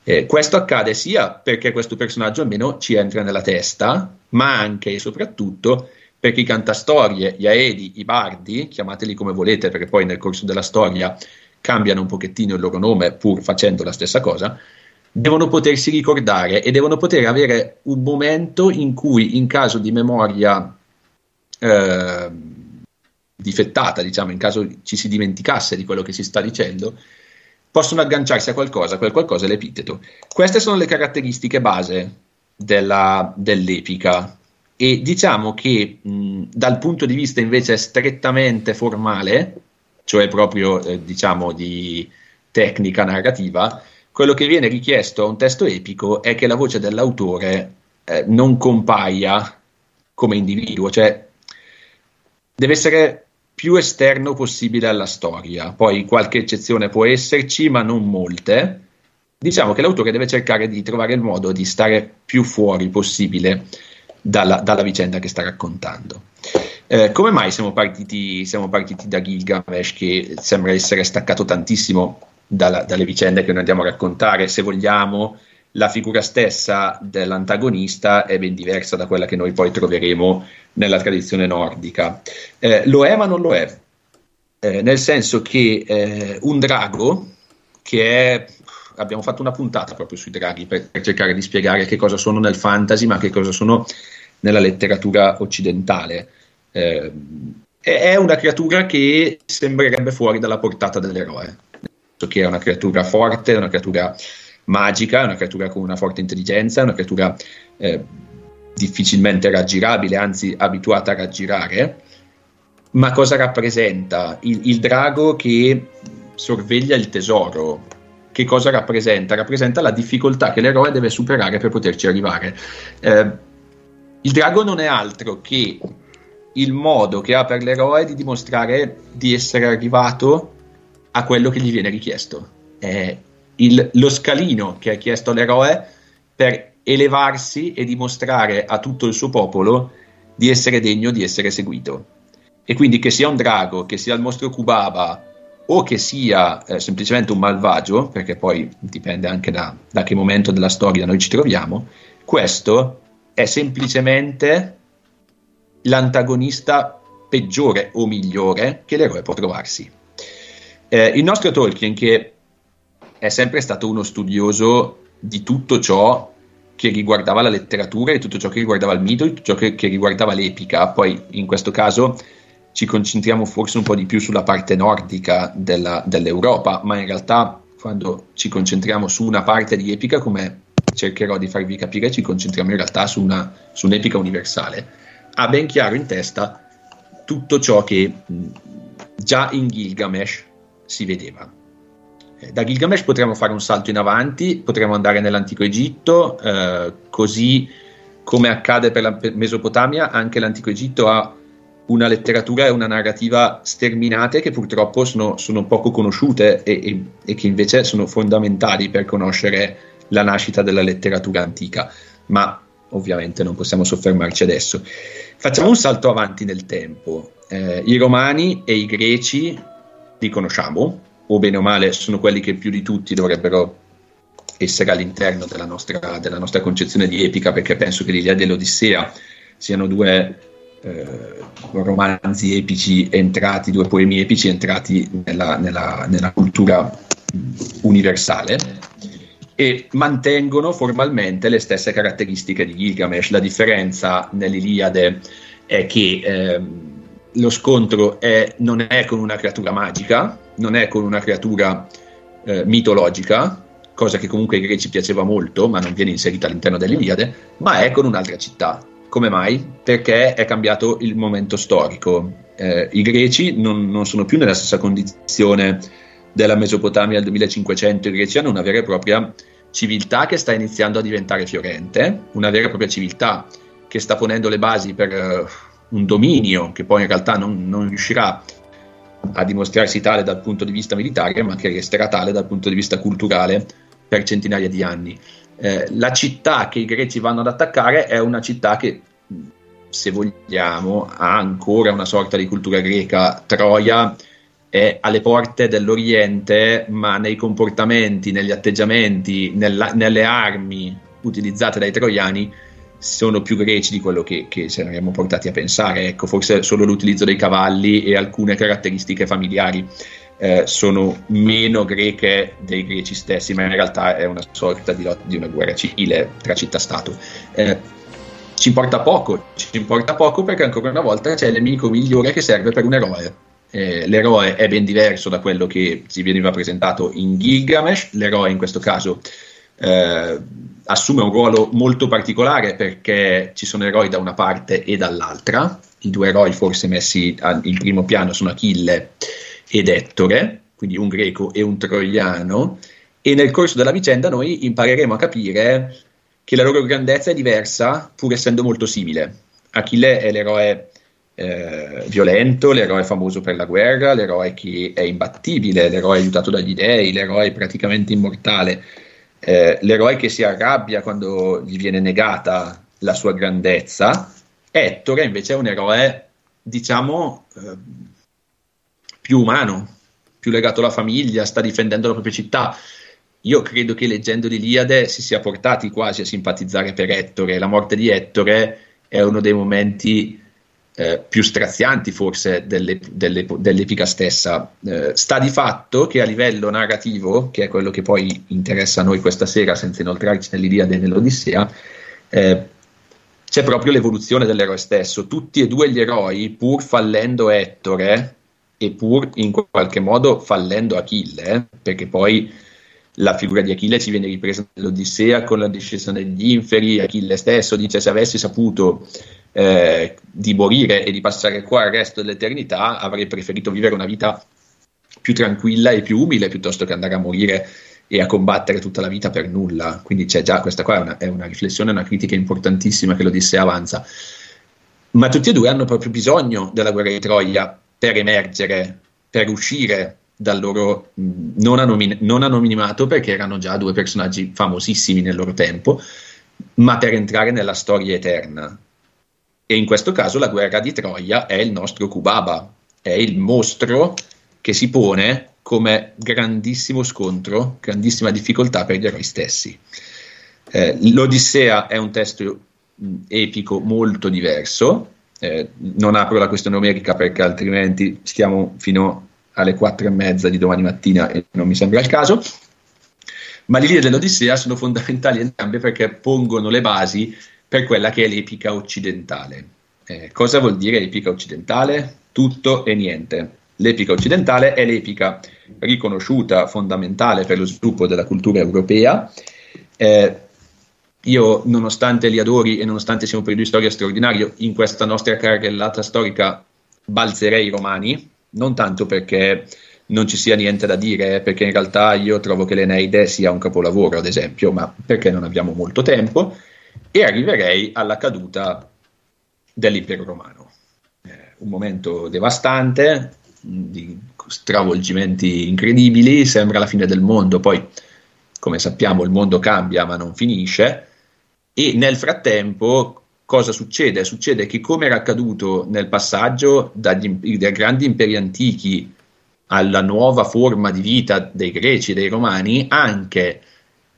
Eh, questo accade sia perché questo personaggio almeno ci entra nella testa, ma anche e soprattutto perché i cantastorie, gli aedi, i bardi, chiamateli come volete perché poi nel corso della storia cambiano un pochettino il loro nome pur facendo la stessa cosa, devono potersi ricordare e devono poter avere un momento in cui, in caso di memoria eh, difettata, diciamo, in caso ci si dimenticasse di quello che si sta dicendo, possono agganciarsi a qualcosa, quel qualcosa è l'epiteto. Queste sono le caratteristiche base della, dell'epica. E diciamo che mh, dal punto di vista invece strettamente formale, cioè proprio eh, diciamo di tecnica narrativa, quello che viene richiesto a un testo epico è che la voce dell'autore eh, non compaia come individuo, cioè deve essere più esterno possibile alla storia. Poi qualche eccezione può esserci, ma non molte. Diciamo che l'autore deve cercare di trovare il modo di stare più fuori possibile Dalla, dalla vicenda che sta raccontando. Eh, come mai siamo partiti, siamo partiti da Gilgamesh, che sembra essere staccato tantissimo dalla, dalle vicende che noi andiamo a raccontare? Se vogliamo, la figura stessa dell'antagonista è ben diversa da quella che noi poi troveremo nella tradizione nordica. Eh, lo è ma non lo è, eh, nel senso che eh, un drago, che è... abbiamo fatto una puntata proprio sui draghi per, per cercare di spiegare che cosa sono nel fantasy ma che cosa sono nella letteratura occidentale, eh, è una creatura che sembrerebbe fuori dalla portata dell'eroe, che è una creatura forte, una creatura magica, una creatura con una forte intelligenza, una creatura eh, difficilmente raggirabile, anzi abituata a raggirare. Ma cosa rappresenta? Il, il drago che sorveglia il tesoro. Che cosa rappresenta? Rappresenta la difficoltà che l'eroe deve superare per poterci arrivare. Eh, il drago non è altro che il modo che ha per l'eroe di dimostrare di essere arrivato a quello che gli viene richiesto. È il, lo scalino che è chiesto all'eroe per elevarsi e dimostrare a tutto il suo popolo di essere degno di essere seguito. E quindi che sia un drago, che sia il mostro Kubaba o che sia eh, semplicemente un malvagio, perché poi dipende anche da, da che momento della storia noi ci troviamo, questo è semplicemente l'antagonista peggiore o migliore che l'eroe può trovarsi. Eh, il nostro Tolkien, che è sempre stato uno studioso di tutto ciò che riguardava la letteratura, di tutto ciò che riguardava il mito, di tutto ciò che, che riguardava l'epica, poi in questo caso ci concentriamo forse un po' di più sulla parte nordica della, dell'Europa, ma in realtà quando ci concentriamo su una parte di epica, come cercherò di farvi capire, ci concentriamo in realtà su, una, su un'epica universale. Ha ben chiaro in testa tutto ciò che mh, già in Gilgamesh si vedeva. Da Gilgamesh potremmo fare un salto in avanti, potremmo andare nell'antico Egitto, eh, così come accade per la Mesopotamia, anche l'antico Egitto ha una letteratura e una narrativa sterminate che purtroppo sono, sono poco conosciute e, e, e che invece sono fondamentali per conoscere la nascita della letteratura antica, ma ovviamente non possiamo soffermarci adesso. Facciamo un salto avanti nel tempo. Eh, i Romani e i Greci li conosciamo, o bene o male sono quelli che più di tutti dovrebbero essere all'interno della nostra, della nostra concezione di epica, perché penso che l'Iliade e l'Odissea siano due eh, romanzi epici entrati, due poemi epici entrati nella, nella, nella cultura universale e mantengono formalmente le stesse caratteristiche di Gilgamesh. La differenza nell'Iliade è che eh, lo scontro è, non è con una creatura magica, non è con una creatura eh, mitologica, cosa che comunque ai greci piaceva molto, ma non viene inserita all'interno dell'Iliade, ma è con un'altra città. Come mai? Perché è cambiato il momento storico. Eh, i greci non, non sono più nella stessa condizione della Mesopotamia del duemilacinquecento, i greci hanno una vera e propria civiltà che sta iniziando a diventare fiorente, una vera e propria civiltà che sta ponendo le basi per eh, un dominio che poi in realtà non, non riuscirà a dimostrarsi tale dal punto di vista militare, ma che resterà tale dal punto di vista culturale per centinaia di anni. Eh, la città che i greci vanno ad attaccare è una città che, se vogliamo, ha ancora una sorta di cultura greca. Troia è alle porte dell'Oriente, ma nei comportamenti, negli atteggiamenti, nella, nelle armi utilizzate dai troiani sono più greci di quello che, che ci eravamo portati a pensare. Ecco, forse solo l'utilizzo dei cavalli e alcune caratteristiche familiari eh, sono meno greche dei greci stessi, ma in realtà è una sorta di, di una guerra civile tra città-stato. Eh, ci importa poco, ci importa poco perché ancora una volta c'è il nemico migliore che serve per un eroe. Eh, l'eroe è ben diverso da quello che ci veniva presentato in Gilgamesh. L'eroe in questo caso Eh, assume un ruolo molto particolare, perché ci sono eroi da una parte e dall'altra. I due eroi forse messi in primo piano sono Achille ed Ettore, quindi un greco e un troiano, e nel corso della vicenda noi impareremo a capire che la loro grandezza è diversa pur essendo molto simile. Achille è l'eroe eh, violento, l'eroe famoso per la guerra, l'eroe che è imbattibile, l'eroe aiutato dagli dei, l'eroe praticamente immortale. Eh, l'eroe che si arrabbia quando gli viene negata la sua grandezza. Ettore invece è un eroe, diciamo, eh, più umano, più legato alla famiglia, sta difendendo la propria città. Io credo che leggendo l'Iliade si sia portati quasi a simpatizzare per Ettore. La morte di Ettore è uno dei momenti eh, più strazianti forse delle, delle, dell'epica stessa. Eh, sta di fatto che a livello narrativo, che è quello che poi interessa a noi questa sera senza inoltrarci nell'Iliade e nell'Odissea, eh, c'è proprio l'evoluzione dell'eroe stesso. Tutti e due gli eroi, pur fallendo Ettore e pur in qualche modo fallendo Achille, perché poi la figura di Achille ci viene ripresa nell'Odissea con la discesa degli inferi. Achille stesso dice: se avessi saputo Eh, di morire e di passare qua il resto dell'eternità, avrei preferito vivere una vita più tranquilla e più umile piuttosto che andare a morire e a combattere tutta la vita per nulla. Quindi c'è già questa qua, è una, è una riflessione, una critica importantissima che l'Odissea avanza. Ma tutti e due hanno proprio bisogno della guerra di Troia per emergere, per uscire dal loro non, anomin- non anonimato, perché erano già due personaggi famosissimi nel loro tempo, ma per entrare nella storia eterna. E in questo caso la guerra di Troia è il nostro Kubaba, è il mostro che si pone come grandissimo scontro, grandissima difficoltà per gli eroi stessi. Eh, L'Odissea è un testo epico molto diverso, eh, non apro la questione omerica perché altrimenti stiamo fino alle quattro e mezza di domani mattina e non mi sembra il caso, ma le linee dell'Odissea sono fondamentali entrambe perché pongono le basi per quella che è l'epica occidentale. Eh, cosa vuol dire epica occidentale? Tutto e niente. L'epica occidentale è l'epica riconosciuta, fondamentale per lo sviluppo della cultura europea. Eh, io, nonostante li adori e nonostante sia un periodo di storia straordinario, in questa nostra carrellata storica balzerei i romani, non tanto perché non ci sia niente da dire, perché in realtà io trovo che l'Eneide sia un capolavoro, ad esempio, ma perché non abbiamo molto tempo, e arriverei alla caduta dell'impero romano, eh, un momento devastante di stravolgimenti incredibili, sembra la fine del mondo, poi come sappiamo il mondo cambia ma non finisce, e nel frattempo cosa succede? Succede che, come era accaduto nel passaggio dagli, dai grandi imperi antichi alla nuova forma di vita dei greci e dei romani, anche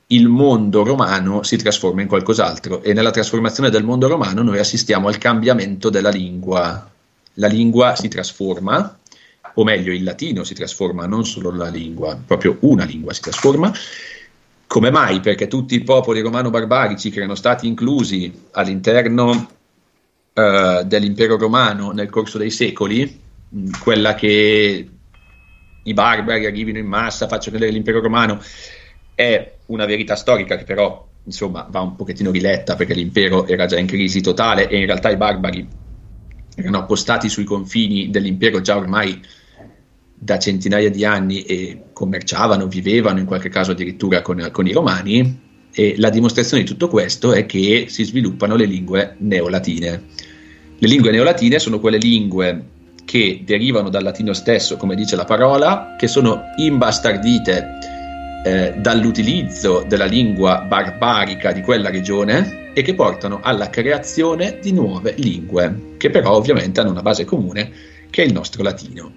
il mondo romano si trasforma in qualcos'altro, e nella trasformazione del mondo romano noi assistiamo al cambiamento della lingua. La lingua si trasforma, o meglio il latino si trasforma, non solo la lingua, proprio una lingua si trasforma. Come mai? Perché tutti i popoli romano-barbarici che erano stati inclusi all'interno eh, dell'impero romano nel corso dei secoli, quella che i barbari arrivino in massa, facciano cadere l'impero romano, è una verità storica che però insomma va un pochettino riletta, perché l'impero era già in crisi totale e in realtà i barbari erano appostati sui confini dell'impero già ormai da centinaia di anni e commerciavano, vivevano in qualche caso addirittura con, con i romani, e la dimostrazione di tutto questo è che si sviluppano le lingue neolatine. Le lingue neolatine sono quelle lingue che derivano dal latino stesso, come dice la parola, che sono imbastardite Eh, dall'utilizzo della lingua barbarica di quella regione e che portano alla creazione di nuove lingue, che però ovviamente hanno una base comune, che è il nostro latino.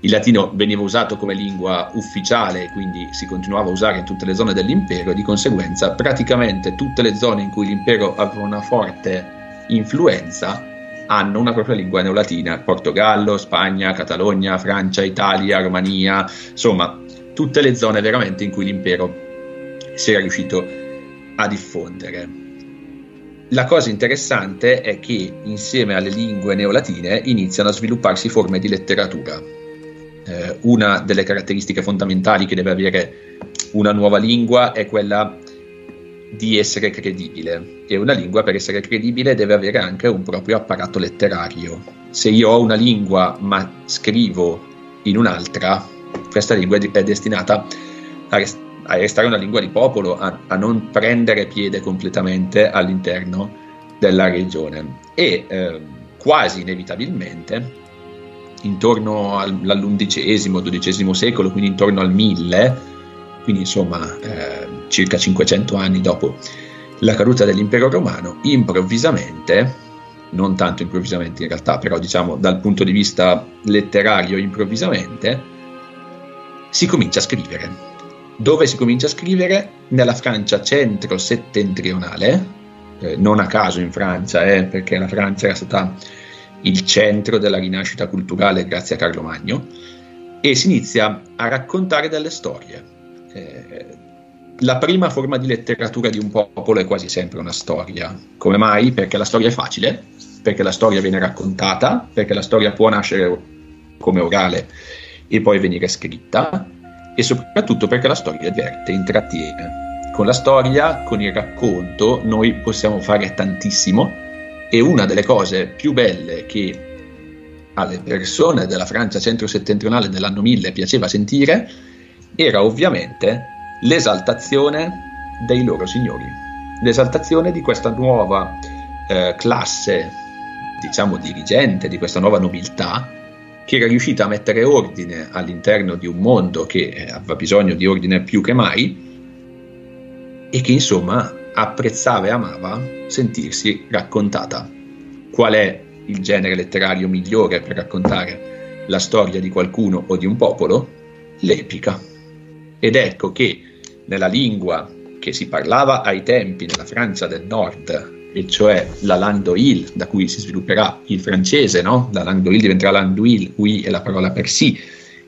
Il latino veniva usato come lingua ufficiale, quindi si continuava a usare in tutte le zone dell'impero, e di conseguenza praticamente tutte le zone in cui l'impero aveva una forte influenza hanno una propria lingua neolatina: Portogallo, Spagna, Catalogna, Francia, Italia, Romania, insomma tutte le zone veramente in cui l'impero si era riuscito a diffondere. La cosa interessante è che insieme alle lingue neolatine iniziano a svilupparsi forme di letteratura. Eh, una delle caratteristiche fondamentali che deve avere una nuova lingua è quella di essere credibile, e una lingua, per essere credibile, deve avere anche un proprio apparato letterario. Se io ho una lingua ma scrivo in un'altra, questa lingua è destinata a, rest- a restare una lingua di popolo, a-, a non prendere piede completamente all'interno della regione. E eh, quasi inevitabilmente, intorno al- all'undicesimo, dodicesimo secolo, quindi intorno al mille, quindi insomma eh, circa cinquecento anni dopo la caduta dell'impero romano, improvvisamente, non tanto improvvisamente in realtà, però diciamo dal punto di vista letterario improvvisamente, si comincia a scrivere. Dove si comincia a scrivere? Nella Francia centro-settentrionale, eh, non a caso in Francia, eh, perché la Francia era stata il centro della rinascita culturale grazie a Carlo Magno, e si inizia a raccontare delle storie. Eh, la prima forma di letteratura di un popolo è quasi sempre una storia. Come mai? Perché la storia è facile, perché la storia viene raccontata, perché la storia può nascere come orale e poi venire scritta, e soprattutto perché la storia diverte, intrattiene. Con la storia, con il racconto, noi possiamo fare tantissimo, e una delle cose più belle che alle persone della Francia centro-settentrionale dell'anno mille piaceva sentire era ovviamente l'esaltazione dei loro signori, l'esaltazione di questa nuova eh, classe, diciamo dirigente, di questa nuova nobiltà, che era riuscita a mettere ordine all'interno di un mondo che aveva bisogno di ordine più che mai, e che insomma apprezzava e amava sentirsi raccontata. Qual è il genere letterario migliore per raccontare la storia di qualcuno o di un popolo? L'epica. Ed ecco che nella lingua che si parlava ai tempi nella Francia del Nord, e cioè la Languedoc, da cui si svilupperà il francese, no? La Languedoc diventerà Languil, qui è la parola per sì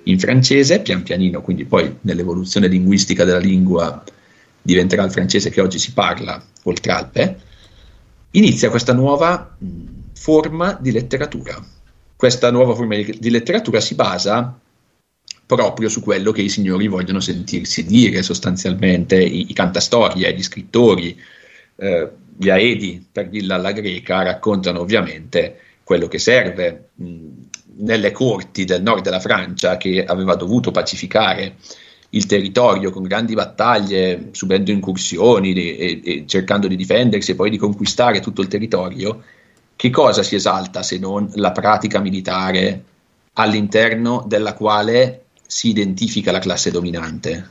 in francese, pian pianino, quindi poi nell'evoluzione linguistica della lingua diventerà il francese che oggi si parla oltralpe. Inizia questa nuova forma di letteratura. Questa nuova forma di letteratura si basa proprio su quello che i signori vogliono sentirsi dire, sostanzialmente i, i cantastorie, gli scrittori, eh, gli Aedi, per dirla alla greca, raccontano ovviamente quello che serve. Mh, nelle corti del nord della Francia, che aveva dovuto pacificare il territorio con grandi battaglie, subendo incursioni e, e cercando di difendersi e poi di conquistare tutto il territorio, che cosa si esalta se non la pratica militare all'interno della quale si identifica la classe dominante?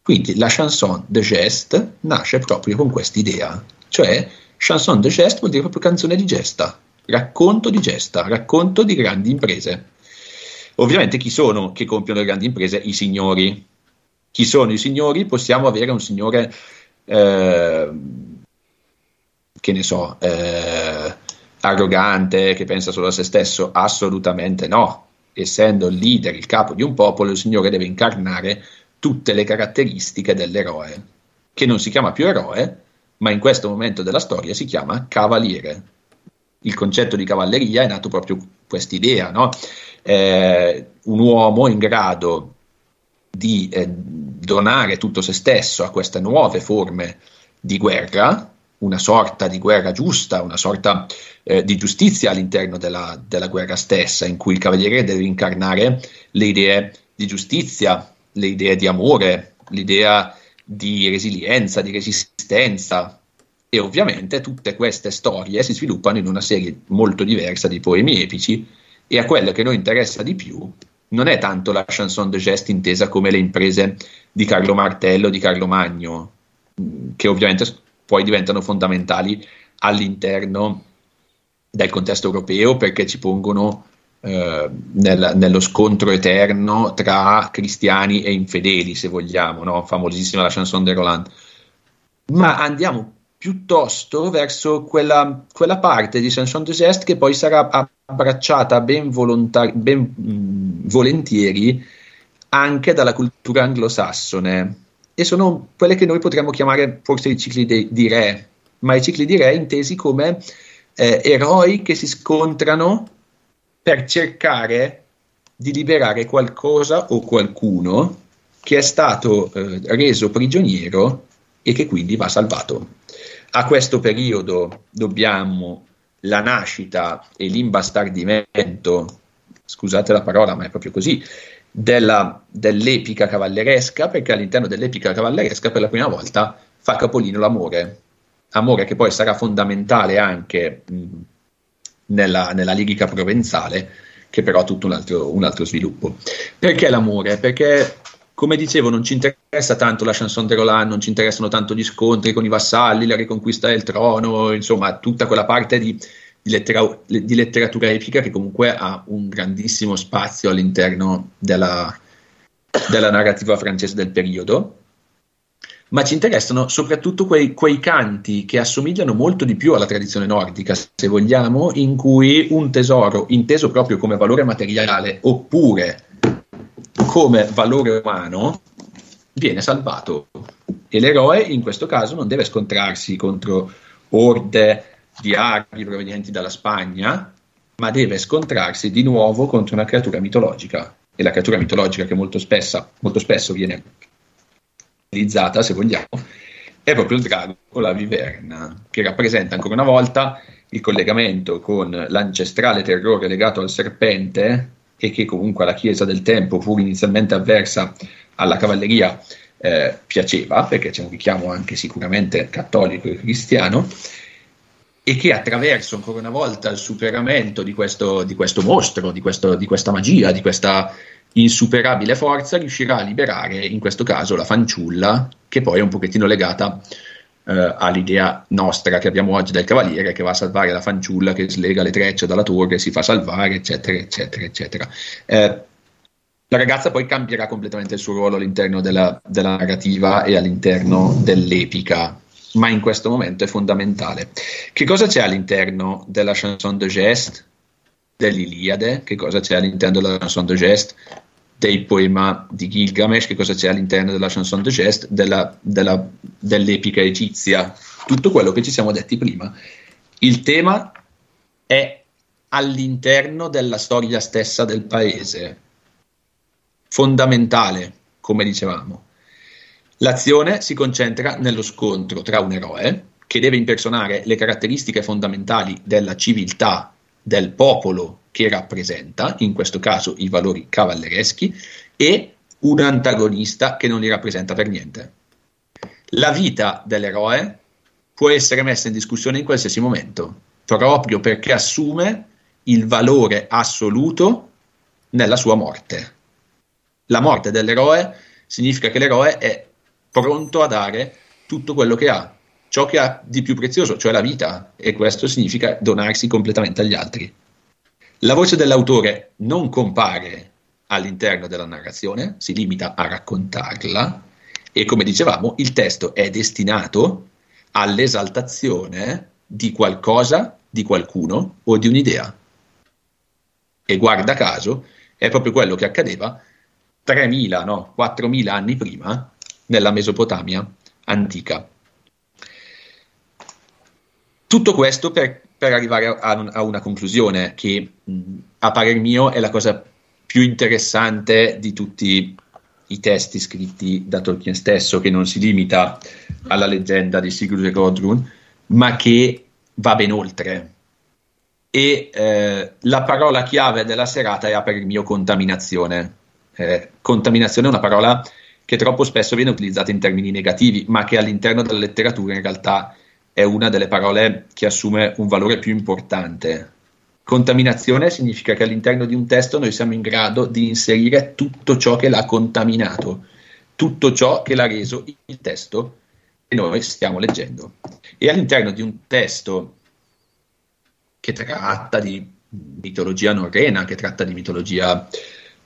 Quindi la chanson de geste nasce proprio con quest'idea, cioè chanson de geste vuol dire proprio canzone di gesta, racconto di gesta, racconto di grandi imprese. Ovviamente chi sono che compiono le grandi imprese? I signori. Chi sono i signori? Possiamo avere un signore, eh, che ne so, eh, arrogante, che pensa solo a se stesso? Assolutamente no. Essendo il leader, il capo di un popolo, il signore deve incarnare tutte le caratteristiche dell'eroe, che non si chiama più eroe, ma in questo momento della storia si chiama cavaliere. Il concetto di cavalleria è nato proprio quest'idea, no? Eh, un uomo in grado di eh, donare tutto se stesso a queste nuove forme di guerra, una sorta di guerra giusta, una sorta eh, di giustizia all'interno della, della guerra stessa, in cui il cavaliere deve incarnare le idee di giustizia, le idee di amore, l'idea di resilienza, di resistenza. E ovviamente tutte queste storie si sviluppano in una serie molto diversa di poemi epici, e a quello che noi interessa di più non è tanto la chanson de geste intesa come le imprese di Carlo Martello, di Carlo Magno, che ovviamente poi diventano fondamentali all'interno del contesto europeo, perché ci pongono eh, nel, nello scontro eterno tra cristiani e infedeli, se vogliamo, no? Famosissima la chanson de Roland. Ma andiamo piuttosto verso quella, quella parte di chanson de geste che poi sarà abbracciata ben, volontari, ben mh, volentieri anche dalla cultura anglosassone, e sono quelle che noi potremmo chiamare forse i cicli de, di re, ma i cicli di re intesi come eh, eroi che si scontrano per cercare di liberare qualcosa o qualcuno che è stato eh, reso prigioniero e che quindi va salvato. A questo periodo dobbiamo la nascita e l'imbastardimento, scusate la parola ma è proprio così, della, dell'epica cavalleresca, perché all'interno dell'epica cavalleresca per la prima volta fa capolino l'amore, amore che poi sarà fondamentale anche mh, nella, nella lirica provenzale, che però ha tutto un altro, un altro sviluppo. Perché l'amore? Perché, come dicevo, non ci interessa tanto la chanson de Roland, non ci interessano tanto gli scontri con i vassalli, la riconquista del trono, insomma tutta quella parte di, di, lettera, di letteratura epica che comunque ha un grandissimo spazio all'interno della, della narrativa francese del periodo, ma ci interessano soprattutto quei, quei canti che assomigliano molto di più alla tradizione nordica, se vogliamo, in cui un tesoro inteso proprio come valore materiale oppure come valore umano viene salvato, e l'eroe in questo caso non deve scontrarsi contro orde di armi provenienti dalla Spagna, ma deve scontrarsi di nuovo contro una creatura mitologica, e la creatura mitologica che molto, spessa, molto spesso viene utilizzata, se vogliamo, è proprio il drago o la viverna, che rappresenta ancora una volta il collegamento con l'ancestrale terrore legato al serpente, e che comunque alla Chiesa del tempo, pur inizialmente avversa alla cavalleria, eh, piaceva, perché c'è un richiamo anche sicuramente cattolico e cristiano, e che attraverso ancora una volta il superamento di questo, di questo mostro, di, questo, di questa magia, di questa insuperabile forza, riuscirà a liberare in questo caso la fanciulla, che poi è un pochettino legata eh, all'idea nostra che abbiamo oggi del cavaliere che va a salvare la fanciulla che slega le trecce dalla torre, si fa salvare, eccetera, eccetera, eccetera. Eh, la ragazza poi cambierà completamente il suo ruolo all'interno della, della narrativa e all'interno dell'epica, ma in questo momento è fondamentale. Che cosa c'è all'interno della chanson de geste dell'Iliade? Che cosa c'è all'interno della chanson de geste dei poema di Gilgamesh? Che cosa c'è all'interno della chanson de geste della, della, dell'epica egizia? Tutto quello che ci siamo detti prima. Il tema è all'interno della storia stessa del paese, fondamentale, come dicevamo. L'azione si concentra nello scontro tra un eroe che deve impersonare le caratteristiche fondamentali della civiltà del popolo che rappresenta, in questo caso i valori cavallereschi, e un antagonista che non li rappresenta per niente. La vita dell'eroe può essere messa in discussione in qualsiasi momento, proprio perché assume il valore assoluto nella sua morte. La morte dell'eroe significa che l'eroe è pronto a dare tutto quello che ha, ciò che ha di più prezioso, cioè la vita, e questo significa donarsi completamente agli altri. La voce dell'autore non compare all'interno della narrazione, si limita a raccontarla, e come dicevamo, il testo è destinato all'esaltazione di qualcosa, di qualcuno o di un'idea. E guarda caso, è proprio quello che accadeva tremila, no, quattromila anni prima nella Mesopotamia antica. Tutto questo per, per arrivare a, un, a una conclusione che a parer mio è la cosa più interessante di tutti i testi scritti da Tolkien stesso, che non si limita alla leggenda di Sigurd e Gudrun, ma che va ben oltre. E eh, la parola chiave della serata è a parer mio contaminazione. Eh, contaminazione è una parola che troppo spesso viene utilizzata in termini negativi, ma che all'interno della letteratura in realtà è una delle parole che assume un valore più importante. Contaminazione significa che all'interno di un testo noi siamo in grado di inserire tutto ciò che l'ha contaminato, tutto ciò che l'ha reso il testo che noi stiamo leggendo. E all'interno di un testo che tratta di mitologia norrena, che tratta di mitologia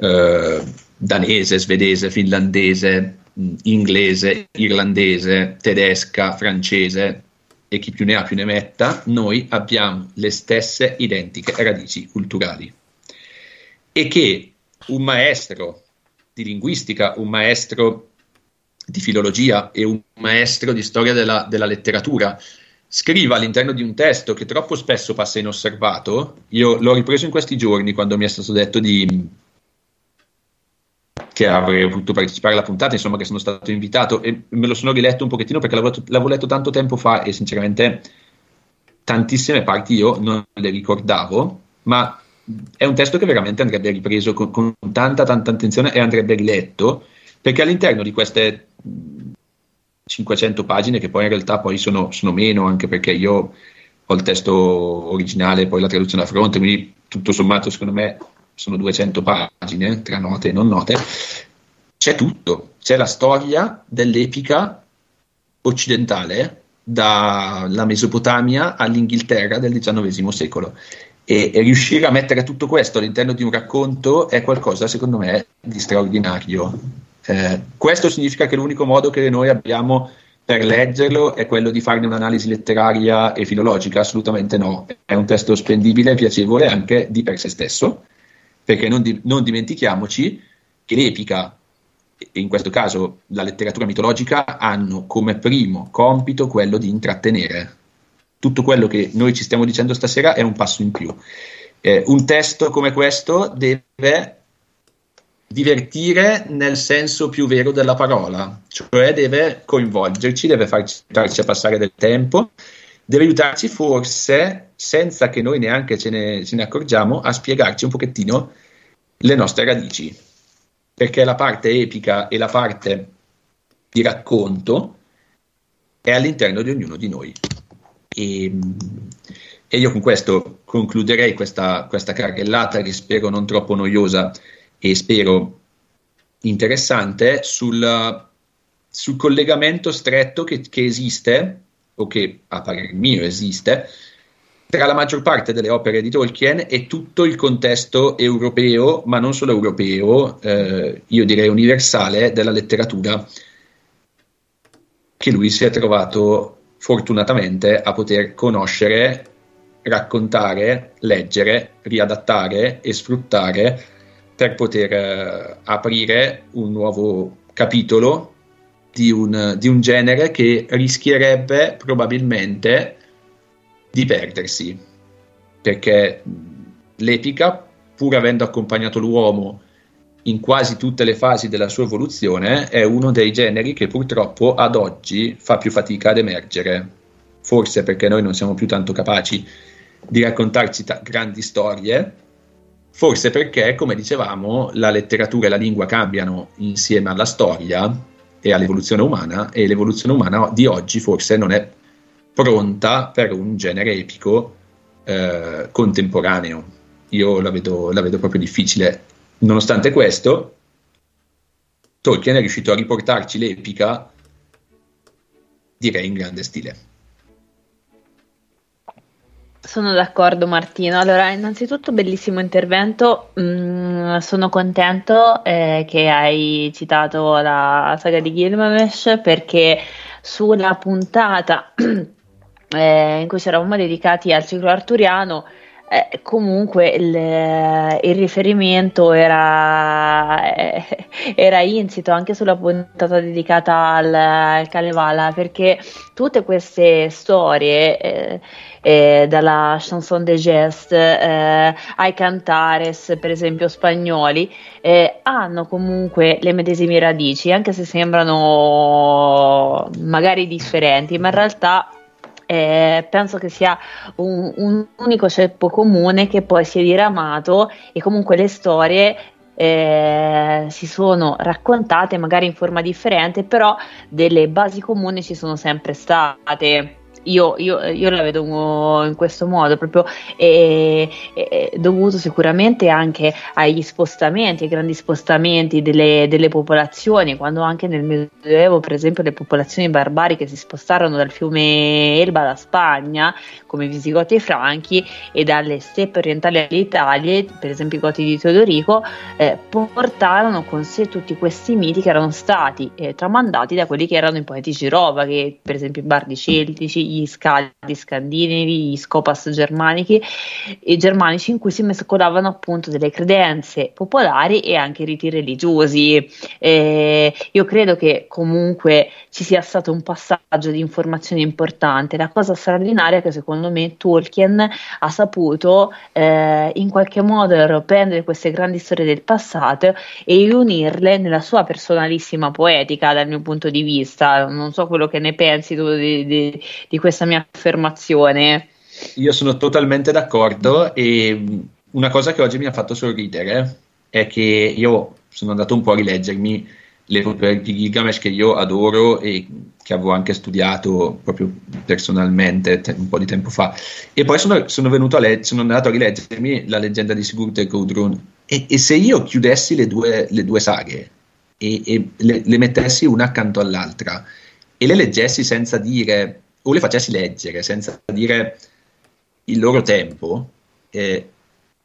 eh, danese, svedese, finlandese, inglese, irlandese, tedesca, francese e chi più ne ha più ne metta, noi abbiamo le stesse identiche radici culturali. E che un maestro di linguistica, un maestro di filologia e un maestro di storia della, della letteratura scriva all'interno di un testo che troppo spesso passa inosservato, io l'ho ripreso in questi giorni quando mi è stato detto di... che avrei potuto partecipare alla puntata, insomma che sono stato invitato, e me lo sono riletto un pochettino perché l'avevo, l'avevo letto tanto tempo fa e sinceramente tantissime parti io non le ricordavo, ma è un testo che veramente andrebbe ripreso con, con tanta tanta attenzione e andrebbe riletto, perché all'interno di queste cinquecento pagine, che poi in realtà poi sono, sono meno, anche perché io ho il testo originale e poi la traduzione a fronte, quindi tutto sommato secondo me sono duecento pagine, tra note e non note, c'è tutto, c'è la storia dell'epica occidentale, dalla Mesopotamia all'Inghilterra del diciannovesimo secolo, e, e riuscire a mettere tutto questo all'interno di un racconto è qualcosa, secondo me, di straordinario. Eh, questo significa che l'unico modo che noi abbiamo per leggerlo è quello di farne un'analisi letteraria e filologica? Assolutamente no, è un testo spendibile e piacevole anche di per sé stesso, perché non, di, non dimentichiamoci che l'epica, e in questo caso la letteratura mitologica, hanno come primo compito quello di intrattenere. Tutto quello che noi ci stiamo dicendo stasera è un passo in più. Eh, un testo come questo deve divertire nel senso più vero della parola, cioè deve coinvolgerci, deve farci, farci passare del tempo, deve aiutarci forse, senza che noi neanche ce ne, ce ne accorgiamo, a spiegarci un pochettino le nostre radici, perché la parte epica e la parte di racconto è all'interno di ognuno di noi. E, e io con questo concluderei questa, questa carrellata, che spero non troppo noiosa e spero interessante, sul, sul collegamento stretto che, che esiste o che a parer mio esiste, tra la maggior parte delle opere di Tolkien e tutto il contesto europeo, ma non solo europeo, eh, io direi universale, della letteratura che lui si è trovato fortunatamente a poter conoscere, raccontare, leggere, riadattare e sfruttare per poter eh, aprire un nuovo capitolo di un, di un genere che rischierebbe probabilmente di perdersi, perché l'epica, pur avendo accompagnato l'uomo in quasi tutte le fasi della sua evoluzione, è uno dei generi che purtroppo ad oggi fa più fatica ad emergere, forse perché noi non siamo più tanto capaci di raccontarci ta- grandi storie, forse perché, come dicevamo, la letteratura e la lingua cambiano insieme alla storia e all'evoluzione umana, e l'evoluzione umana di oggi forse non è pronta per un genere epico eh, contemporaneo. Io la vedo, la vedo proprio difficile. Nonostante questo, Tolkien è riuscito a riportarci l'epica, direi, in grande stile. Sono d'accordo, Martino. Allora, innanzitutto bellissimo intervento, mm, sono contento eh, che hai citato la saga di Gilgamesh, perché sulla puntata eh, in cui ci eravamo dedicati al ciclo arturiano, Eh, comunque il, il riferimento era, eh, era insito anche sulla puntata dedicata al, al Kalevala, perché tutte queste storie, eh, eh, dalla chanson de geste eh, ai cantares, per esempio spagnoli, eh, hanno comunque le medesime radici, anche se sembrano magari differenti, ma in realtà Eh, penso che sia un, un unico ceppo comune che poi si è diramato, e comunque le storie eh, si sono raccontate magari in forma differente, però delle basi comuni ci sono sempre state. Io, io, io la vedo in questo modo, proprio eh, eh, dovuto sicuramente anche agli spostamenti, ai grandi spostamenti delle, delle popolazioni, quando anche nel Medioevo, per esempio, le popolazioni barbariche si spostarono dal fiume Elba alla Spagna, come i Visigoti e i Franchi, e dalle steppe orientali all'Italia, per esempio i Goti di Teodorico, eh, portarono con sé tutti questi miti che erano stati eh, tramandati da quelli che erano i poeti Girova, che per esempio i bardi celtici, gli scaldi scandinavi, gli scopas germanici, e germanici, in cui si mescolavano appunto delle credenze popolari e anche riti religiosi. Eh, io credo che comunque ci sia stato un passaggio di informazioni importante. La cosa straordinaria è che secondo me Tolkien ha saputo eh, in qualche modo prendere queste grandi storie del passato e riunirle nella sua personalissima poetica, dal mio punto di vista. Non so quello che ne pensi tu di, di, di questa mia affermazione. Io sono totalmente d'accordo, e una cosa che oggi mi ha fatto sorridere è che io sono andato un po' a rileggermi le opere di Gilgamesh, che io adoro e che avevo anche studiato proprio personalmente te- un po' di tempo fa, e poi sono, sono venuto a leggere, sono andato a rileggermi la leggenda di Sigurd e Gudrun, e, e se io chiudessi le due, le due saghe e, e le, le mettessi una accanto all'altra e le leggessi senza dire, o le facessi leggere senza dire il loro tempo, eh,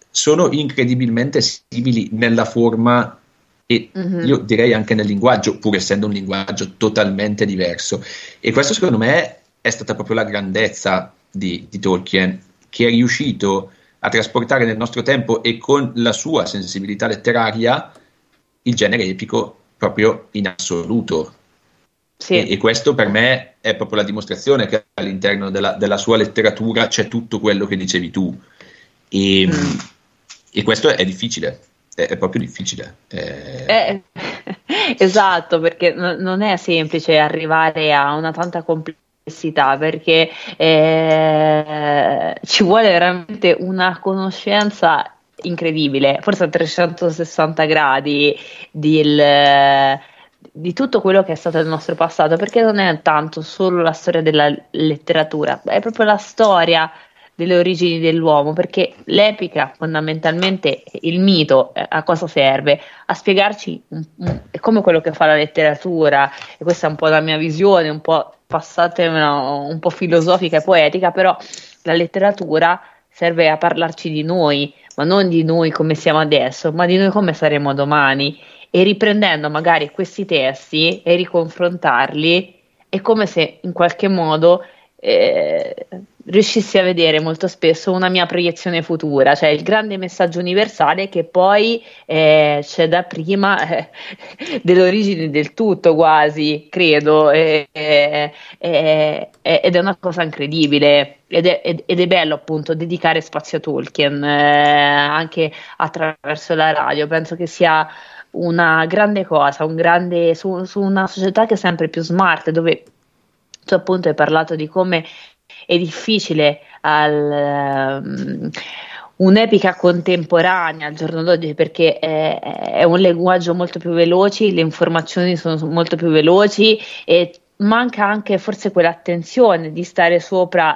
sono incredibilmente simili nella forma e mm-hmm. io direi anche nel linguaggio, pur essendo un linguaggio totalmente diverso, e questo secondo me è stata proprio la grandezza di, di Tolkien, che è riuscito a trasportare nel nostro tempo e con la sua sensibilità letteraria il genere epico proprio in assoluto. Sì. E, e questo per me è proprio la dimostrazione che all'interno della, della sua letteratura c'è tutto quello che dicevi tu, e, mm. e questo è difficile. È proprio difficile. Eh... Eh, esatto, perché n- non è semplice arrivare a una tanta complessità, perché eh, ci vuole veramente una conoscenza incredibile, forse a trecentosessanta gradi del... di tutto quello che è stato il nostro passato, perché non è tanto solo la storia della letteratura, è proprio la storia delle origini dell'uomo, perché l'epica, fondamentalmente il mito, eh, a cosa serve? A spiegarci un, un, come quello che fa la letteratura, e questa è un po' la mia visione, un po' passate no, un po' filosofica e poetica, però la letteratura serve a parlarci di noi, ma non di noi come siamo adesso, ma di noi come saremo domani, e riprendendo magari questi testi e riconfrontarli è come se in qualche modo eh, riuscissi a vedere molto spesso una mia proiezione futura, cioè il grande messaggio universale che poi eh, c'è da prima eh, dell'origine del tutto quasi, credo, eh, eh, eh, ed è una cosa incredibile ed è, ed, ed è bello appunto dedicare spazio a Tolkien eh, anche attraverso la radio, penso che sia una grande cosa, un grande su, su una società che è sempre più smart, dove tu appunto hai parlato di come è difficile al, um, un'epica contemporanea al giorno d'oggi, perché è, è un linguaggio molto più veloce, le informazioni sono molto più veloci e manca anche forse quell'attenzione di stare sopra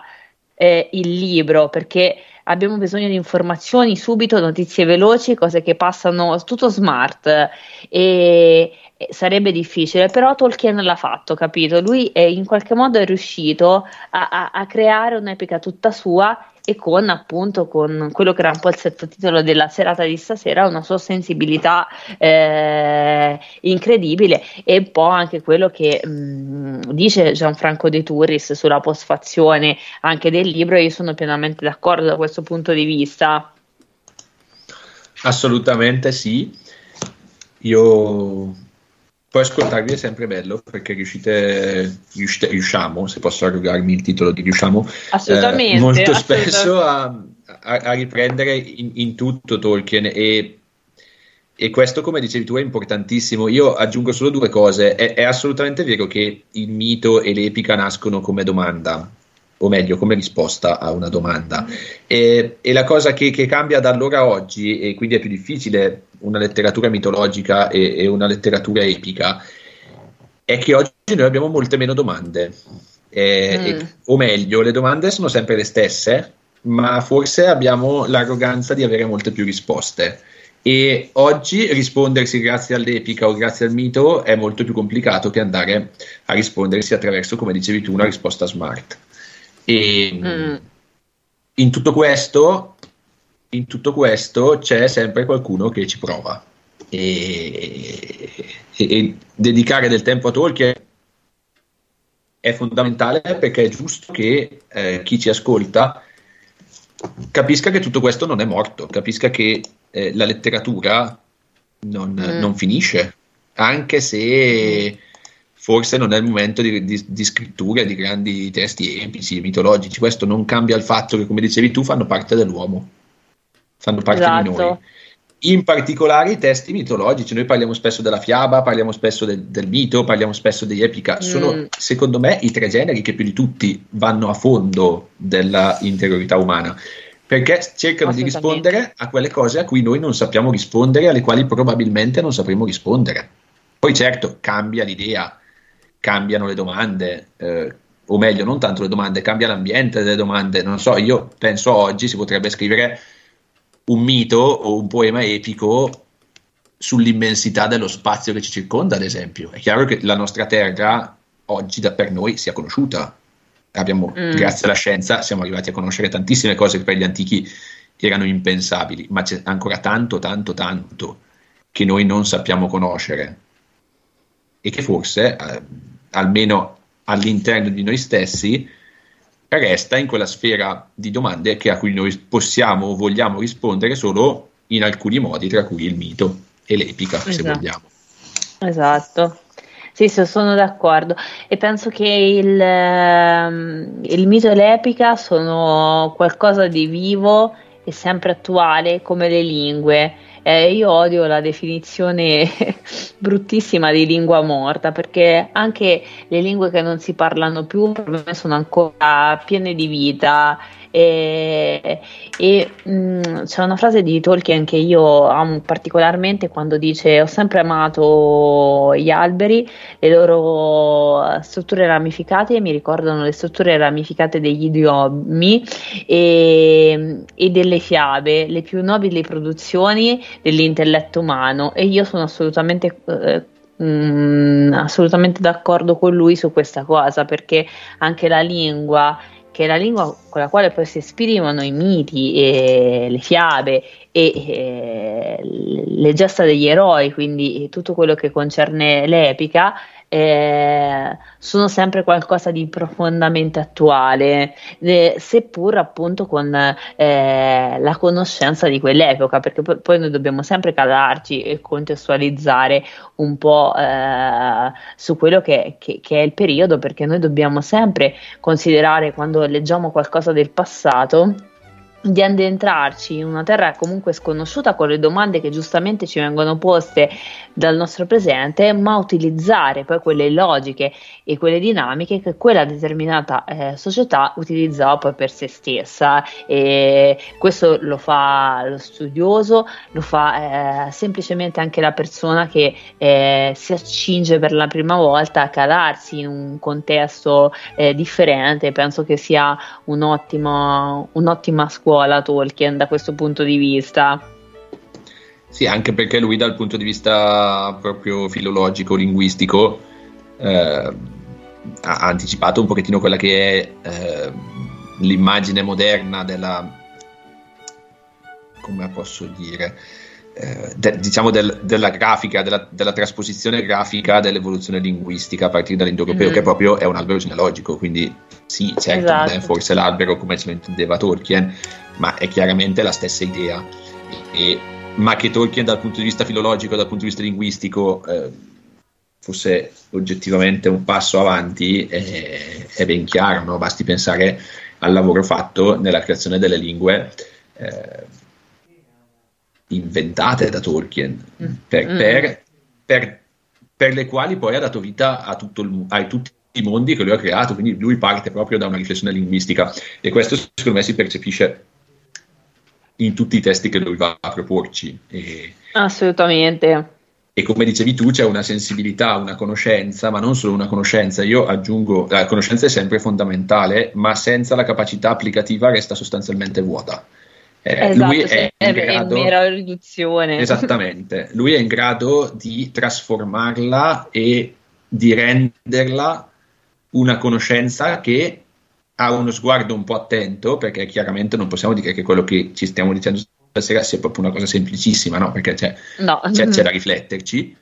eh, il libro, perché abbiamo bisogno di informazioni subito, notizie veloci, cose che passano tutto smart e sarebbe difficile, però Tolkien l'ha fatto, capito? Lui è, in qualche modo è riuscito a, a, a creare un'epica tutta sua e con appunto con quello che era un po' il sottotitolo della serata di stasera, una sua sensibilità eh, incredibile, e un po' anche quello che mh, dice Gianfranco De Turris sulla postfazione anche del libro, e io sono pienamente d'accordo da questo punto di vista. Assolutamente sì, io poi ascoltarvi è sempre bello perché riuscite, riuscite riusciamo, se posso arrogarmi il titolo di riusciamo, assolutamente, eh, molto assolutamente. Spesso a, a, a riprendere in, in tutto Tolkien e, e questo, come dicevi tu, è importantissimo. Io aggiungo solo due cose: è, è assolutamente vero che il mito e l'epica nascono come domanda, o meglio come risposta a una domanda, e, e la cosa che, che cambia da allora a oggi, e quindi è più difficile una letteratura mitologica e, e una letteratura epica, è che oggi noi abbiamo molte meno domande e, mm. e, o meglio le domande sono sempre le stesse, ma forse abbiamo l'arroganza di avere molte più risposte, e oggi rispondersi grazie all'epica o grazie al mito è molto più complicato che andare a rispondersi attraverso, come dicevi tu, una risposta smart. E mm. in tutto questo in tutto questo c'è sempre qualcuno che ci prova, e, e, e dedicare del tempo a Tolkien è fondamentale, perché è giusto che eh, chi ci ascolta capisca che tutto questo non è morto, capisca che eh, la letteratura non, mm. non finisce, anche se forse non è il momento di, di, di scrittura di grandi testi epici e mitologici. Questo non cambia il fatto che, come dicevi tu, fanno parte dell'uomo, fanno parte esatto. di noi. In particolare i testi mitologici, noi parliamo spesso della fiaba, parliamo spesso del, del mito, parliamo spesso degli epica, mm. sono secondo me i tre generi che più di tutti vanno a fondo della interiorità umana, perché cercano di rispondere a quelle cose a cui noi non sappiamo rispondere, alle quali probabilmente non sapremo rispondere. Poi certo cambia l'idea, cambiano le domande, eh, o meglio non tanto le domande, cambia l'ambiente delle domande. Non so, io penso oggi si potrebbe scrivere un mito o un poema epico sull'immensità dello spazio che ci circonda, ad esempio. È chiaro che la nostra Terra oggi da per noi sia conosciuta, abbiamo, mm. grazie alla scienza siamo arrivati a conoscere tantissime cose che per gli antichi erano impensabili, ma c'è ancora tanto tanto tanto che noi non sappiamo conoscere e che forse eh, almeno all'interno di noi stessi resta in quella sfera di domande che a cui noi possiamo o vogliamo rispondere solo in alcuni modi, tra cui il mito e l'epica, esatto. se vogliamo. Esatto, sì, sono d'accordo, e penso che il, il mito e l'epica sono qualcosa di vivo e sempre attuale, come le lingue. Eh, io odio la definizione bruttissima di lingua morta, perché anche le lingue che non si parlano più per me sono ancora piene di vita, e, e mh, c'è una frase di Tolkien che io amo particolarmente, quando dice: ho sempre amato gli alberi, le loro strutture ramificate mi ricordano le strutture ramificate degli idiomi e, e delle fiabe, le più nobili produzioni dell'intelletto umano. E io sono assolutamente eh, Mm, assolutamente d'accordo con lui su questa cosa, perché anche la lingua, che è la lingua con la quale poi si esprimano i miti e le fiabe e, e le gesta degli eroi, quindi tutto quello che concerne l'epica, eh, sono sempre qualcosa di profondamente attuale, eh, seppur appunto con eh, la conoscenza di quell'epoca, perché p- poi noi dobbiamo sempre calarci e contestualizzare un po' eh, su quello che, che, che è il periodo, perché noi dobbiamo sempre considerare, quando leggiamo qualcosa del passato, di addentrarci in una terra comunque sconosciuta, con le domande che giustamente ci vengono poste dal nostro presente, ma utilizzare poi quelle logiche e quelle dinamiche che quella determinata eh, società utilizzava poi per se stessa, e questo lo fa lo studioso, lo fa eh, semplicemente anche la persona che eh, si accinge per la prima volta a calarsi in un contesto eh, differente. Penso che sia un'ottima, un'ottima scuola Tolkien da questo punto di vista. Sì, anche perché lui dal punto di vista proprio filologico, linguistico, eh, ha anticipato un pochettino quella che è eh, l'immagine moderna della, come posso dire, eh, de, diciamo del, della grafica, della, della trasposizione grafica dell'evoluzione linguistica a partire dall'indoeuropeo, mm. che proprio è un albero genealogico, quindi sì, certo, esatto. Non è forse l'albero come ce lo intendeva Tolkien, ma è chiaramente la stessa idea, e, e, ma che Tolkien dal punto di vista filologico, dal punto di vista linguistico eh, fosse oggettivamente un passo avanti eh, è ben chiaro, no? Basti pensare al lavoro fatto nella creazione delle lingue eh, inventate da Tolkien, per, mm. per, per, per le quali poi ha dato vita a tutto il, a tutti i mondi che lui ha creato, quindi lui parte proprio da una riflessione linguistica, e questo secondo me si percepisce in tutti i testi che lui va a proporci. E, assolutamente. E come dicevi tu, c'è una sensibilità, una conoscenza, ma non solo una conoscenza, io aggiungo, la conoscenza è sempre fondamentale, ma senza la capacità applicativa resta sostanzialmente vuota. Eh, esatto, lui è in grado, è mera riduzione. Esattamente, lui è in grado di trasformarla e di renderla una conoscenza che ha uno sguardo un po' attento, perché chiaramente non possiamo dire che quello che ci stiamo dicendo stasera sia proprio una cosa semplicissima, no? Perché c'è, no. c'è, c'è da rifletterci,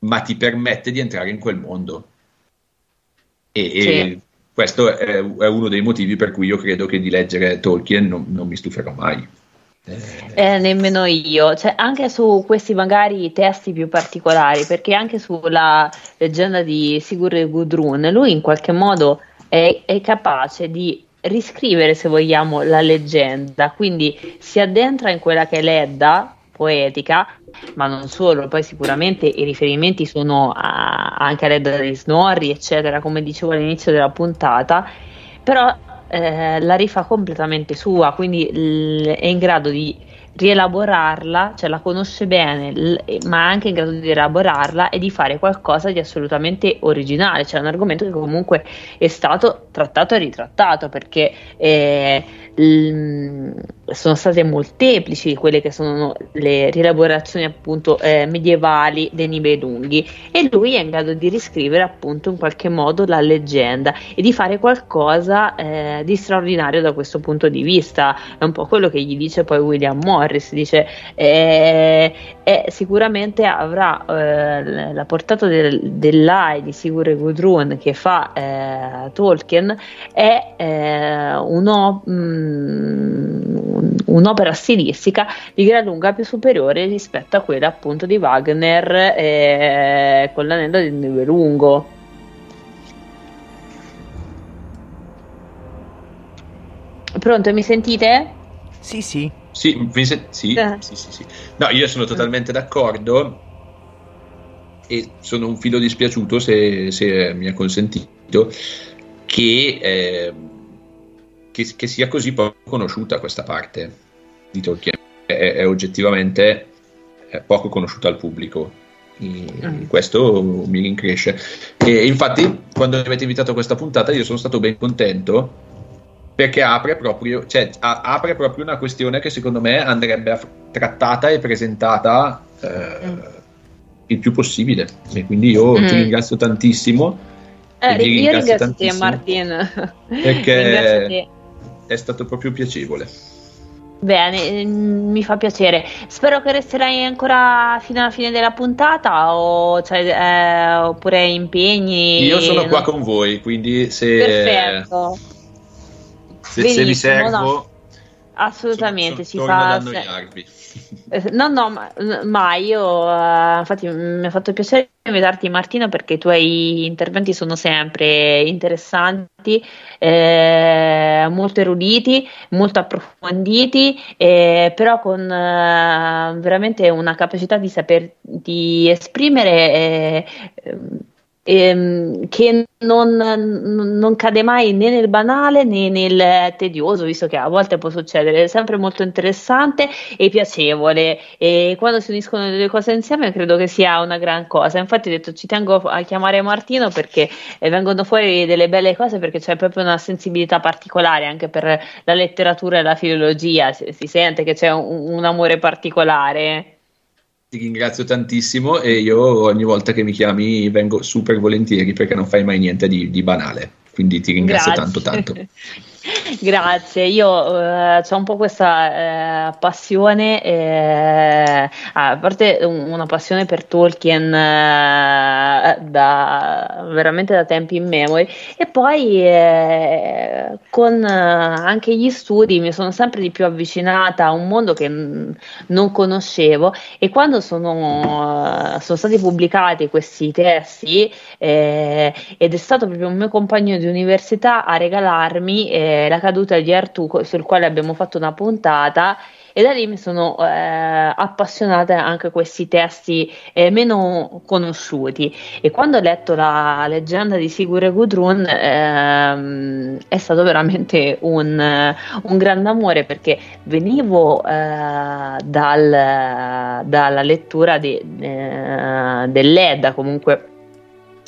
ma ti permette di entrare in quel mondo. E, sì. e questo è, è uno dei motivi per cui io credo che di leggere Tolkien non, non mi stuferò mai. Eh, nemmeno io, cioè, anche su questi magari testi più particolari, perché anche sulla leggenda di Sigurd Gudrun lui in qualche modo è, è capace di riscrivere, se vogliamo, la leggenda, quindi si addentra in quella che è l'Edda poetica, ma non solo, poi sicuramente i riferimenti sono a, anche all'Edda di Snorri, eccetera, come dicevo all'inizio della puntata, però Eh, la rifà completamente sua, quindi l- è in grado di rielaborarla, cioè la conosce bene, l- ma è anche in grado di rielaborarla e di fare qualcosa di assolutamente originale, cioè un argomento che comunque è stato trattato e ritrattato, perché eh, l- sono state molteplici quelle che sono le rielaborazioni appunto eh, medievali dei Nibelunghi, e lui è in grado di riscrivere appunto in qualche modo la leggenda e di fare qualcosa eh, di straordinario da questo punto di vista. È un po' quello che gli dice poi William Morris, dice eh, eh, sicuramente avrà eh, la portata del, dell'Ai di Sigurd Gudrun che fa eh, Tolkien è eh, uno, mh, un'opera stilistica di gran lunga più superiore rispetto a quella appunto di Wagner eh, con l'Anello del Nibelungo. Pronto, mi sentite? Sì, sì. Sì, se- sì, eh. sì, sì, sì. No, io sono totalmente d'accordo e sono un filo dispiaciuto, se, se mi è consentito, che, eh, che, che sia così poco conosciuta questa parte di Tolkien. È, è oggettivamente è poco conosciuta al pubblico. E questo mi rincresce. E infatti, quando mi avete invitato a questa puntata, io sono stato ben contento, perché apre proprio, cioè, a, apre proprio una questione che secondo me andrebbe trattata e presentata eh, mm. il più possibile, e quindi io mm. ti ringrazio tantissimo. Eh, io ringrazio, ringrazio te, Martin, perché te. È stato proprio piacevole. Bene, mi fa piacere. Spero che resterai ancora fino alla fine della puntata, o cioè, eh, oppure impegni. Io sono qua con voi, quindi se Perfetto. se, se vi servo, no. assolutamente so, so, si fa. Ad annoiarvi. No, no, ma, ma io uh, infatti mi ha fatto piacere vederti, Martino, perché i tuoi interventi sono sempre interessanti, eh, molto eruditi, molto approfonditi, eh, però con eh, veramente una capacità di saperti esprimere eh, eh, Ehm, che non, non cade mai né nel banale né nel tedioso, visto che a volte può succedere. È sempre molto interessante e piacevole, e quando si uniscono le due cose insieme credo che sia una gran cosa. Infatti ho detto, ci tengo a chiamare Martino perché vengono fuori delle belle cose, perché c'è proprio una sensibilità particolare anche per la letteratura e la filologia, si, si sente che c'è un, un amore particolare. Ti ringrazio tantissimo, e io ogni volta che mi chiami vengo super volentieri, perché non fai mai niente di, di banale, quindi ti ringrazio Grazie. tanto tanto. Grazie, io eh, ho un po' questa eh, passione, eh, a parte una passione per Tolkien eh, da, veramente da tempi immemori, e poi eh, con eh, anche gli studi mi sono sempre di più avvicinata a un mondo che n- non conoscevo, e quando sono, sono stati pubblicati questi testi eh, ed è stato proprio un mio compagno di università a regalarmi eh, La caduta di Artù, sul quale abbiamo fatto una puntata, e da lì mi sono eh, appassionata anche a questi testi eh, meno conosciuti, e quando ho letto la leggenda di Sigur e Gudrun ehm, è stato veramente un, un grande amore, perché venivo eh, dal, dalla lettura de, eh, dell'Edda. Comunque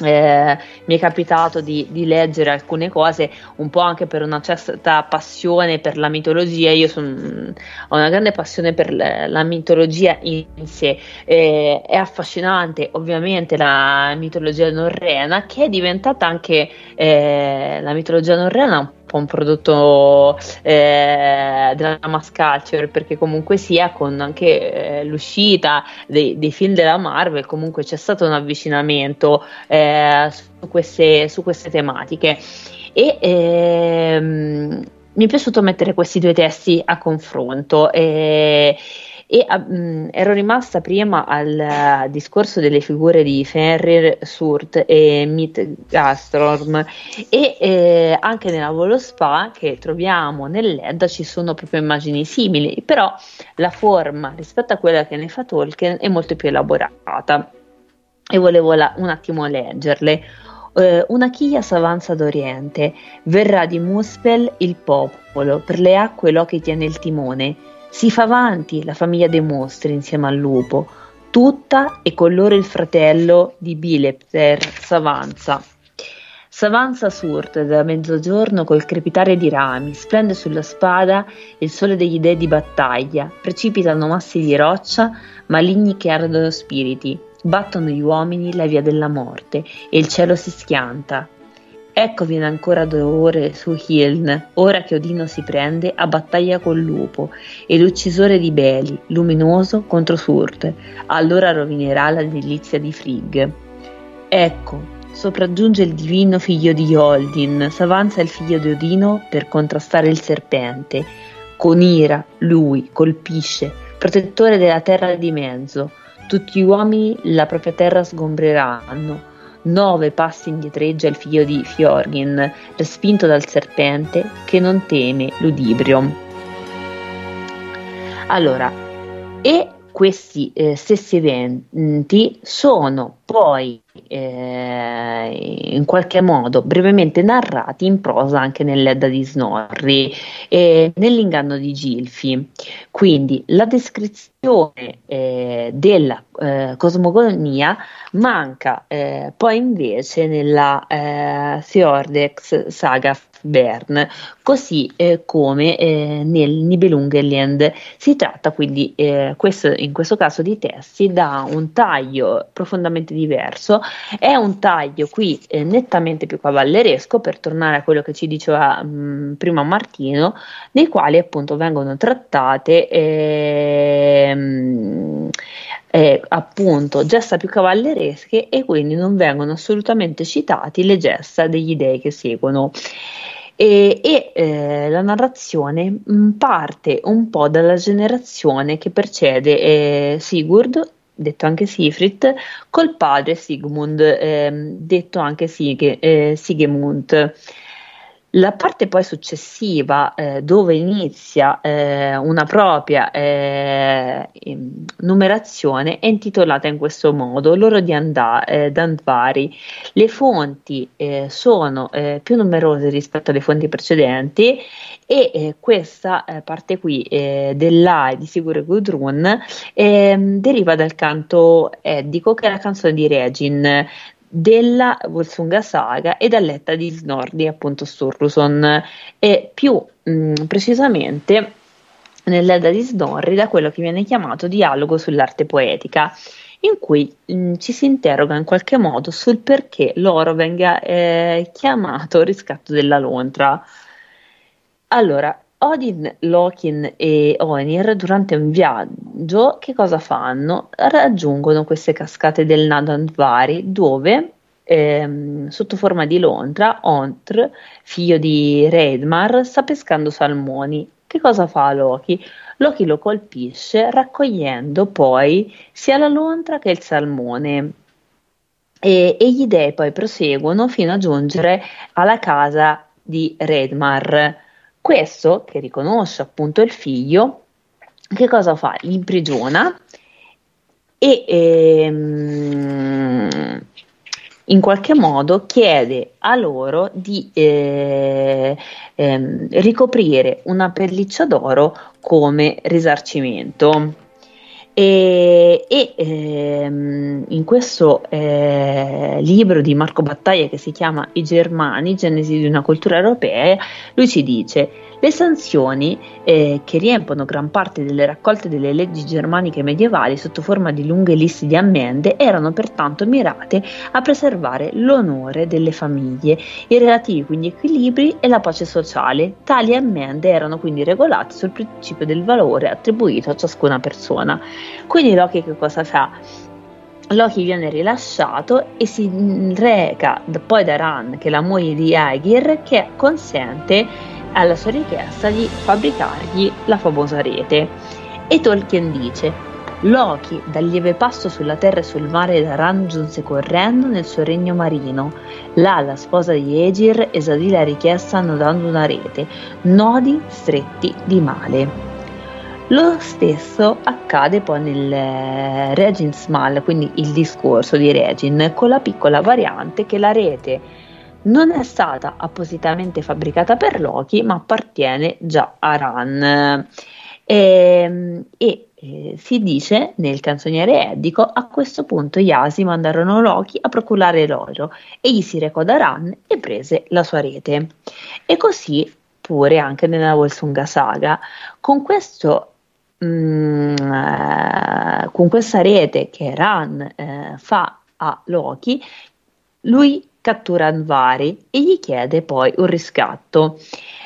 Eh, mi è capitato di, di leggere alcune cose un po' anche per una certa passione per la mitologia. Io son, ho una grande passione per la, la mitologia in sé, eh, è affascinante ovviamente la mitologia norrena, che è diventata anche eh, la mitologia norrena un un prodotto eh, della mass culture, perché comunque sia, con anche eh, l'uscita dei, dei film della Marvel, comunque c'è stato un avvicinamento eh, su, queste, su queste tematiche, e ehm, mi è piaciuto mettere questi due testi a confronto, eh, e um, ero rimasta prima al uh, discorso delle figure di Fenrir, Surt e Midgardsorm, e eh, anche nella Völuspá che troviamo nell'Edda ci sono proprio immagini simili, però la forma rispetto a quella che ne fa Tolkien è molto più elaborata, e volevo la, un attimo leggerle. Eh, una chiglia s'avanza d'Oriente, verrà di Muspel il popolo, per le acque Loki tiene il timone. Si fa avanti la famiglia dei mostri insieme al lupo, tutta, e con loro il fratello di Bilepter s'avanza. S'avanza Surt da mezzogiorno col crepitare di rami, splende sulla spada il sole degli dei di battaglia, precipitano massi di roccia, maligni che ardono spiriti, battono gli uomini la via della morte, e il cielo si schianta. Ecco viene ancora dolore su Hiln, ora che Odino si prende a battaglia col lupo e l'uccisore di Beli, luminoso, contro Surt, allora rovinerà la delizia di Frigg. Ecco, sopraggiunge il divino figlio di Yoldin, s'avanza il figlio di Odino per contrastare il serpente. Con ira lui colpisce, protettore della terra di mezzo, tutti gli uomini la propria terra sgombreranno. Nove passi indietreggia il figlio di Fjörgyn, respinto dal serpente che non teme l'udibrio. Allora, e questi eh, stessi eventi sono poi eh, in qualche modo brevemente narrati in prosa anche nell'Edda di Snorri e nell'Inganno di Gilfi. Quindi la descrizione eh, della eh, cosmogonia manca eh, poi invece nella eh, Fjordex saga Bern, così eh, come eh, nel Nibelungenlied. Si tratta quindi eh, questo, in questo caso di testi da un taglio profondamente diverso, è un taglio qui eh, nettamente più cavalleresco, per tornare a quello che ci diceva mh, prima Martino, nei quali appunto vengono trattate eh, mh, Eh, appunto gesta più cavalleresche, e quindi non vengono assolutamente citati le gesta degli dei che seguono. E, e eh, la narrazione mh, parte un po' dalla generazione che precede eh, Sigurd, detto anche Sifrit, col padre Sigmund, eh, detto anche Sig- eh, Sigemund. La parte poi successiva, eh, dove inizia eh, una propria eh, numerazione, è intitolata in questo modo: Loro di Andà, eh, Dandvari. Le fonti eh, sono eh, più numerose rispetto alle fonti precedenti, e eh, questa eh, parte qui eh, dell'A di Sigurd Gudrun eh, deriva dal canto eddico, che è la canzone di Regin, della Volsunga Saga e dall'Etta di Snorri, appunto Sturluson, e più mh, precisamente nell'Edda di Snorri da quello che viene chiamato dialogo sull'arte poetica, in cui mh, ci si interroga in qualche modo sul perché l'oro venga eh, chiamato riscatto della lontra. Allora, Odin, Lokin e Onir, durante un viaggio, che cosa fanno? Raggiungono queste cascate del Nadandvari, dove, ehm, sotto forma di lontra, Ontr, figlio di Reidmar, sta pescando salmoni. Che cosa fa Loki? Loki lo colpisce, raccogliendo poi sia la lontra che il salmone. E, e gli dei poi proseguono fino a giungere alla casa di Reidmar. Questo, che riconosce appunto il figlio, che cosa fa? Li imprigiona e ehm, in qualche modo chiede a loro di eh, ehm, ricoprire una pelliccia d'oro come risarcimento. E, e ehm, in questo eh, libro di Marco Battaglia, che si chiama I Germani, Genesi di una cultura europea, lui ci dice: le sanzioni eh, che riempiono gran parte delle raccolte delle leggi germaniche medievali sotto forma di lunghe liste di ammende erano pertanto mirate a preservare l'onore delle famiglie, i relativi quindi equilibri e la pace sociale. Tali ammende erano quindi regolate sul principio del valore attribuito a ciascuna persona. Quindi Loki che cosa fa? Loki viene rilasciato e si reca poi da Ran, che è la moglie di Aegir, che consente alla sua richiesta di fabbricargli la famosa rete. E Tolkien dice: Loki dal lieve passo sulla terra e sul mare da Ran giunse correndo nel suo regno marino. Là la sposa di Aegir esaudì la richiesta annodando una rete, nodi stretti di male. Lo stesso accade poi nel eh, Reginsmal, quindi il discorso di Regin, con la piccola variante che la rete non è stata appositamente fabbricata per Loki, ma appartiene già a Ran. E, e eh, si dice nel canzoniere eddico: a questo punto gli Asi mandarono Loki a procurare l'oro, egli si recò da Ran e prese la sua rete. E così pure anche nella Volsunga Saga. Con questo Mm, eh, con questa rete che Ran eh, fa a Loki, lui cattura Andvari e gli chiede poi un riscatto.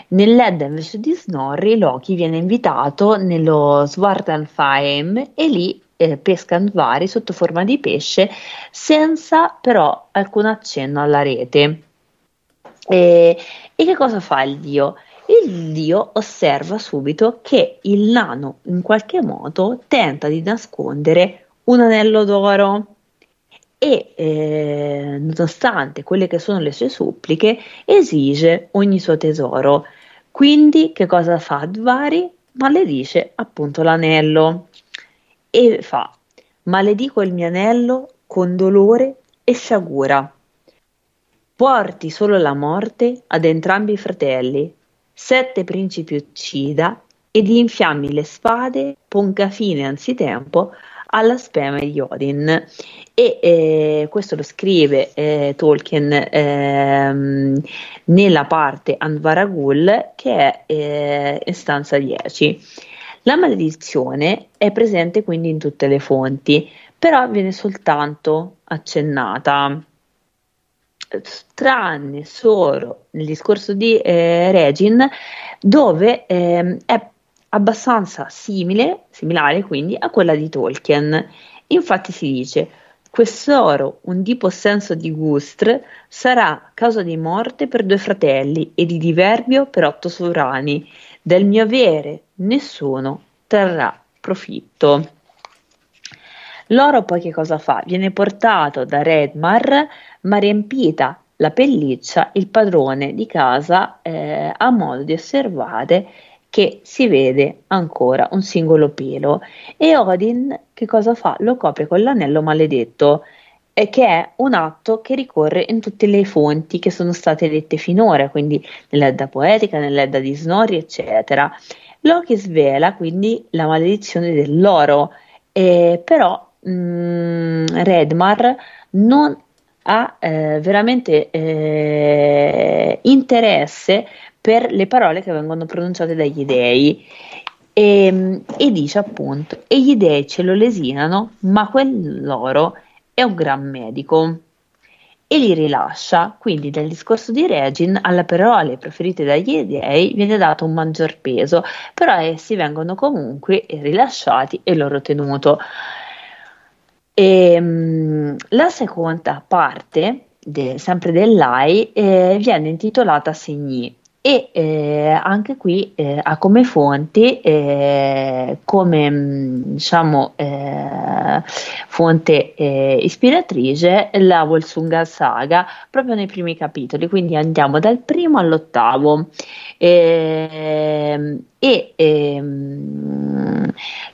Nell'Edda invece di Snorri, Loki viene invitato nello Svartalfheim e lì eh, pesca Andvari sotto forma di pesce, senza però alcun accenno alla rete. E, e che cosa fa il dio? Il dio osserva subito che il nano in qualche modo tenta di nascondere un anello d'oro e eh, nonostante quelle che sono le sue suppliche esige ogni suo tesoro. Quindi che cosa fa Andvari? Maledice appunto l'anello e fa: maledico il mio anello con dolore e sciagura, porti solo la morte ad entrambi i fratelli, sette principi uccida ed infiammi le spade, ponga fine anzitempo alla speme di Odin. E eh, questo lo scrive eh, Tolkien eh, nella parte Andvaragul, che è eh, in stanza dieci. La maledizione è presente quindi in tutte le fonti, però viene soltanto accennata, tranne solo nel discorso di eh, Regin, dove eh, è abbastanza simile, similare quindi a quella di Tolkien. Infatti si dice: quest'oro, un di possenso di Gustr, sarà causa di morte per due fratelli e di diverbio per otto sovrani. Del mio avere nessuno trarrà profitto. L'oro poi che cosa fa? Viene portato da Redmar, ma riempita la pelliccia, il padrone di casa eh, ha modo di osservare che si vede ancora un singolo pelo, e Odin che cosa fa? Lo copre con l'anello maledetto, eh, che è un atto che ricorre in tutte le fonti che sono state dette finora, quindi nell'Edda poetica, nell'Edda di Snorri, eccetera. Loki svela quindi la maledizione dell'oro, eh, però Mm, Redmar non ha eh, veramente eh, interesse per le parole che vengono pronunciate dagli dei e, e dice appunto: e gli dei ce lo lesinano, ma quell'oro è un gran medico, e li rilascia. Quindi dal discorso di Regin alle parole preferite dagli dei viene dato un maggior peso, però essi vengono comunque rilasciati e loro tenuto. E, mh, la seconda parte, de, sempre dell'Ai, eh, viene intitolata Segni, e eh, anche qui eh, ha come fonti, eh, come mh, diciamo eh, fonte eh, ispiratrice, la Volsunga Saga, proprio nei primi capitoli, quindi andiamo dal primo all'ottavo. E, e, e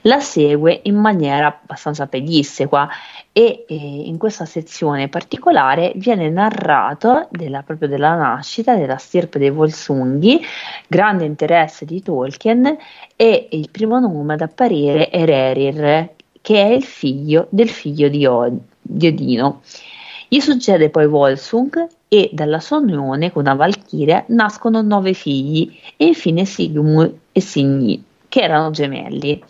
la segue in maniera abbastanza pedissequa, e, e in questa sezione particolare viene narrato della, proprio della nascita della stirpe dei Volsunghi, grande interesse di Tolkien, e il primo nome ad apparire è Rerir, che è il figlio del figlio di, Od- di Odino. Gli succede poi Volsung, e dalla sua unione con una valchiria nascono nove figli, e infine Sigmund e Signy, che erano gemelli.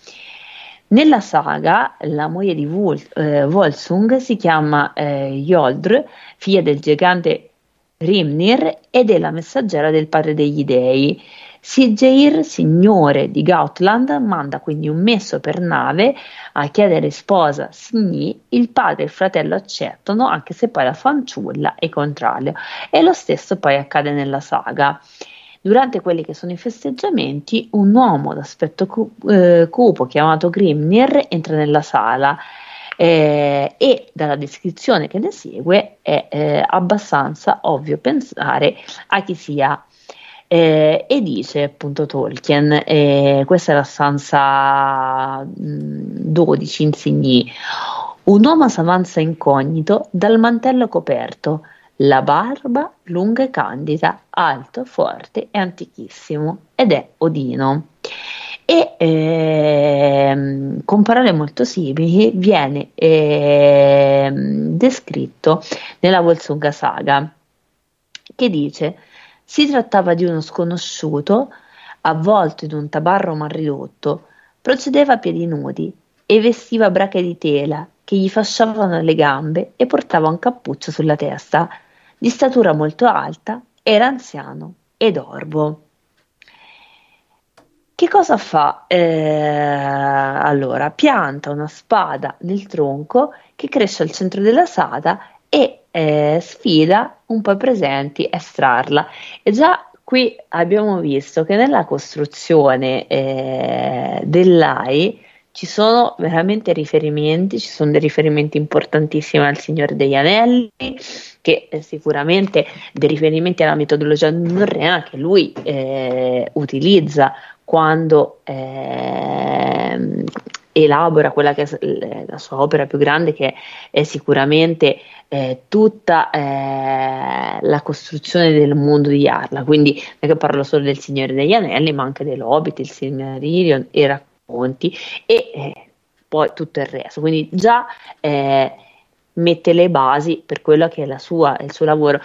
Nella saga la moglie di Vol- eh, Volsung si chiama eh, Yoldr, figlia del gigante Rimnir ed è la messaggera del padre degli dei. Siggeir, signore di Gautland, manda quindi un messo per nave a chiedere sposa Signy. Il padre e il fratello accettano, anche se poi la fanciulla è contraria, e lo stesso poi accade nella saga. Durante quelli che sono i festeggiamenti, un uomo d'aspetto cu- eh, cupo chiamato Grimnir entra nella sala, eh, e dalla descrizione che ne segue è eh, abbastanza ovvio pensare a chi sia. Eh, e dice appunto Tolkien, eh, questa è la stanza mh, dodici in Signy: un uomo s'avanza incognito, dal mantello coperto, la barba lunga e candida, alto, forte e antichissimo, ed è Odino. E eh, con parole molto simili viene eh, descritto nella Volsunga Saga, che dice: si trattava di uno sconosciuto, avvolto in un tabarro mal ridotto, procedeva a piedi nudi e vestiva brache di tela che gli fasciavano le gambe, e portava un cappuccio sulla testa. Di statura molto alta, era anziano ed orbo. Che cosa fa? Eh, allora, pianta una spada nel tronco che cresce al centro della sala e Eh, sfida un po' i presenti a estrarla. E già qui abbiamo visto che nella costruzione eh, dell'Ai ci sono veramente riferimenti, ci sono dei riferimenti importantissimi al Signore degli Anelli, che sicuramente dei riferimenti alla metodologia norrena che lui eh, utilizza quando eh, elabora quella che è la sua opera più grande, che è sicuramente eh, tutta eh, la costruzione del mondo di Jarla. Quindi non è che parlo solo del Signore degli Anelli, ma anche dell'Hobbit, il Silmarillion, i racconti e eh, poi tutto il resto, quindi già eh, mette le basi per quello che è la sua, il suo lavoro.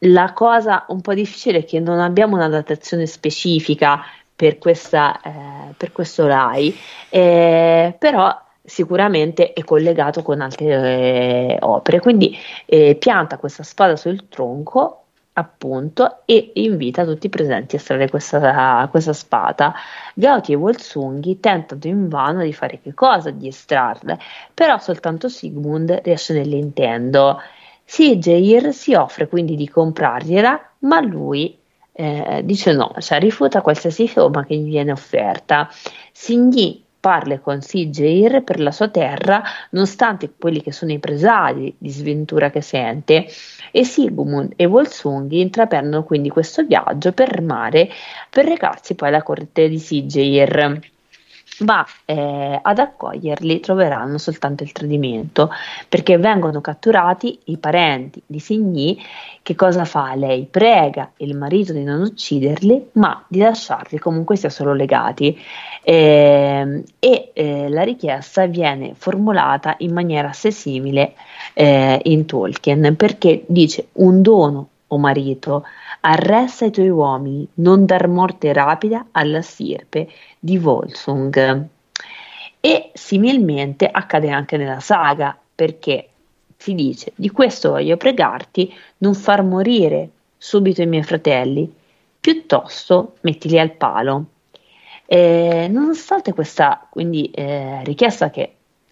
La cosa un po' difficile è che non abbiamo una datazione specifica per, questa, eh, per questo R A I, eh, però sicuramente è collegato con altre eh, opere, quindi eh, pianta questa spada sul tronco appunto e invita tutti i presenti a estrarre questa, questa spada. Gauti e Volsunghi tentano invano di fare che cosa? Di estrarle, però soltanto Sigmund riesce nell'intento. Siggeir si offre quindi di comprargliela, ma lui eh, dice no, cioè rifiuta qualsiasi somma che gli viene offerta. Signy parla con Siggeir per la sua terra, nonostante quelli che sono i presagi di sventura che sente, e Sigmund e Volsunghi intraprendono quindi questo viaggio per mare per recarsi poi alla corte di Siggeir, ma eh, ad accoglierli troveranno soltanto il tradimento, perché vengono catturati i parenti di Signy. Che cosa fa? Lei prega il marito di non ucciderli, ma di lasciarli comunque sia solo legati. Eh, e eh, la richiesta viene formulata in maniera assimile eh, in Tolkien, perché dice: un dono, o marito, arresta i tuoi uomini, non dar morte rapida alla stirpe di Volsung. E similmente accade anche nella saga, perché si dice: di questo voglio pregarti, non far morire subito i miei fratelli, piuttosto mettili al palo. Eh, nonostante questa quindi eh, richiesta che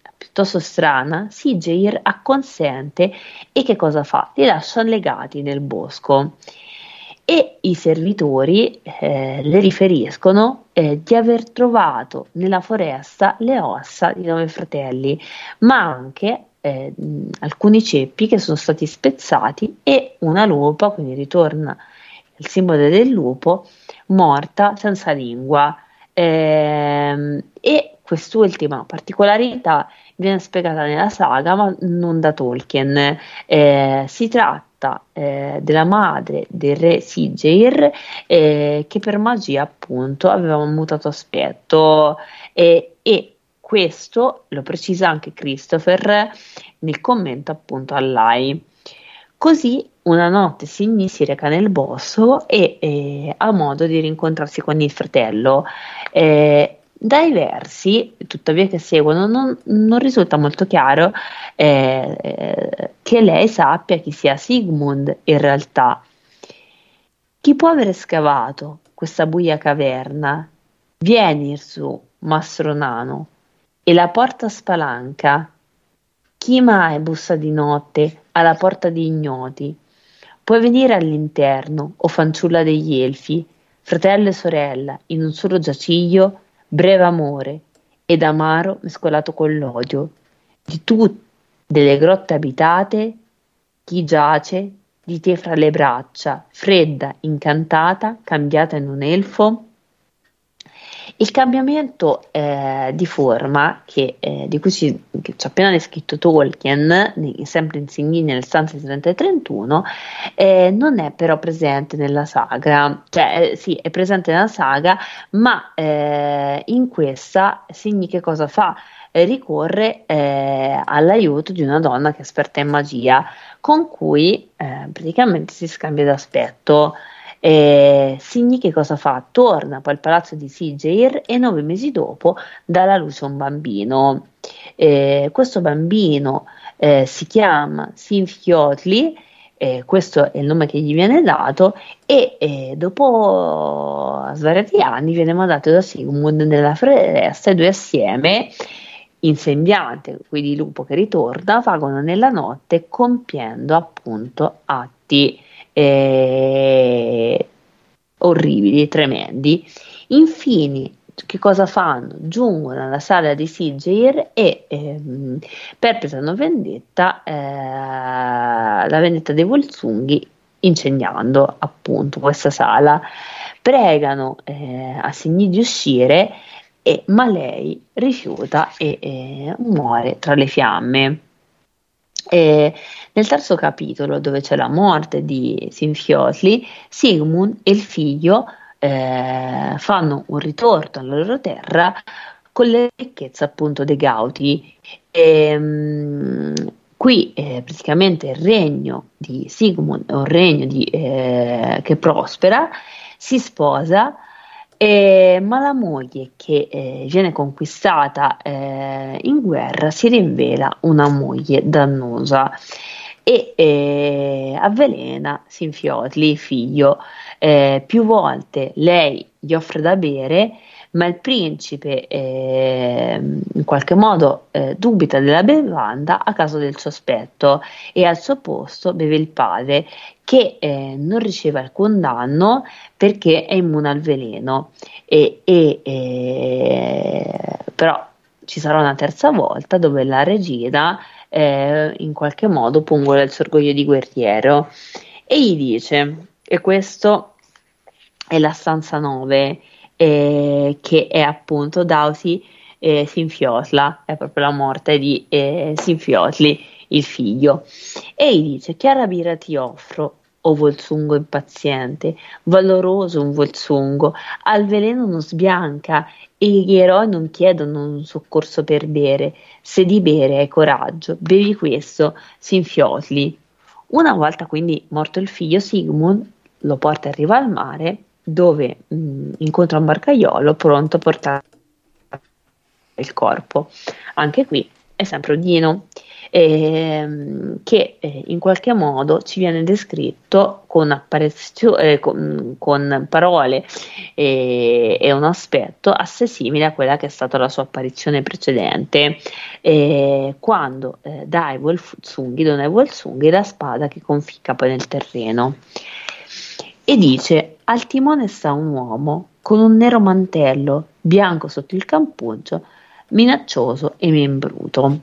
è piuttosto strana, Siggeir acconsente, e che cosa fa? Li lascia legati nel bosco e i servitori eh, le riferiscono eh, di aver trovato nella foresta le ossa di nove fratelli, ma anche eh, alcuni ceppi che sono stati spezzati e una lupa, quindi ritorna il simbolo del lupo, morta senza lingua. Eh, e quest'ultima particolarità viene spiegata nella saga, ma non da Tolkien. Eh, si tratta eh, della madre del re Siggeir, eh, che per magia appunto aveva un mutato aspetto, eh, e questo lo precisa anche Christopher nel commento appunto all'A I. Così una notte Signy si reca nel bosco e eh, ha modo di rincontrarsi con il fratello. Eh, dai versi, tuttavia, che seguono non, non risulta molto chiaro eh, eh, che lei sappia chi sia Sigmund in realtà. Chi può aver scavato questa buia caverna? Vieni su, mastro nano, e la porta spalanca. Chi mai bussa di notte alla porta di ignoti? Puoi venire all'interno, o fanciulla degli elfi, fratello e sorella, in un solo giaciglio, breve amore ed amaro mescolato con l'odio. Di tutte le grotte abitate, chi giace di te fra le braccia, fredda, incantata, cambiata in un elfo? Il cambiamento eh, di forma che, eh, di cui ci, che ci ha appena descritto Tolkien, sempre in Signy nelle stanze trenta e trentuno, eh, non è però presente nella saga, cioè sì, è presente nella saga, ma eh, in questa Signy che cosa fa? Ricorre eh, all'aiuto di una donna che è esperta in magia, con cui eh, praticamente si scambia d'aspetto. Eh, Signy che cosa fa? Torna poi al palazzo di Siggeir e nove mesi dopo dà alla luce un bambino. Eh, questo bambino eh, si chiama Sinfjotli, eh, questo è il nome che gli viene dato, e eh, dopo svariati anni viene mandato da Sigmund nella foresta, e due assieme, in sembiante quindi lupo che ritorna, vagano nella notte compiendo appunto atti Eh, orribili, tremendi. Infine, che cosa fanno? Giungono alla sala di Siggeir e ehm, perpetrano vendetta, eh, la vendetta dei Volsunghi, incendiando appunto questa sala. Pregano eh, a Signy di uscire, e, ma lei rifiuta e eh, muore tra le fiamme. Eh, nel terzo capitolo, dove c'è la morte di Sinfjotli, Sigmund e il figlio eh, fanno un ritorno alla loro terra con le ricchezze appunto dei Gauti. E, mh, qui eh, praticamente il regno di Sigmund è un regno di, eh, che prospera, si sposa, eh, ma la moglie che eh, viene conquistata eh, in guerra si rivela una moglie dannosa e eh, avvelena Sinfiotli, figlio. Eh, più volte lei gli offre da bere, ma il principe eh, in qualche modo eh, dubita della bevanda a causa del sospetto e al suo posto beve il padre, che eh, non riceve alcun danno perché è immune al veleno, e, e, e, però ci sarà una terza volta dove la regina eh, in qualche modo pungola il suo orgoglio di guerriero e gli dice, e questo è la stanza nove, Eh, che è appunto Dausi eh, Sinfiotla, è proprio la morte di eh, Sinfiotli, il figlio, e gli dice: chiara birra ti offro, o Volsungo impaziente, valoroso un Volsungo, al veleno non sbianca, e gli eroi non chiedono un soccorso per bere, se di bere hai coraggio, bevi questo, Sinfiotli. Una volta quindi morto il figlio, Sigmund lo porta in riva al mare, dove mh, incontra un barcaiolo pronto a portare il corpo. Anche qui è sempre Odino, ehm, che eh, in qualche modo ci viene descritto con, apparezio- eh, con, con parole eh, e un aspetto assai simile a quella che è stata la sua apparizione precedente, eh, quando eh, dà ai Volsunghi, dona ai Volsunghi la spada che conficca poi nel terreno. E dice: al timone sta un uomo con un nero mantello, bianco sotto il campuccio, minaccioso e membruto.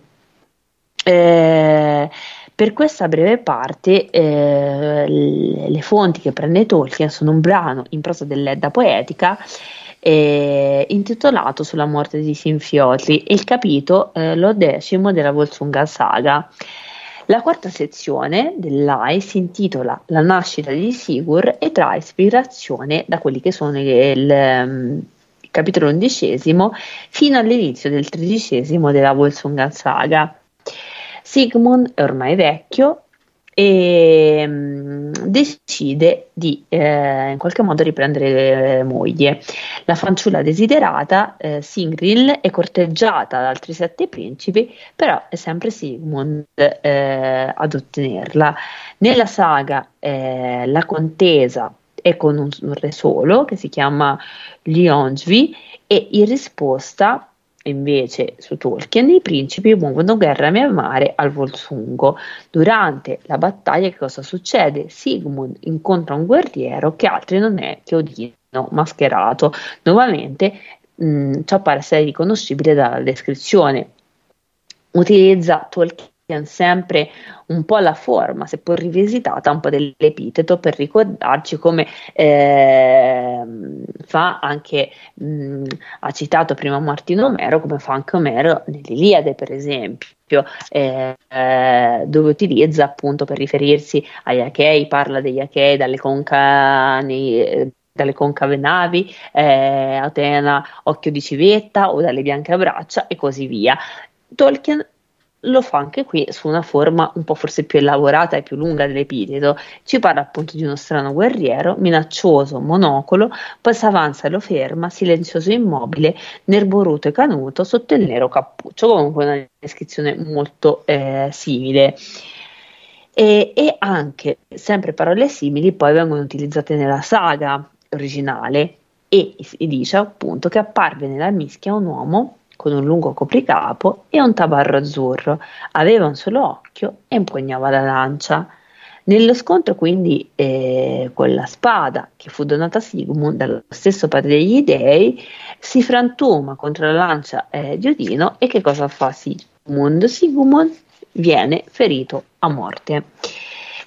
Eh, per questa breve parte eh, le fonti che prende Tolkien sono un brano in prosa dell'Edda poetica eh, intitolato Sulla morte di Sinfiotli e il capitolo eh, lo decimo della Volsunga Saga. La quarta sezione dell'A I si intitola La nascita di Sigurd e trae ispirazione da quelli che sono il, il, il capitolo undicesimo fino all'inizio del tredicesimo della Volsunga Saga. Sigmund è ormai vecchio e mh, decide di eh, in qualche modo riprendere eh, moglie. La fanciulla desiderata, eh, Singril, è corteggiata da altri sette principi, però è sempre Sigmund eh, ad ottenerla. Nella saga eh, la contesa è con un, un re solo che si chiama Liongivi, e in risposta invece su Tolkien i principi muovono guerra a mare al Volsungo. Durante la battaglia che cosa succede? Sigmund incontra un guerriero che altri non è che Odino mascherato. Nuovamente mh, ciò pare essere riconoscibile dalla descrizione. Utilizza Tolkien sempre un po' la forma, seppur rivisitata, un po' dell'epiteto per ricordarci come eh, fa anche, mh, ha citato prima Martino Omero, come fa anche Omero nell'Iliade per esempio, eh, eh, dove utilizza appunto per riferirsi agli Achei, parla degli Achei dalle concani, eh, dalle concave navi, eh, Atena occhio di civetta o dalle bianche braccia e così via. Tolkien lo fa anche qui su una forma un po' forse più elaborata e più lunga dell'epiteto, ci parla appunto di uno strano guerriero, minaccioso, monocolo, poi s'avanza e lo ferma, silenzioso e immobile, nerboruto e canuto, sotto il nero cappuccio, comunque una descrizione molto eh, simile. E, e anche, sempre parole simili, poi vengono utilizzate nella saga originale e si dice appunto che apparve nella mischia un uomo con un lungo copricapo e un tabarro azzurro, aveva un solo occhio e impugnava la lancia. Nello scontro quindi eh, con la spada che fu donata a Sigmund dallo stesso padre degli dei, si frantuma contro la lancia eh, di Odino, e che cosa fa Sigmund? Sigmund viene ferito a morte.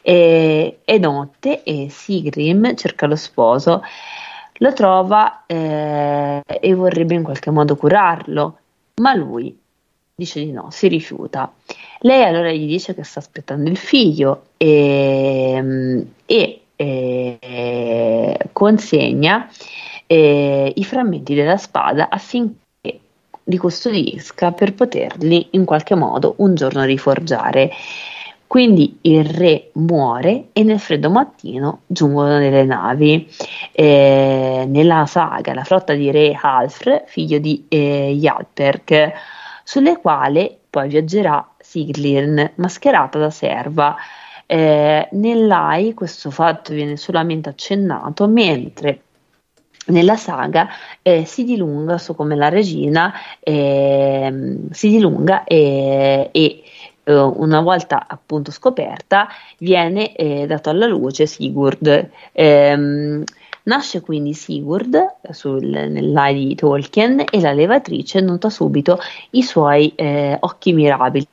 E, è notte e Sigrim cerca lo sposo, lo trova eh, e vorrebbe in qualche modo curarlo, ma lui dice di no, si rifiuta. Lei allora gli dice che sta aspettando il figlio e, e, e consegna e, i frammenti della spada affinché li custodisca per poterli in qualche modo un giorno riforgiare. Quindi il re muore e nel freddo mattino giungono delle navi. Eh, nella saga la flotta di re Halfr, figlio di eh, Hjalperk, sulle quali poi viaggerà Siglirn, mascherata da serva. Eh, nell'Ai questo fatto viene solamente accennato, mentre nella saga eh, si dilunga su come la regina eh, si dilunga e, e eh, una volta appunto scoperta viene eh, dato alla luce Sigurd. Eh, nasce quindi Sigurd sul, nell'Ai di Tolkien, e la levatrice nota subito i suoi eh, occhi mirabili.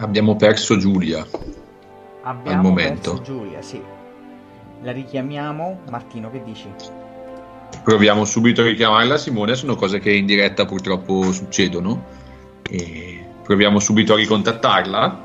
Abbiamo perso Giulia. Abbiamo al momento. Perso Giulia, sì. La richiamiamo? Martino, che dici? Proviamo subito a richiamarla, Simone. Sono cose che in diretta purtroppo succedono. E proviamo subito a ricontattarla.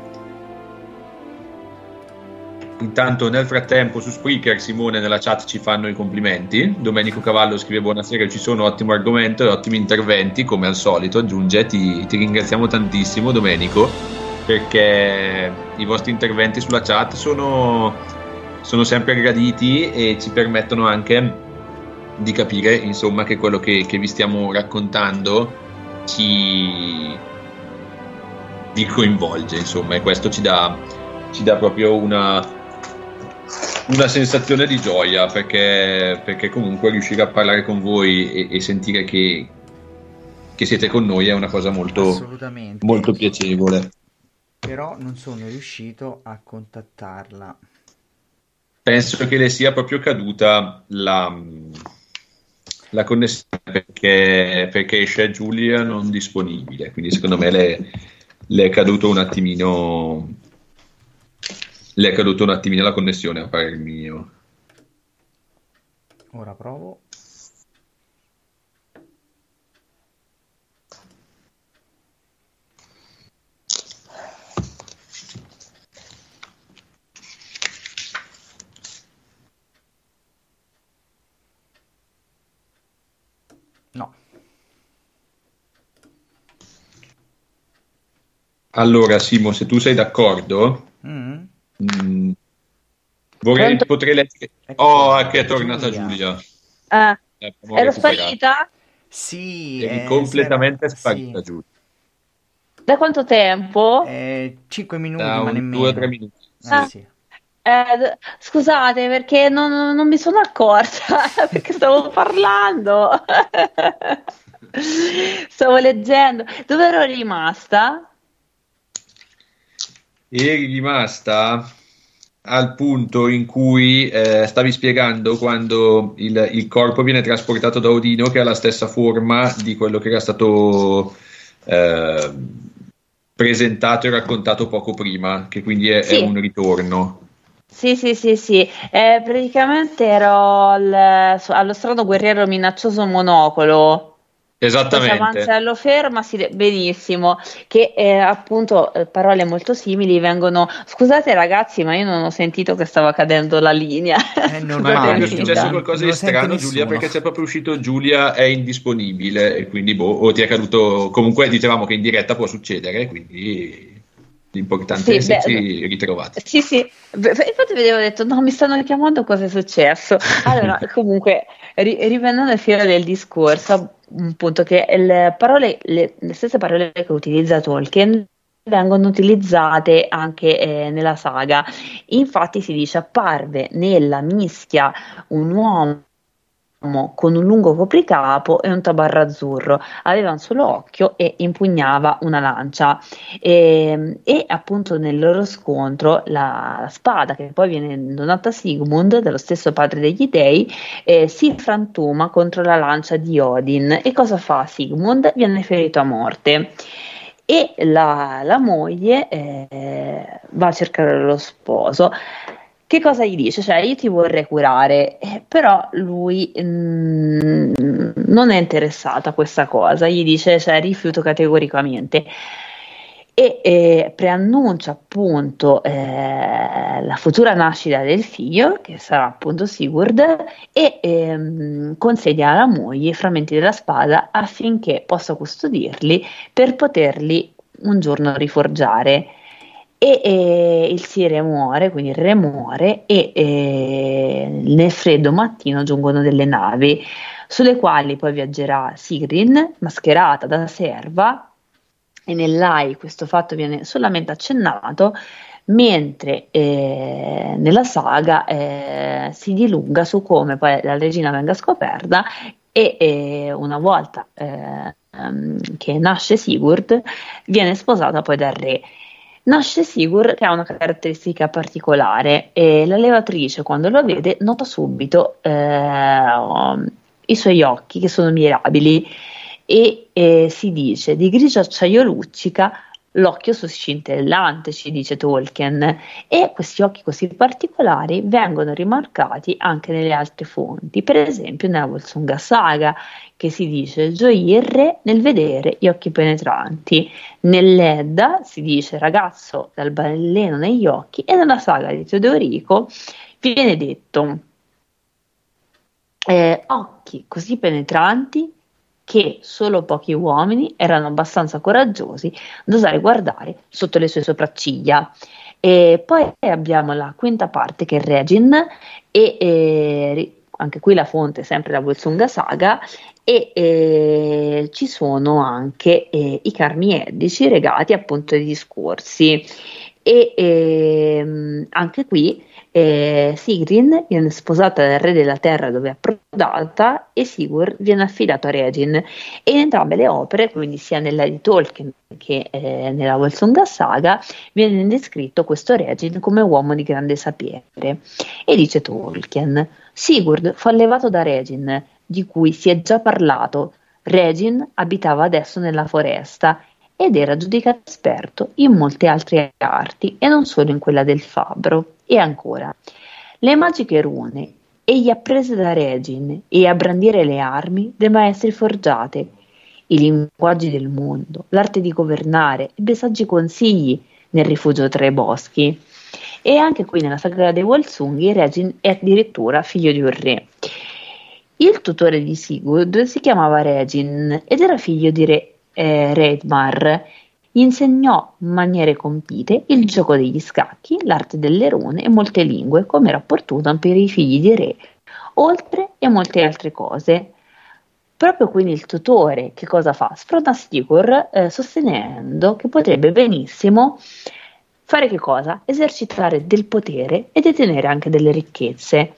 Intanto nel frattempo su Spreaker, Simone, nella chat ci fanno i complimenti. Domenico Cavallo scrive: buonasera, ci sono, ottimo argomento e ottimi interventi come al solito. Aggiunge, ti, ti ringraziamo tantissimo, Domenico, perché i vostri interventi sulla chat sono, sono sempre graditi e ci permettono anche di capire, insomma, che quello che, che vi stiamo raccontando ci vi coinvolge, insomma, e questo ci dà, ci dà proprio una, una sensazione di gioia, perché, perché comunque riuscire a parlare con voi e, e sentire che, che siete con noi è una cosa molto, molto piacevole. Però non sono riuscito a contattarla. Penso che le sia proprio caduta la, la connessione, perché, perché esce Giulia non disponibile, quindi secondo me le, le è caduto un attimino le è caduto un attimino la connessione, a parer mio. Ora provo. Allora, Simo, se tu sei d'accordo, mm. mh, vorrei, Pronto? potrei leggere... Ecco, oh, ecco, è tornata Giulia. Ah, eh, ero sparita? Sì. Eri eh, completamente era... sparita, sì. Giulia. Da quanto tempo? Eh, cinque minuti, da ma un, nemmeno. Due o tre minuti. Ah, ah, sì. eh, scusate, perché non, non mi sono accorta, perché stavo parlando. Stavo leggendo. Dove ero rimasta? Eri rimasta al punto in cui eh, stavi spiegando quando il, il corpo viene trasportato da Odino, che ha la stessa forma di quello che era stato eh, presentato e raccontato poco prima, che quindi è, sì. è un ritorno. Sì, sì, sì, sì. Eh, praticamente ero al, allo strano guerriero minaccioso monocolo. Esattamente. Mancello ferma, sì, benissimo, che eh, appunto eh, parole molto simili vengono. Scusate ragazzi, ma io non ho sentito che stava cadendo la linea. Eh, non ma è successo qualcosa di strano, Giulia, perché c'è proprio uscito Giulia è indisponibile, e quindi boh, o ti è caduto. Comunque dicevamo che in diretta può succedere, quindi l'importante sì, è esserci ritrovati. Sì, sì, infatti vedevo, ho detto no, mi stanno richiamando, cosa è successo? Allora, comunque, ri- riprendendo il filo del discorso, un punto che le, parole, le, le stesse parole che utilizza Tolkien vengono utilizzate anche eh, nella saga. Infatti si dice: apparve nella mischia un uomo con un lungo copricapo e un tabarro azzurro, aveva un solo occhio e impugnava una lancia, e, e appunto nel loro scontro la, la spada che poi viene donata a Sigmund dallo stesso padre degli dei eh, si frantuma contro la lancia di Odin, e cosa fa Sigmund? Viene ferito a morte, e la, la moglie eh, va a cercare lo sposo, che cosa gli dice? Cioè, io ti vorrei curare, eh, però lui mh, non è interessato a questa cosa, gli dice, cioè, rifiuto categoricamente. E eh, preannuncia appunto eh, la futura nascita del figlio, che sarà appunto Sigurd, e ehm, consegna alla moglie i frammenti della spada affinché possa custodirli per poterli un giorno riforgiare. E eh, il sire muore, quindi il re muore, e eh, nel freddo mattino giungono delle navi, sulle quali poi viaggerà Sigrid mascherata da serva. E nell'Ai questo fatto viene solamente accennato, mentre eh, nella saga eh, si dilunga su come poi la regina venga scoperta e eh, una volta eh, che nasce Sigurd viene sposata poi dal re. Nasce Sigurd che ha una caratteristica particolare e la levatrice quando lo vede nota subito eh, i suoi occhi che sono mirabili. E eh, si dice di grigio acciaio luccica l'occhio scintillante, ci dice Tolkien, e questi occhi così particolari vengono rimarcati anche nelle altre fonti, per esempio nella Volsunga Saga, che si dice gioì il re nel vedere gli occhi penetranti, nell'Edda si dice ragazzo dal baleno negli occhi, e nella saga di Teodorico viene detto eh, occhi così penetranti che solo pochi uomini erano abbastanza coraggiosi da osare guardare sotto le sue sopracciglia. E poi abbiamo la quinta parte che è Regin, e, e anche qui la fonte è sempre la Volsunga Saga, e, e ci sono anche e, i carmiedici legati appunto ai discorsi, e, e anche qui Eh, Sigrid viene sposata dal re della terra dove è approdata, e Sigurd viene affidato a Regin, e in entrambe le opere, quindi sia nella di Tolkien che eh, nella Volsunga Saga, viene descritto questo Regin come uomo di grande sapere. E dice Tolkien: Sigurd fu allevato da Regin, di cui si è già parlato. Regin abitava adesso nella foresta ed era giudicato esperto in molte altre arti e non solo in quella del fabbro. E ancora, le magiche rune egli apprese da Regin e a brandire le armi dei maestri forgiate, i linguaggi del mondo, l'arte di governare, ebbe saggi consigli nel rifugio tra i boschi. E anche qui nella saga dei Volsunghi Regin è addirittura figlio di un re. Il tutore di Sigurd si chiamava Regin ed era figlio di re Eh, Reidmar. Gli insegnò in maniere compite il gioco degli scacchi, l'arte delle rune e molte lingue, come era opportuno per i figli di re, oltre e molte altre cose. Proprio quindi il tutore che cosa fa? Sfronta Sigurd eh, sostenendo che potrebbe benissimo fare che cosa? Esercitare del potere e detenere anche delle ricchezze.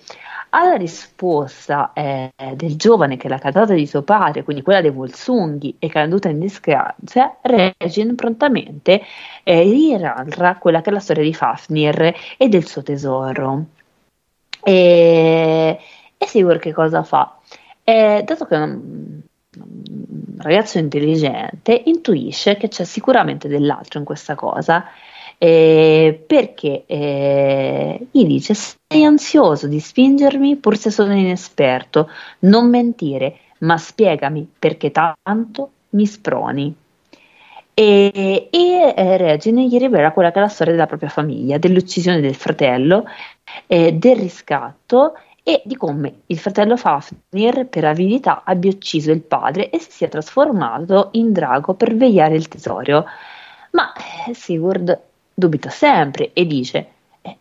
Alla risposta eh, del giovane che la cantata di suo padre, quindi quella dei Volsunghi, è caduta in disgrazia, Regin prontamente eh, rirarra quella che è la storia di Fafnir e del suo tesoro. E, e Sigurd che cosa fa? Eh, dato che è un, un ragazzo intelligente, intuisce che c'è sicuramente dell'altro in questa cosa, Eh, perché eh, gli dice: sei ansioso di spingermi pur se sono inesperto, non mentire, ma spiegami perché tanto mi sproni. E, e eh, Regin gli rivela quella che è la storia della propria famiglia, dell'uccisione del fratello, eh, del riscatto e di come il fratello Fafnir per avidità abbia ucciso il padre e si sia trasformato in drago per vegliare il tesoro. Ma Sigurd dubita sempre e dice: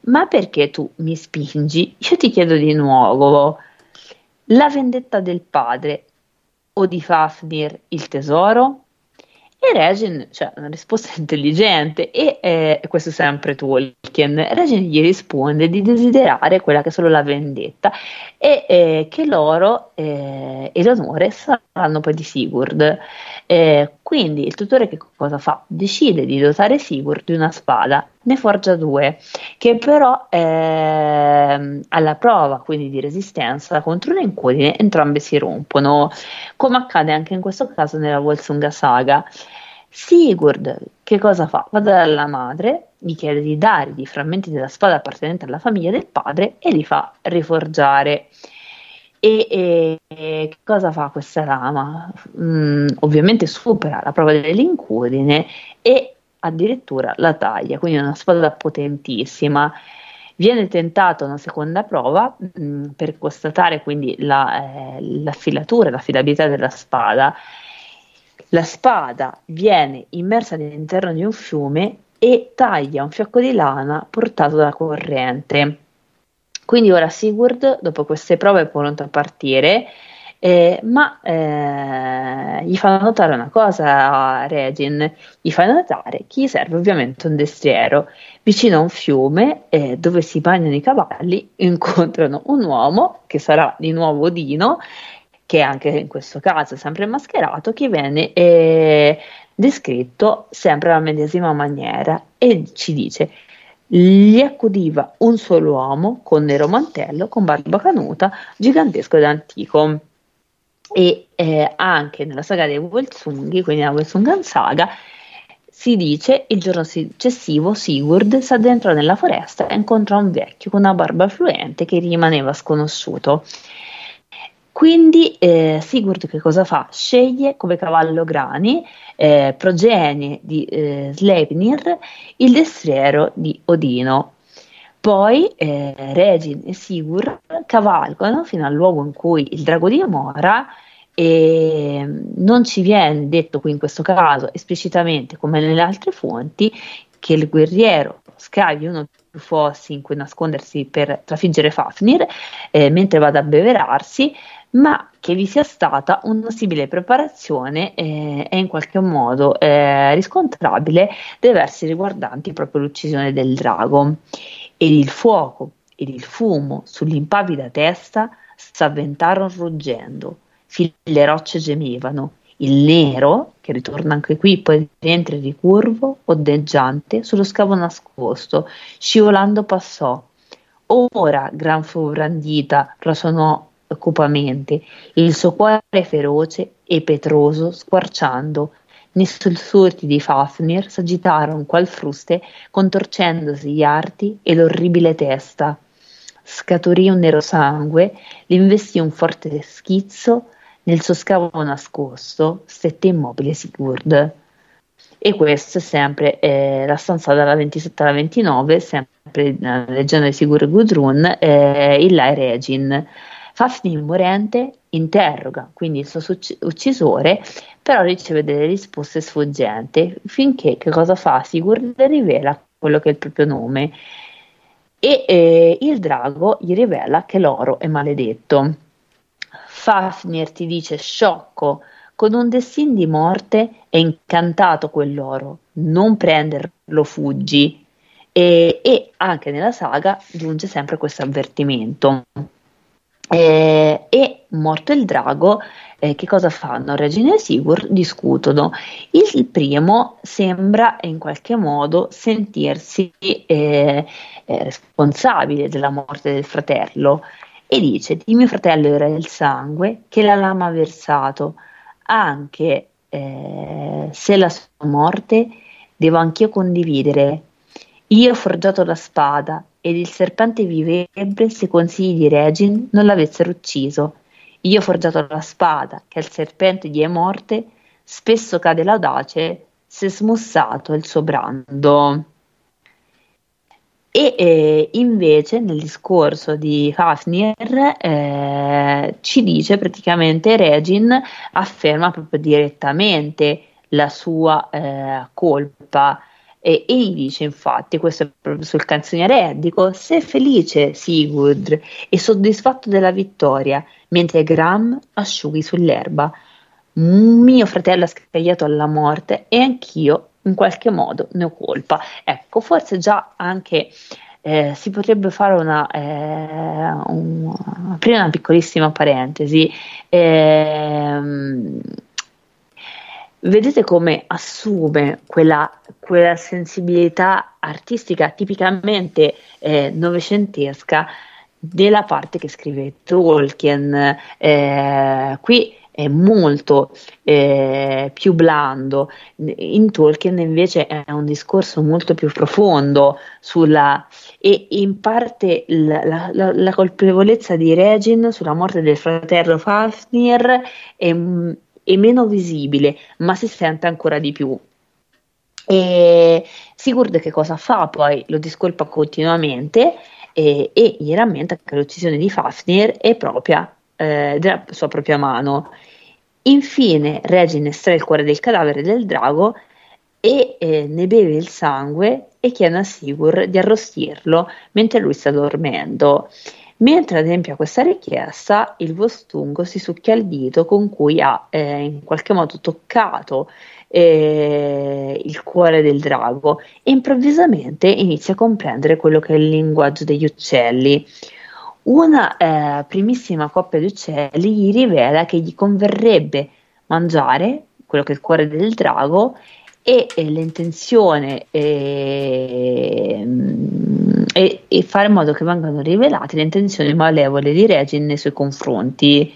ma perché tu mi spingi? Io ti chiedo di nuovo la vendetta del padre o di Fafnir il tesoro? E Regin, cioè una risposta intelligente, e eh, questo è sempre Tolkien, Regin gli risponde di desiderare quella che è solo la vendetta e eh, che l'oro eh, e l'onore saranno poi di Sigurd. Eh, quindi il tutore che cosa fa? Decide di dotare Sigurd di una spada, ne forgia due, che però eh, alla prova quindi di resistenza contro un'incudine entrambe si rompono, come accade anche in questo caso nella Volsunga Saga. Sigurd che cosa fa? Va dalla madre gli chiede di dargli frammenti della spada appartenente alla famiglia del padre e li fa riforgiare. E, e che cosa fa questa lama? Mm, ovviamente supera la prova dell'incudine e addirittura la taglia, quindi è una spada potentissima. Viene tentata una seconda prova mh, per constatare quindi la, eh, l'affilatura, l'affidabilità della spada. La spada viene immersa all'interno di un fiume e taglia un fiocco di lana portato dalla corrente. Quindi ora Sigurd, dopo queste prove, è pronto a partire, eh, ma eh, gli fa notare una cosa Regin, gli fa notare che gli serve ovviamente un destriero. Vicino a un fiume eh, dove si bagnano i cavalli, incontrano un uomo, che sarà di nuovo Odino, che anche in questo caso è sempre mascherato, che viene eh, descritto sempre alla medesima maniera e ci dice: gli accudiva un solo uomo con nero mantello, con barba canuta, gigantesco ed antico. E eh, anche nella saga dei Volsunghi, quindi nella Volsungan saga, si dice: il giorno successivo Sigurd s'addentrò nella foresta e incontrò un vecchio con una barba fluente che rimaneva sconosciuto. Quindi eh, Sigurd che cosa fa? Sceglie come cavallo Grani, eh, progenie di eh, Sleipnir, il destriero di Odino. Poi eh, Regin e Sigurd cavalcano fino al luogo in cui il drago dimora, e non ci viene detto qui in questo caso esplicitamente, come nelle altre fonti, che il guerriero scavi uno o più fossi in cui nascondersi per trafiggere Fafnir eh, mentre va ad abbeverarsi, ma che vi sia stata una simile preparazione eh, è in qualche modo eh, riscontrabile dei versi riguardanti proprio l'uccisione del drago. Ed il fuoco ed il fumo sull'impavida testa s'avventarono ruggendo, fin le rocce gemevano. Il nero, che ritorna anche qui, poi rientra ricurvo, ondeggiante, sullo scavo nascosto, scivolando passò. Ora, gran fu brandita, rosonò cupamente, il suo cuore feroce e petroso squarciando. Nei sussurri di Fafnir s'agitarono qual fruste, contorcendosi gli arti e l'orribile testa. Scaturì un nero sangue, l'investì un forte schizzo. Nel suo scavo nascosto stette immobile Sigurd. E questo è sempre eh, la stanza dalla ventisette alla ventinove, sempre nella leggenda di Sigurd Gudrun, eh, Illae Regin. Fafnir morente interroga quindi il suo succ- uccisore, però riceve delle risposte sfuggenti, finché che cosa fa? Sigurd rivela quello che è il proprio nome e eh, il drago gli rivela che l'oro è maledetto. Fafnir ti dice sciocco, con un destin di morte è incantato quell'oro, non prenderlo, fuggi. E, e anche nella saga giunge sempre questo avvertimento. E, e morto il drago, eh, che cosa fanno? Regina e Sigurd discutono. Il, il primo sembra in qualche modo sentirsi eh, eh, responsabile della morte del fratello. E dice: di mio fratello era il sangue che la lama ha versato, anche eh, se la sua morte devo anch'io condividere. Io ho forgiato la spada ed il serpente vivrebbe se i consigli di Regin non l'avessero ucciso. Io ho forgiato la spada che al serpente die morte, spesso cade l'audace se smussato il suo brando. E eh, invece nel discorso di Fafnir eh, ci dice praticamente, Regin afferma proprio direttamente la sua eh, colpa e, e gli dice infatti, questo è proprio sul canzoniere eddico: se felice Sigurd e soddisfatto della vittoria, mentre Gram asciughi sull'erba, mio fratello ha scagliato alla morte e anch'io in qualche modo ne ho colpa. Ecco, forse già anche eh, si potrebbe fare una, eh, un, aprire una piccolissima parentesi. Eh, vedete come assume quella, quella sensibilità artistica tipicamente eh, novecentesca della parte che scrive Tolkien. Eh, qui è molto eh, più blando. In Tolkien invece è un discorso molto più profondo sulla, e in parte la, la, la colpevolezza di Regin sulla morte del fratello Fafnir è, è meno visibile, ma si sente ancora di più. E Sigurd che cosa fa? Poi lo discolpa continuamente e, e gli rammenta che l'uccisione di Fafnir è propria eh, della sua propria mano. Infine Regin estrae il cuore del cadavere del drago e eh, ne beve il sangue e chiede a Sigurd di arrostirlo mentre lui sta dormendo. Mentre adempia questa richiesta, il Vostungo si succhia il dito con cui ha eh, in qualche modo toccato eh, il cuore del drago e improvvisamente inizia a comprendere quello che è il linguaggio degli uccelli. Una eh, primissima coppia di uccelli gli rivela che gli converrebbe mangiare quello che è il cuore del drago e, e l'intenzione eh, E, e fare in modo che vengano rivelate le intenzioni malevole di Regin nei suoi confronti.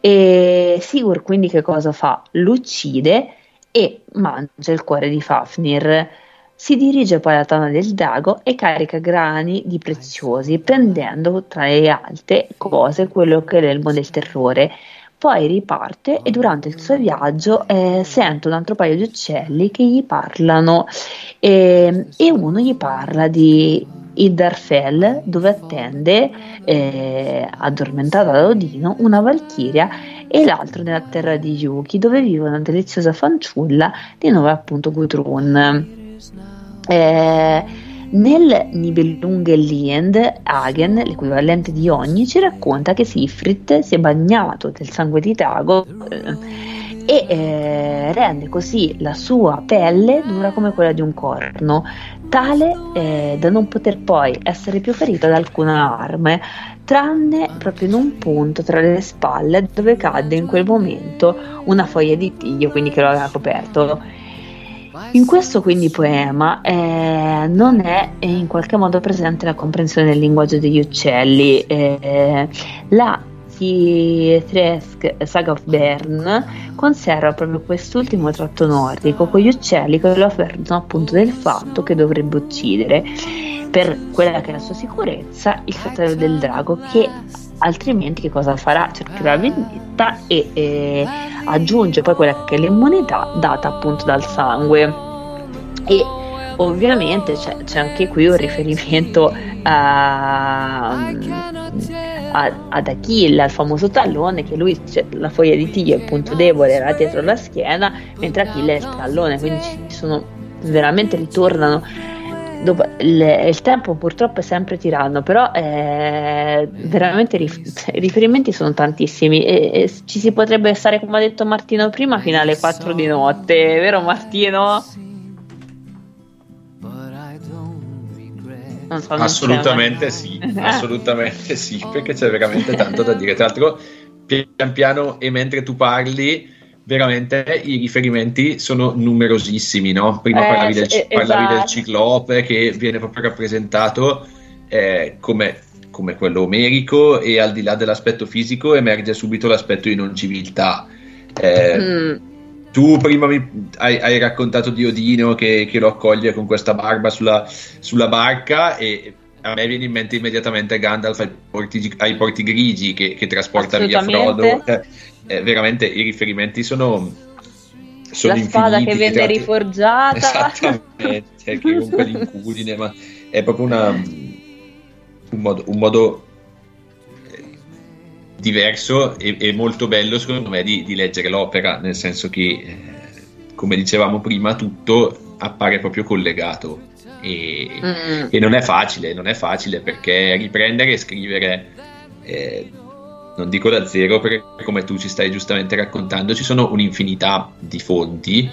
E Sigurd quindi che cosa fa? Lo uccide e mangia il cuore di Fafnir. Si dirige poi alla tana del drago e carica grani di preziosi, prendendo tra le altre cose quello che è l'elmo del terrore. Poi riparte e durante il suo viaggio eh, sente un altro paio di uccelli che gli parlano eh, e uno gli parla di Iddarfell, dove attende eh, addormentata da Odino una valchiria, e l'altro nella terra di Yuki, dove vive una deliziosa fanciulla di nome appunto Gudrun. Eh, nel Nibelungenlied Hagen, l'equivalente di Ogni, ci racconta che Siegfried si è bagnato del sangue di drago eh, e eh, rende così la sua pelle dura come quella di un corno, tale eh, da non poter poi essere più ferita da alcuna arma, tranne proprio in un punto tra le spalle dove cadde in quel momento una foglia di tiglio, quindi che lo aveva coperto. In questo quindi poema eh, non è in qualche modo presente la comprensione del linguaggio degli uccelli. Eh, la Tresk Saga of Bern conserva proprio quest'ultimo tratto nordico con gli uccelli che lo avvertono appunto del fatto che dovrebbe uccidere per quella che è la sua sicurezza il fratello del drago, che altrimenti che cosa farà? Cercherà vendetta e eh, aggiunge poi quella che è l'immunità data appunto dal sangue. E ovviamente c'è, c'è anche qui un riferimento a ad Achille, al famoso tallone, che lui, cioè, la foglia di tiglio è il punto debole, era dietro la schiena, mentre Achille è il tallone, quindi ci sono veramente ritornano dopo, le, il tempo purtroppo è sempre tiranno, però eh, veramente i riferimenti sono tantissimi e, e ci si potrebbe stare, come ha detto Martino prima, fino alle quattro di notte, vero Martino? Non so, non assolutamente sì, assolutamente sì, perché c'è veramente tanto da dire. Tra l'altro, pian piano e mentre tu parli, veramente i riferimenti sono numerosissimi, no? Prima eh, parlavi, del, esatto. parlavi del ciclope, che viene proprio rappresentato eh, come, come quello omerico, e al di là dell'aspetto fisico emerge subito l'aspetto di non civiltà. Eh, mm. Tu prima mi hai, hai raccontato di Odino che, che lo accoglie con questa barba sulla, sulla barca, e a me viene in mente immediatamente Gandalf ai porti, ai porti grigi che, che trasporta via Frodo. Eh, eh, veramente i riferimenti sono, sono infiniti. La spada infiniti, che viene riforgiata. Esattamente, che rompe l'incudine, ma è proprio una, un modo... Un modo diverso e, e molto bello secondo me di, di leggere l'opera, nel senso che eh, come dicevamo prima tutto appare proprio collegato e, mm. e non è facile, non è facile perché riprendere e scrivere eh, non dico da zero, perché come tu ci stai giustamente raccontando ci sono un'infinità di fonti,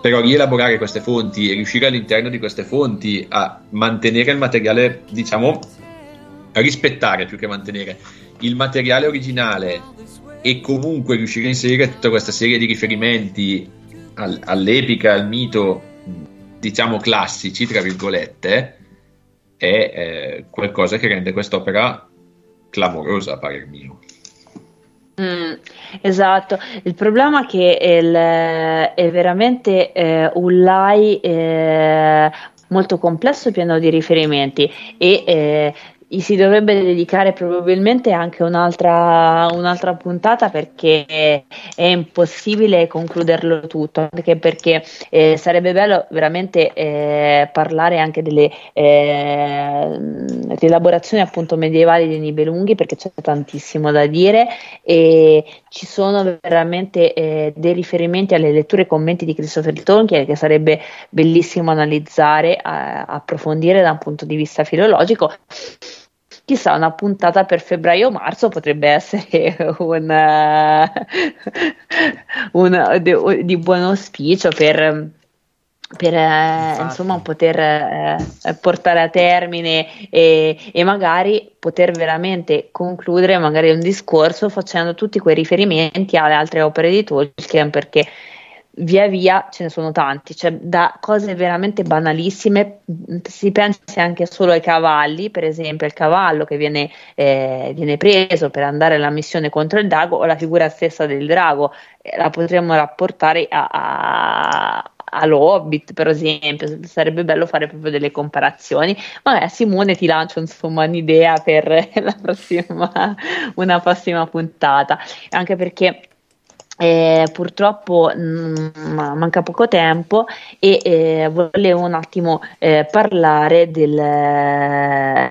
però rielaborare queste fonti e riuscire all'interno di queste fonti a mantenere il materiale, diciamo a rispettare più che mantenere il materiale originale e comunque riuscire a inserire tutta questa serie di riferimenti al, all'epica, al mito, diciamo classici tra virgolette, è eh, qualcosa che rende quest'opera clamorosa a parer mio. Mm, esatto, il problema è che il- è veramente eh, un L A I eh, molto complesso, pieno di riferimenti e eh, gli si dovrebbe dedicare probabilmente anche un'altra, un'altra puntata, perché è impossibile concluderlo tutto, anche perché eh, sarebbe bello veramente eh, parlare anche delle eh, rielaborazioni appunto medievali dei Nibelunghi, perché c'è tantissimo da dire e ci sono veramente eh, dei riferimenti alle letture e commenti di Christopher Tolkien che sarebbe bellissimo analizzare, a, approfondire da un punto di vista filologico. Chissà, una puntata per febbraio-marzo potrebbe essere un, uh, un, di, di buon auspicio per, per uh, insomma, poter uh, portare a termine e, e magari poter veramente concludere magari un discorso facendo tutti quei riferimenti alle altre opere di Tolkien, perché via via ce ne sono tanti, cioè da cose veramente banalissime, si pensa anche solo ai cavalli, per esempio il cavallo che viene, eh, viene preso per andare alla missione contro il drago, o la figura stessa del drago, eh, la potremmo rapportare a, a, all'Hobbit per esempio, sarebbe bello fare proprio delle comparazioni. Vabbè, Simone, ti lancio insomma un'idea per la prossima, una prossima puntata, anche perché Eh, purtroppo mh, manca poco tempo e eh, volevo un attimo eh, parlare del eh,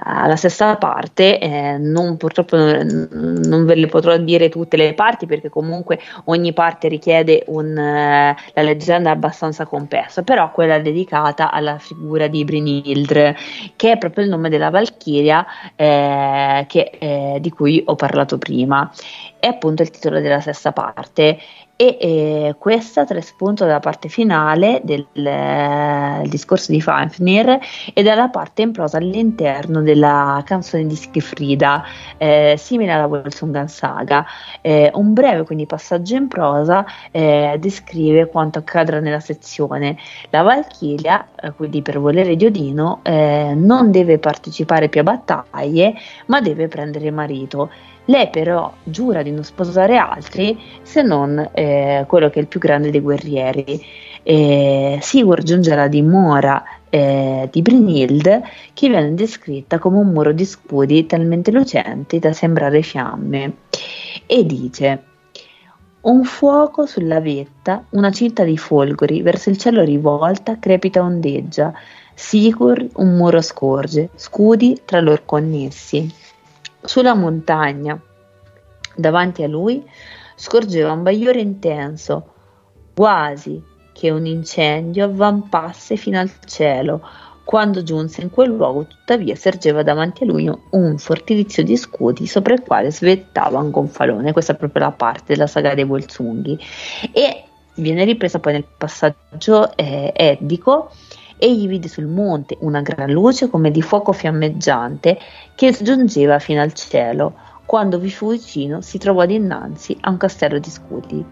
alla sesta parte, eh, non, purtroppo non, non ve le potrò dire tutte le parti, perché comunque ogni parte richiede un, eh, la leggenda abbastanza complessa, però quella dedicata alla figura di Brynhildr, che è proprio il nome della Valchiria eh, che, eh, di cui ho parlato prima, è appunto il titolo della sesta parte. E eh, questa trae spunto dalla parte finale del eh, discorso di Fafnir e dalla parte in prosa all'interno della canzone di Sigfrida, eh, simile alla Volsungan Saga. Eh, un breve quindi passaggio in prosa eh, descrive quanto accadrà nella sezione. La Valchiria, eh, quindi per volere di Odino, eh, non deve partecipare più a battaglie, ma deve prendere marito. Lei però giura di non sposare altri se non eh, quello che è il più grande dei guerrieri. Eh, Sigurd giunge alla dimora eh, di Brynhild, che viene descritta come un muro di scudi talmente lucenti da sembrare fiamme, e dice: «Un fuoco sulla vetta, una cinta di folgori, verso il cielo rivolta, crepita ondeggia, Sigurd un muro scorge, scudi tra loro connessi. Sulla montagna, davanti a lui, scorgeva un bagliore intenso, quasi che un incendio avvampasse fino al cielo. Quando giunse in quel luogo, tuttavia, sorgeva davanti a lui un fortilizio di scudi sopra il quale svettava un gonfalone». Questa è proprio la parte della saga dei Volsunghi. E viene ripresa poi nel passaggio eh, eddico. Egli vide sul monte una gran luce come di fuoco fiammeggiante che giungeva fino al cielo. Quando vi fu vicino si trovò dinanzi a un castello di scudi.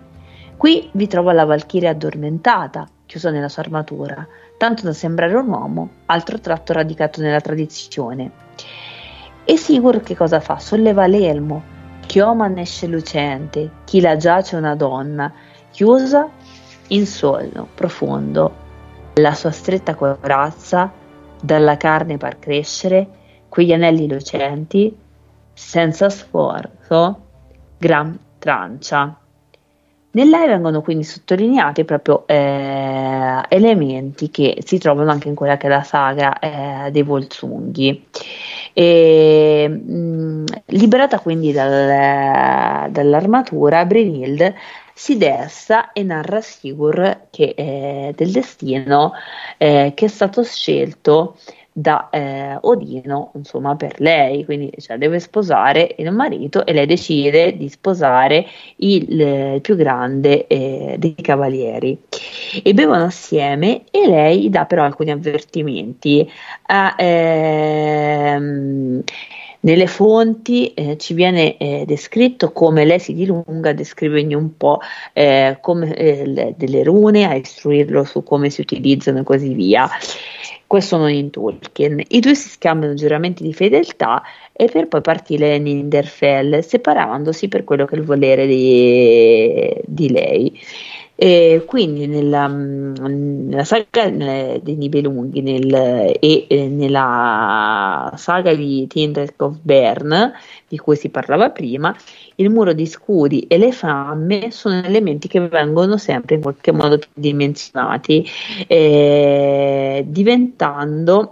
Qui vi trova la Valchiria addormentata, chiusa nella sua armatura, tanto da sembrare un uomo, altro tratto radicato nella tradizione. E Sigurd che cosa fa? Solleva l'elmo, chioma esce lucente, chi la giace una donna, chiusa in sonno profondo. La sua stretta corazza dalla carne par crescere quegli anelli lucenti, senza sforzo, gran trancia. Nell'A I vengono quindi sottolineati proprio eh, elementi che si trovano anche in quella che è la saga eh, dei Volsunghi. E, mh, liberata quindi dal, dall'armatura, Brynhild si desta e narra a Sigurd che, eh, del destino eh, che è stato scelto da eh, Odino insomma per lei, quindi cioè, deve sposare il marito, e lei decide di sposare il, il più grande eh, dei cavalieri, e bevono assieme, e lei dà però alcuni avvertimenti a ehm, nelle fonti eh, ci viene eh, descritto come lei si dilunga, descrive ogni un po' eh, come, eh, le, delle rune, a istruirlo su come si utilizzano e così via. questo non in Tolkien. I due si scambiano giuramenti di fedeltà e per poi partire in Ninderfell, separandosi per quello che è il volere di, di lei. E quindi nella, nella saga dei Nibelunghi nel, e, e nella saga di Tindred of Bern, di cui si parlava prima, il muro di scudi e le fiamme sono elementi che vengono sempre in qualche modo dimensionati, eh, diventando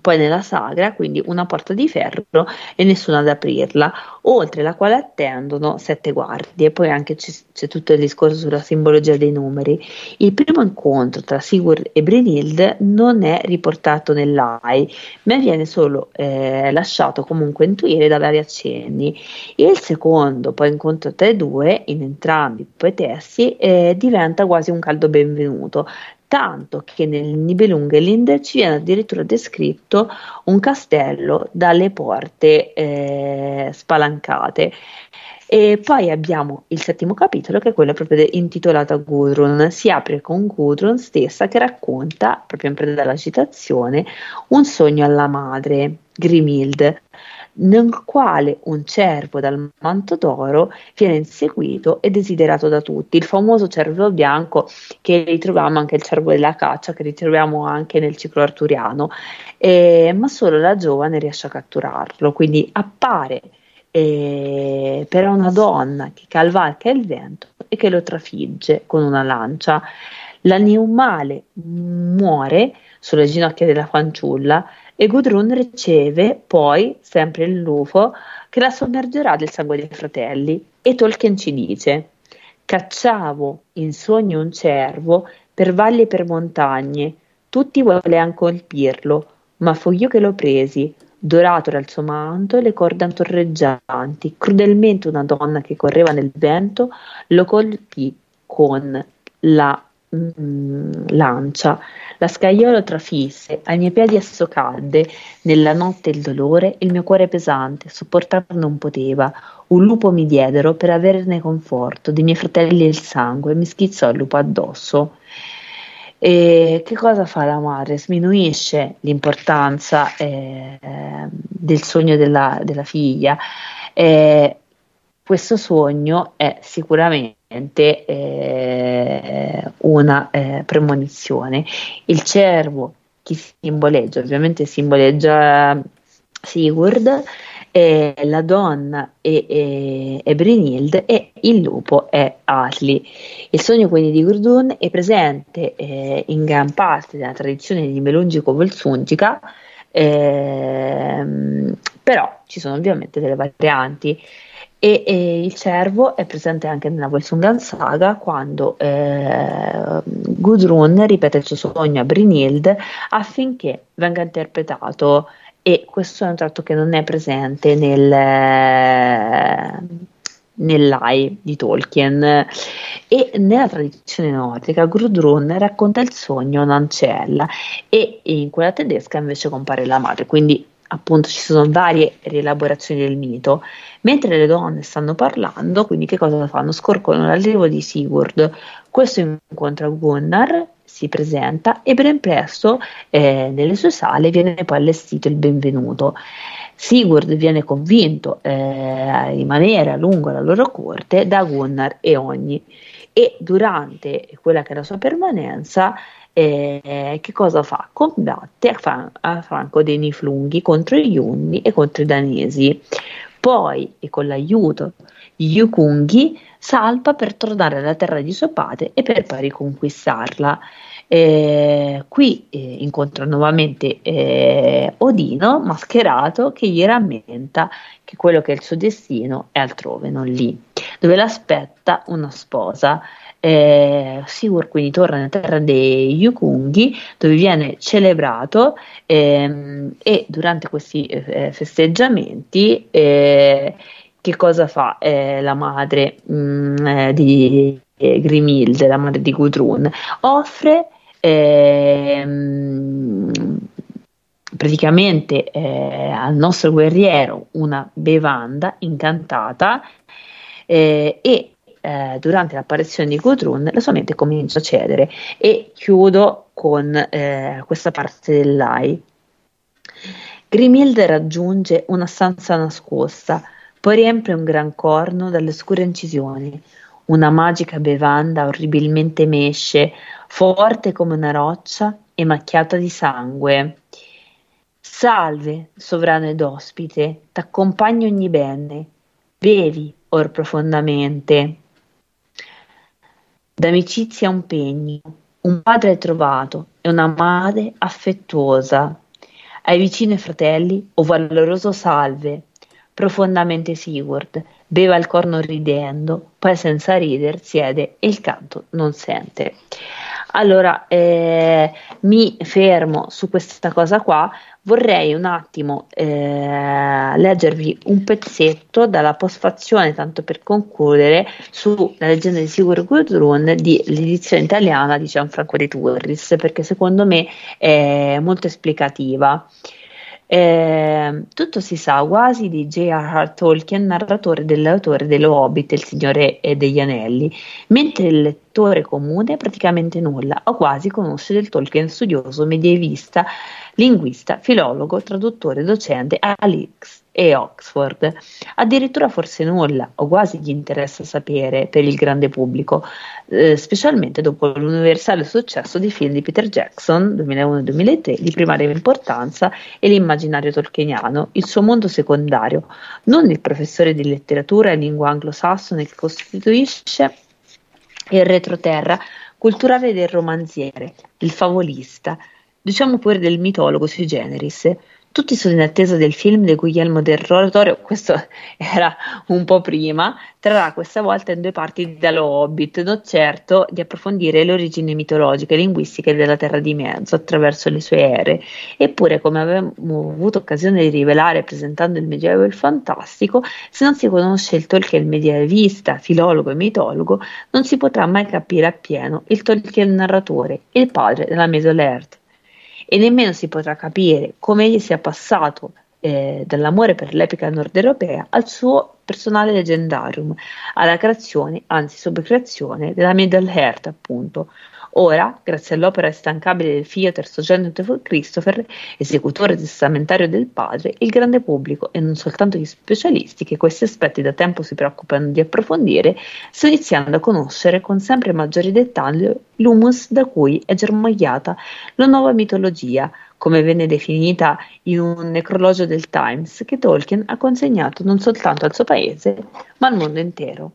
poi nella sagra quindi una porta di ferro e nessuno ad aprirla, oltre la quale attendono sette guardie. Poi anche c- c'è tutto il discorso sulla simbologia dei numeri. Il primo incontro tra Sigurd e Brynhild non è riportato nell'Ai, ma viene solo eh, lasciato comunque intuire da vari accenni. Il secondo poi incontro tra i due, in entrambi poetessi, eh, diventa quasi un caldo benvenuto, tanto che nel Nibelungenlied ci viene addirittura descritto un castello dalle porte eh, spalancate. E poi abbiamo il settimo capitolo, che è quello proprio intitolato Gudrun. Si apre con Gudrun stessa che racconta, proprio in preda dalla citazione, un sogno alla madre, Grimhild, nel quale un cervo dal manto d'oro viene inseguito e desiderato da tutti, il famoso cervo bianco che ritroviamo anche, il cervo della caccia che ritroviamo anche nel ciclo arturiano, eh, ma solo la giovane riesce a catturarlo. Quindi appare eh, però una donna che cavalca il vento e che lo trafigge con una lancia. L'animale muore sulle ginocchia della fanciulla e Gudrun riceve poi sempre il lufo che la sommergerà del sangue dei fratelli. E Tolkien ci dice: cacciavo in sogno un cervo per valli e per montagne, tutti volean colpirlo, ma fu io che lo presi, dorato dal suo manto e le corde antorreggianti. Crudelmente una donna che correva nel vento lo colpì con la lancia, la scagliola trafisse, ai miei piedi esso cadde, nella notte il dolore, il mio cuore pesante, sopportar non poteva, un lupo mi diedero per averne conforto, dei miei fratelli il sangue, mi schizzò il lupo addosso. E che cosa fa la madre? Sminuisce l'importanza eh, del sogno della, della figlia. Eh, questo sogno è sicuramente Eh, una eh, premonizione. Il cervo che simboleggia, ovviamente simboleggia Sigurd, eh, la donna è, è, è Brynhild e il lupo è Atli. Il sogno quindi di Gudrun è presente eh, in gran parte della tradizione di melungico-volsungica, eh, però ci sono ovviamente delle varianti. E, e il cervo è presente anche nella Volsungan Saga, quando eh, Gudrun ripete il suo sogno a Brynhild affinché venga interpretato, e questo è un tratto che non è presente nel, nell'Ai di Tolkien. E nella tradizione nordica Gudrun racconta il sogno a un'ancella e in quella tedesca invece compare la madre, quindi appunto ci sono varie rielaborazioni del mito. Mentre le donne stanno parlando, quindi che cosa fanno? Scorcono l'arrivo di Sigurd, questo incontra Gunnar, si presenta e ben presto eh, nelle sue sale viene poi allestito il benvenuto. Sigurd viene convinto eh, a rimanere a lungo alla loro corte da Gunnar e Ogni, e durante quella che è la sua permanenza Eh, che cosa fa? Combatte a, fran- a Franco dei Niflunghi contro gli Unni e contro i Danesi. Poi, e con l'aiuto di Jukunghi, salpa per tornare alla terra di suo padre e per poi riconquistarla. Eh, qui eh, incontra nuovamente eh, Odino mascherato, che gli rammenta che quello che è il suo destino è altrove, non lì, dove l'aspetta una sposa. Eh, Sigurd quindi torna nella terra dei Jukunghi, dove viene celebrato ehm, e durante questi eh, festeggiamenti eh, che cosa fa eh, la madre mh, di eh, Grimhild, la madre di Gudrun? Offre ehm, praticamente eh, al nostro guerriero una bevanda incantata eh, e eh, durante l'apparizione di Gudrun la sua mente comincia a cedere. E chiudo con eh, questa parte dell'A I. Grimhilde raggiunge una stanza nascosta, poi riempie un gran corno dalle scure incisioni, una magica bevanda orribilmente mesce, forte come una roccia e macchiata di sangue. Salve, sovrano ed ospite, t'accompagno ogni bene, bevi or profondamente. D'amicizia un pegno, un padre trovato e una madre affettuosa. Ai vicini e fratelli, o valoroso salve, profondamente Sigurd, beva il corno ridendo, poi senza rider siede e il canto non sente. Allora eh, mi fermo su questa cosa qua, vorrei un attimo eh, leggervi un pezzetto dalla postfazione, tanto per concludere, su La leggenda di Sigurd Gudrun di l'edizione italiana di Gianfranco De Turris, perché secondo me è molto esplicativa. Eh, tutto si sa quasi di J R R. Tolkien, narratore dell'autore dello Hobbit e il Signore degli Anelli, mentre il lettore comune praticamente nulla o quasi conosce del Tolkien studioso, medievista, linguista, filologo, traduttore, docente a Leeds e Oxford. Addirittura forse nulla o quasi gli interessa sapere per il grande pubblico, eh, specialmente dopo l'universale successo dei film di Peter Jackson duemilauno duemilatré di primaria importanza e l'immaginario tolkieniano, il suo mondo secondario, non il professore di letteratura e lingua anglosassone che costituisce il retroterra culturale del romanziere, del favolista, diciamo pure del mitologo sui generis. Tutti sono in attesa del film di Guglielmo del Toro, questo era un po' prima, trarrà questa volta in due parti dallo Hobbit, non certo di approfondire le origini mitologiche e linguistiche della Terra di Mezzo attraverso le sue ere. Eppure, come avevamo avuto occasione di rivelare presentando il Medioevo e il Fantastico, se non si conosce il Tolkien medievista, filologo e mitologo, non si potrà mai capire appieno il Tolkien narratore, il padre della Middle-earth. E nemmeno si potrà capire come egli sia passato eh, dall'amore per l'epica nord europea al suo personale legendarium, alla creazione, anzi subcreazione, della Middle-earth, appunto. Ora, grazie all'opera instancabile del figlio terzogenito Christopher, esecutore testamentario del padre, il grande pubblico, e non soltanto gli specialisti che questi aspetti da tempo si preoccupano di approfondire, stanno iniziando a conoscere con sempre maggiori dettagli l'humus da cui è germogliata la nuova mitologia, come venne definita in un necrologio del Times che Tolkien ha consegnato non soltanto al suo paese, ma al mondo intero.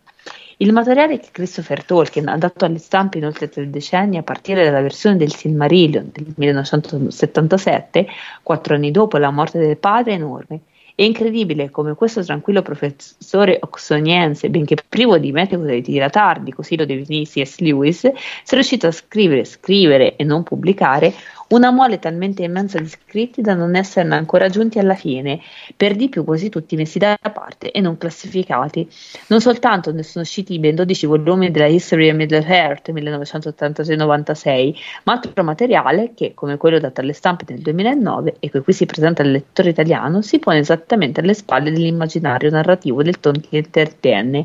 Il materiale che Christopher Tolkien ha dato alle stampe in oltre tre decenni, a partire dalla versione del Silmarillion del millenovecentosettantasette, quattro anni dopo la morte del padre, è enorme. È incredibile come questo tranquillo professore oxoniense, benché privo di metodo di tiratardi, così lo definì C S Lewis, sia riuscito a scrivere, scrivere e non pubblicare una mole talmente immensa di scritti da non esserne ancora giunti alla fine, per di più quasi tutti messi da parte e non classificati. Non soltanto ne sono usciti ben dodici volumi della History of Middle-earth millenovecentottantasei novantasei, ma altro materiale che, come quello dato alle stampe nel duemilanove e che qui si presenta al lettore italiano, si pone esattamente alle spalle dell'immaginario narrativo del Tolkien T N,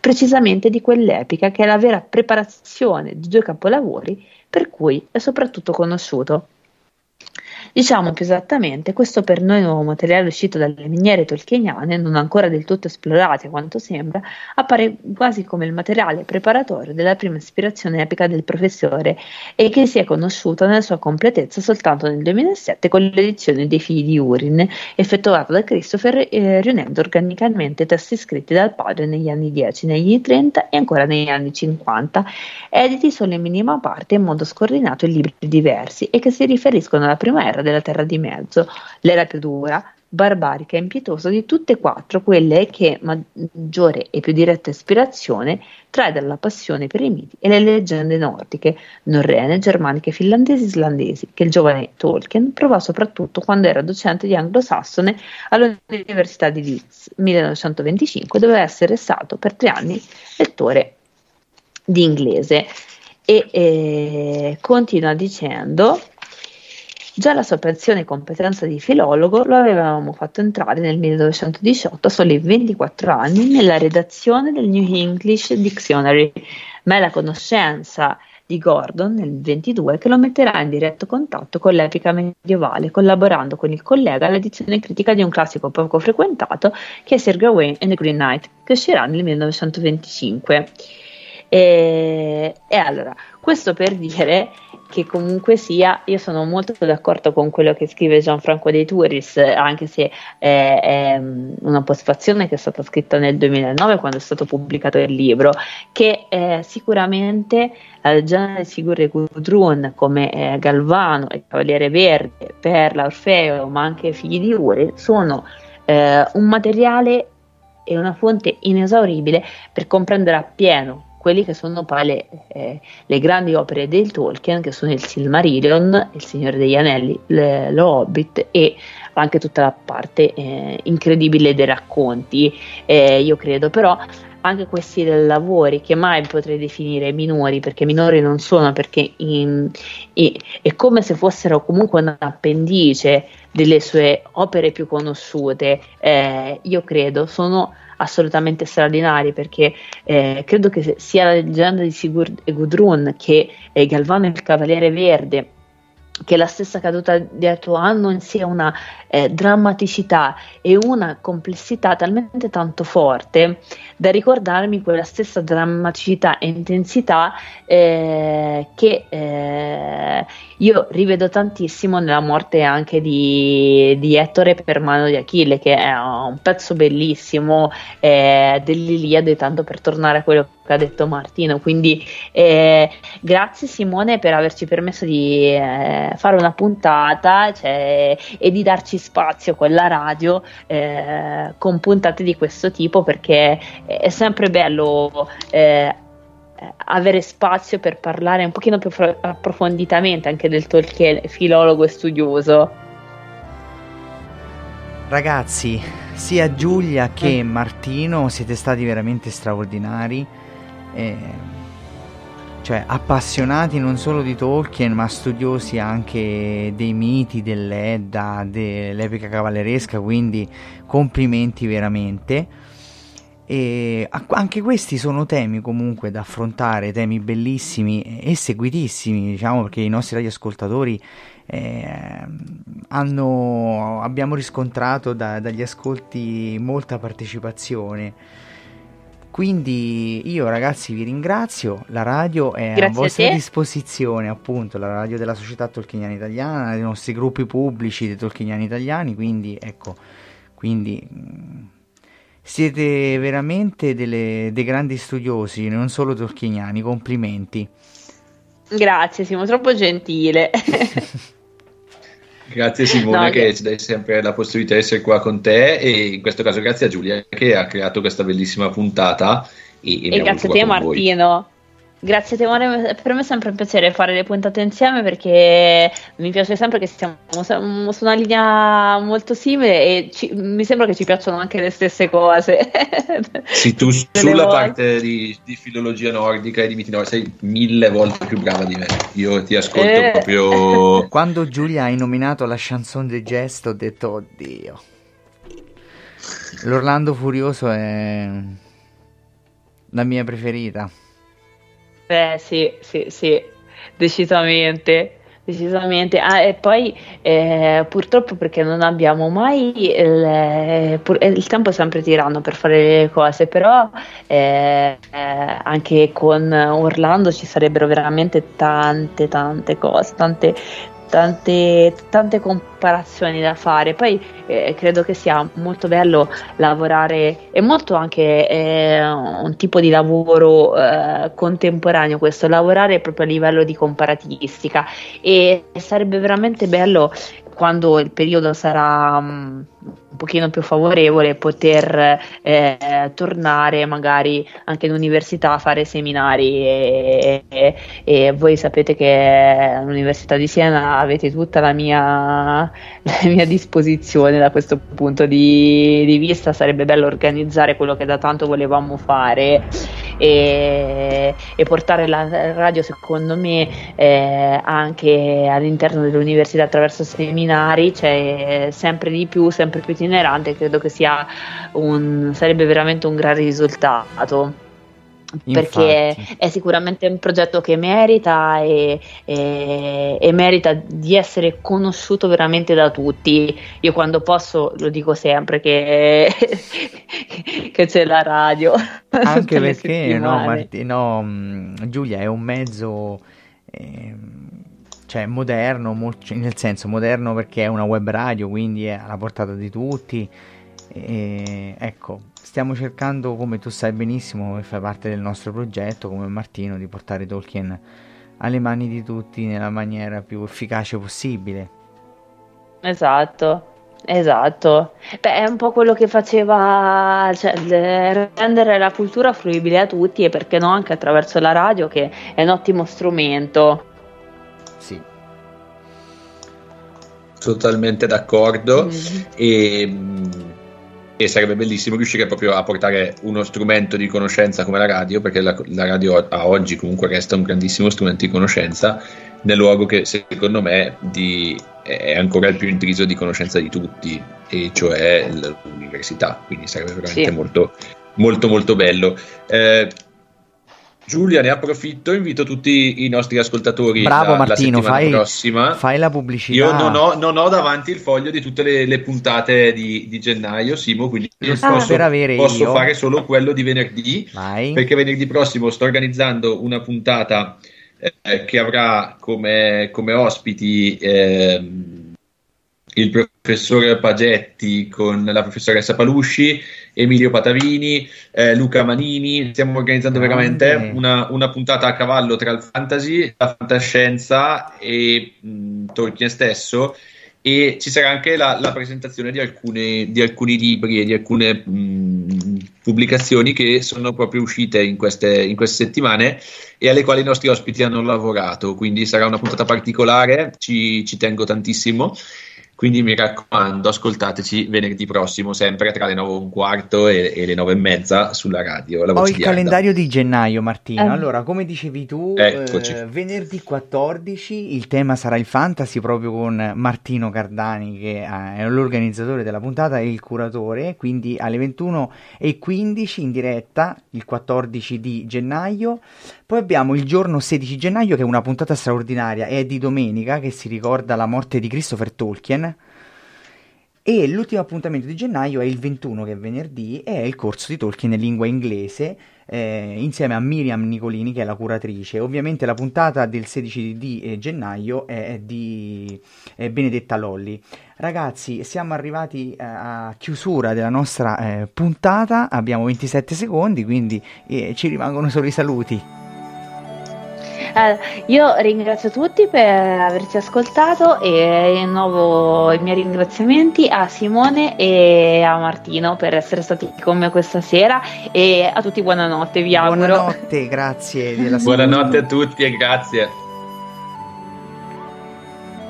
precisamente di quell'epica che è la vera preparazione di due capolavori per cui è soprattutto conosciuto. Diciamo più esattamente, questo per noi nuovo materiale uscito dalle miniere tolkieniane, non ancora del tutto esplorate a quanto sembra, appare quasi come il materiale preparatorio della prima ispirazione epica del professore e che si è conosciuta nella sua completezza soltanto nel duemilasette con l'edizione dei figli di Húrin, effettuata da Christopher eh, riunendo organicamente testi scritti dal padre negli anni dieci, negli anni trenta e ancora negli anni cinquanta, editi solo in minima parte in modo scordinato in libri diversi e che si riferiscono alla prima era della Terra di Mezzo, l'era più dura, barbarica e impietosa di tutte e quattro quelle che maggiore e più diretta ispirazione trae dalla passione per i miti e le leggende nordiche, norrene, germaniche, finlandesi e islandesi, che il giovane Tolkien provò soprattutto quando era docente di anglosassone all'Università di Leeds, millenovecentoventicinque, dove essere stato per tre anni lettore di inglese. E eh, continua dicendo... Già la sua pensione e competenza di filologo lo avevamo fatto entrare nel millenovecentodiciotto, a soli ventiquattro anni, nella redazione del New English Dictionary, ma è la conoscenza di Gordon nel ventidue che lo metterà in diretto contatto con l'epica medievale, collaborando con il collega all'edizione critica di un classico poco frequentato che è Sir Gawain and the Green Knight, che uscirà nel millenovecentoventicinque. E, e allora, questo per dire che comunque sia, io sono molto d'accordo con quello che scrive Gianfranco De Turris, anche se è, è una postfazione che è stata scritta nel duemilanove, quando è stato pubblicato il libro, che eh, sicuramente eh, già Sigurd Gudrun come eh, Galvano e Cavaliere Verde per l'Orfeo, ma anche Figli di Uri, sono eh, un materiale e una fonte inesauribile per comprendere appieno quelli che sono poi le, eh, le grandi opere del Tolkien, che sono il Silmarillion, il Signore degli Anelli, le, lo Hobbit e anche tutta la parte eh, incredibile dei racconti. Eh, io credo però anche questi lavori, che mai potrei definire minori, perché minori non sono, perché in, in, è come se fossero comunque un appendice delle sue opere più conosciute, eh, io credo sono assolutamente straordinari, perché eh, credo che sia la leggenda di Sigurd e Gudrun, che eh, Galvano e il Cavaliere Verde, che la stessa caduta di Artù hanno in sé una eh, drammaticità e una complessità talmente tanto forte da ricordarmi quella stessa drammaticità e intensità eh, che eh, io rivedo tantissimo nella morte anche di, di Ettore per mano di Achille, che è un pezzo bellissimo eh, dell'Iliade, tanto per tornare a quello che ha detto Martino. Quindi eh, grazie Simone per averci permesso di eh, fare una puntata, cioè, e di darci spazio con la radio eh, con puntate di questo tipo, perché è sempre bello eh, avere spazio per parlare un pochino più approfonditamente anche del Tolkien filologo e studioso. Ragazzi, sia Giulia che Martino siete stati veramente straordinari, eh, cioè appassionati non solo di Tolkien ma studiosi anche dei miti, dell'Edda, dell'epica cavalleresca, quindi complimenti veramente. E anche questi sono temi comunque da affrontare, temi bellissimi e seguitissimi, diciamo, perché i nostri radioascoltatori eh, hanno, abbiamo riscontrato da, dagli ascolti molta partecipazione. Quindi io, ragazzi, vi ringrazio, la radio è Grazie a vostra a disposizione, appunto, la radio della Società Tolkieniana Italiana, dei nostri gruppi pubblici dei Tolkieniani italiani, quindi ecco, quindi siete veramente delle, dei grandi studiosi, non solo tolkieniani, complimenti. Grazie, siamo troppo gentile. Grazie Simone, no, che io... ci dai sempre la possibilità di essere qua con te, e in questo caso grazie a Giulia che ha creato questa bellissima puntata. E, e, e grazie a te Martino. Voi. Grazie Timone, per me è sempre un piacere fare le puntate insieme, perché mi piace sempre che siamo su una linea molto simile e ci, mi sembra che ci piacciono anche le stesse cose. Sì, tu sulla parte di, di filologia nordica e di miti nordici sei mille volte più brava di me, io ti ascolto eh. proprio… Quando Giulia hai nominato la chanson de gesto ho detto oddio, l'Orlando Furioso è la mia preferita. Eh sì, sì, sì, decisamente, decisamente. Ah, e poi eh, purtroppo, perché non abbiamo mai il, il tempo è sempre tiranno per fare le cose, però eh, anche con Orlando ci sarebbero veramente tante, tante cose, tante Tante, tante comparazioni da fare. Poi eh, credo che sia molto bello lavorare, è molto anche eh, un tipo di lavoro eh, contemporaneo questo, lavorare proprio a livello di comparatistica, e sarebbe veramente bello quando il periodo sarà um, un pochino più favorevole poter eh, tornare magari anche in università a fare seminari, e, e, e voi sapete che all'Università di Siena avete tutta la mia, la mia disposizione da questo punto di, di vista. Sarebbe bello organizzare quello che da tanto volevamo fare e, e portare la radio, secondo me, eh, anche all'interno dell'università attraverso seminari, cioè sempre di più, sempre più itinerante, credo che sia un, sarebbe veramente un gran risultato. Perché Infatti. È sicuramente un progetto che merita e, e, e merita di essere conosciuto veramente da tutti. Io quando posso lo dico sempre che, che c'è la radio. Anche perché no, Marti, no, Giulia è un mezzo eh, cioè moderno, molto, nel senso moderno perché è una web radio, quindi è alla portata di tutti. E, ecco, stiamo cercando, come tu sai benissimo, che fai parte del nostro progetto, come Martino, di portare Tolkien alle mani di tutti nella maniera più efficace possibile. Esatto, esatto. Beh, è un po' quello che faceva, cioè, rendere la cultura fruibile a tutti, e perché no anche attraverso la radio, che è un ottimo strumento. Sì. Totalmente d'accordo. Mm-hmm. E... e sarebbe bellissimo riuscire proprio a portare uno strumento di conoscenza come la radio, perché la, la radio a oggi comunque resta un grandissimo strumento di conoscenza nel luogo che secondo me di, è ancora il più intriso di conoscenza di tutti, e cioè l'università, quindi sarebbe veramente sì. molto molto molto bello. eh, Giulia, ne approfitto, invito tutti i nostri ascoltatori. Bravo, la, Martino, la settimana fai, prossima. Fai la pubblicità. Io non ho, non ho davanti il foglio di tutte le, le puntate di, di gennaio, Simo, quindi non ah, posso, posso io. fare solo quello di venerdì. Vai. Perché venerdì prossimo sto organizzando una puntata eh, che avrà come, come ospiti eh, il professor Pagetti con la professoressa Palusci, Emilio Patavini, eh, Luca Manini. Stiamo organizzando veramente una, una puntata a cavallo tra il fantasy, la fantascienza e mh, Tolkien stesso, e ci sarà anche la, la presentazione di, alcune, di alcuni libri e di alcune mh, pubblicazioni che sono proprio uscite in queste, in queste settimane e alle quali i nostri ospiti hanno lavorato, quindi sarà una puntata particolare, ci, ci tengo tantissimo. Quindi mi raccomando, ascoltateci venerdì prossimo, sempre tra le nove e un quarto e, e le nove e mezza sulla radio. La Ho il calendario di gennaio, Martino. Eh. Allora, come dicevi tu, eh, venerdì quattordici il tema sarà il fantasy, proprio con Martino Cardani, che è l'organizzatore della puntata e il curatore. Quindi alle ventuno e quindici in diretta, il quattordici di gennaio. Poi abbiamo il giorno sedici gennaio, che è una puntata straordinaria, è di domenica, che si ricorda la morte di Christopher Tolkien. E l'ultimo appuntamento di gennaio è il ventuno, che è venerdì, e è il corso di Tolkien in lingua inglese, eh, insieme a Miriam Nicolini, che è la curatrice. Ovviamente la puntata del sedici di eh, gennaio è di eh, Benedetta Lolli. Ragazzi, siamo arrivati eh, a chiusura della nostra eh, puntata, abbiamo ventisette secondi, quindi eh, ci rimangono solo i saluti. Uh, io ringrazio tutti per averci ascoltato e rinnovo i miei ringraziamenti a Simone e a Martino per essere stati con me questa sera, e a tutti buonanotte, vi auguro. Buonanotte, grazie della buonanotte a tutti e grazie.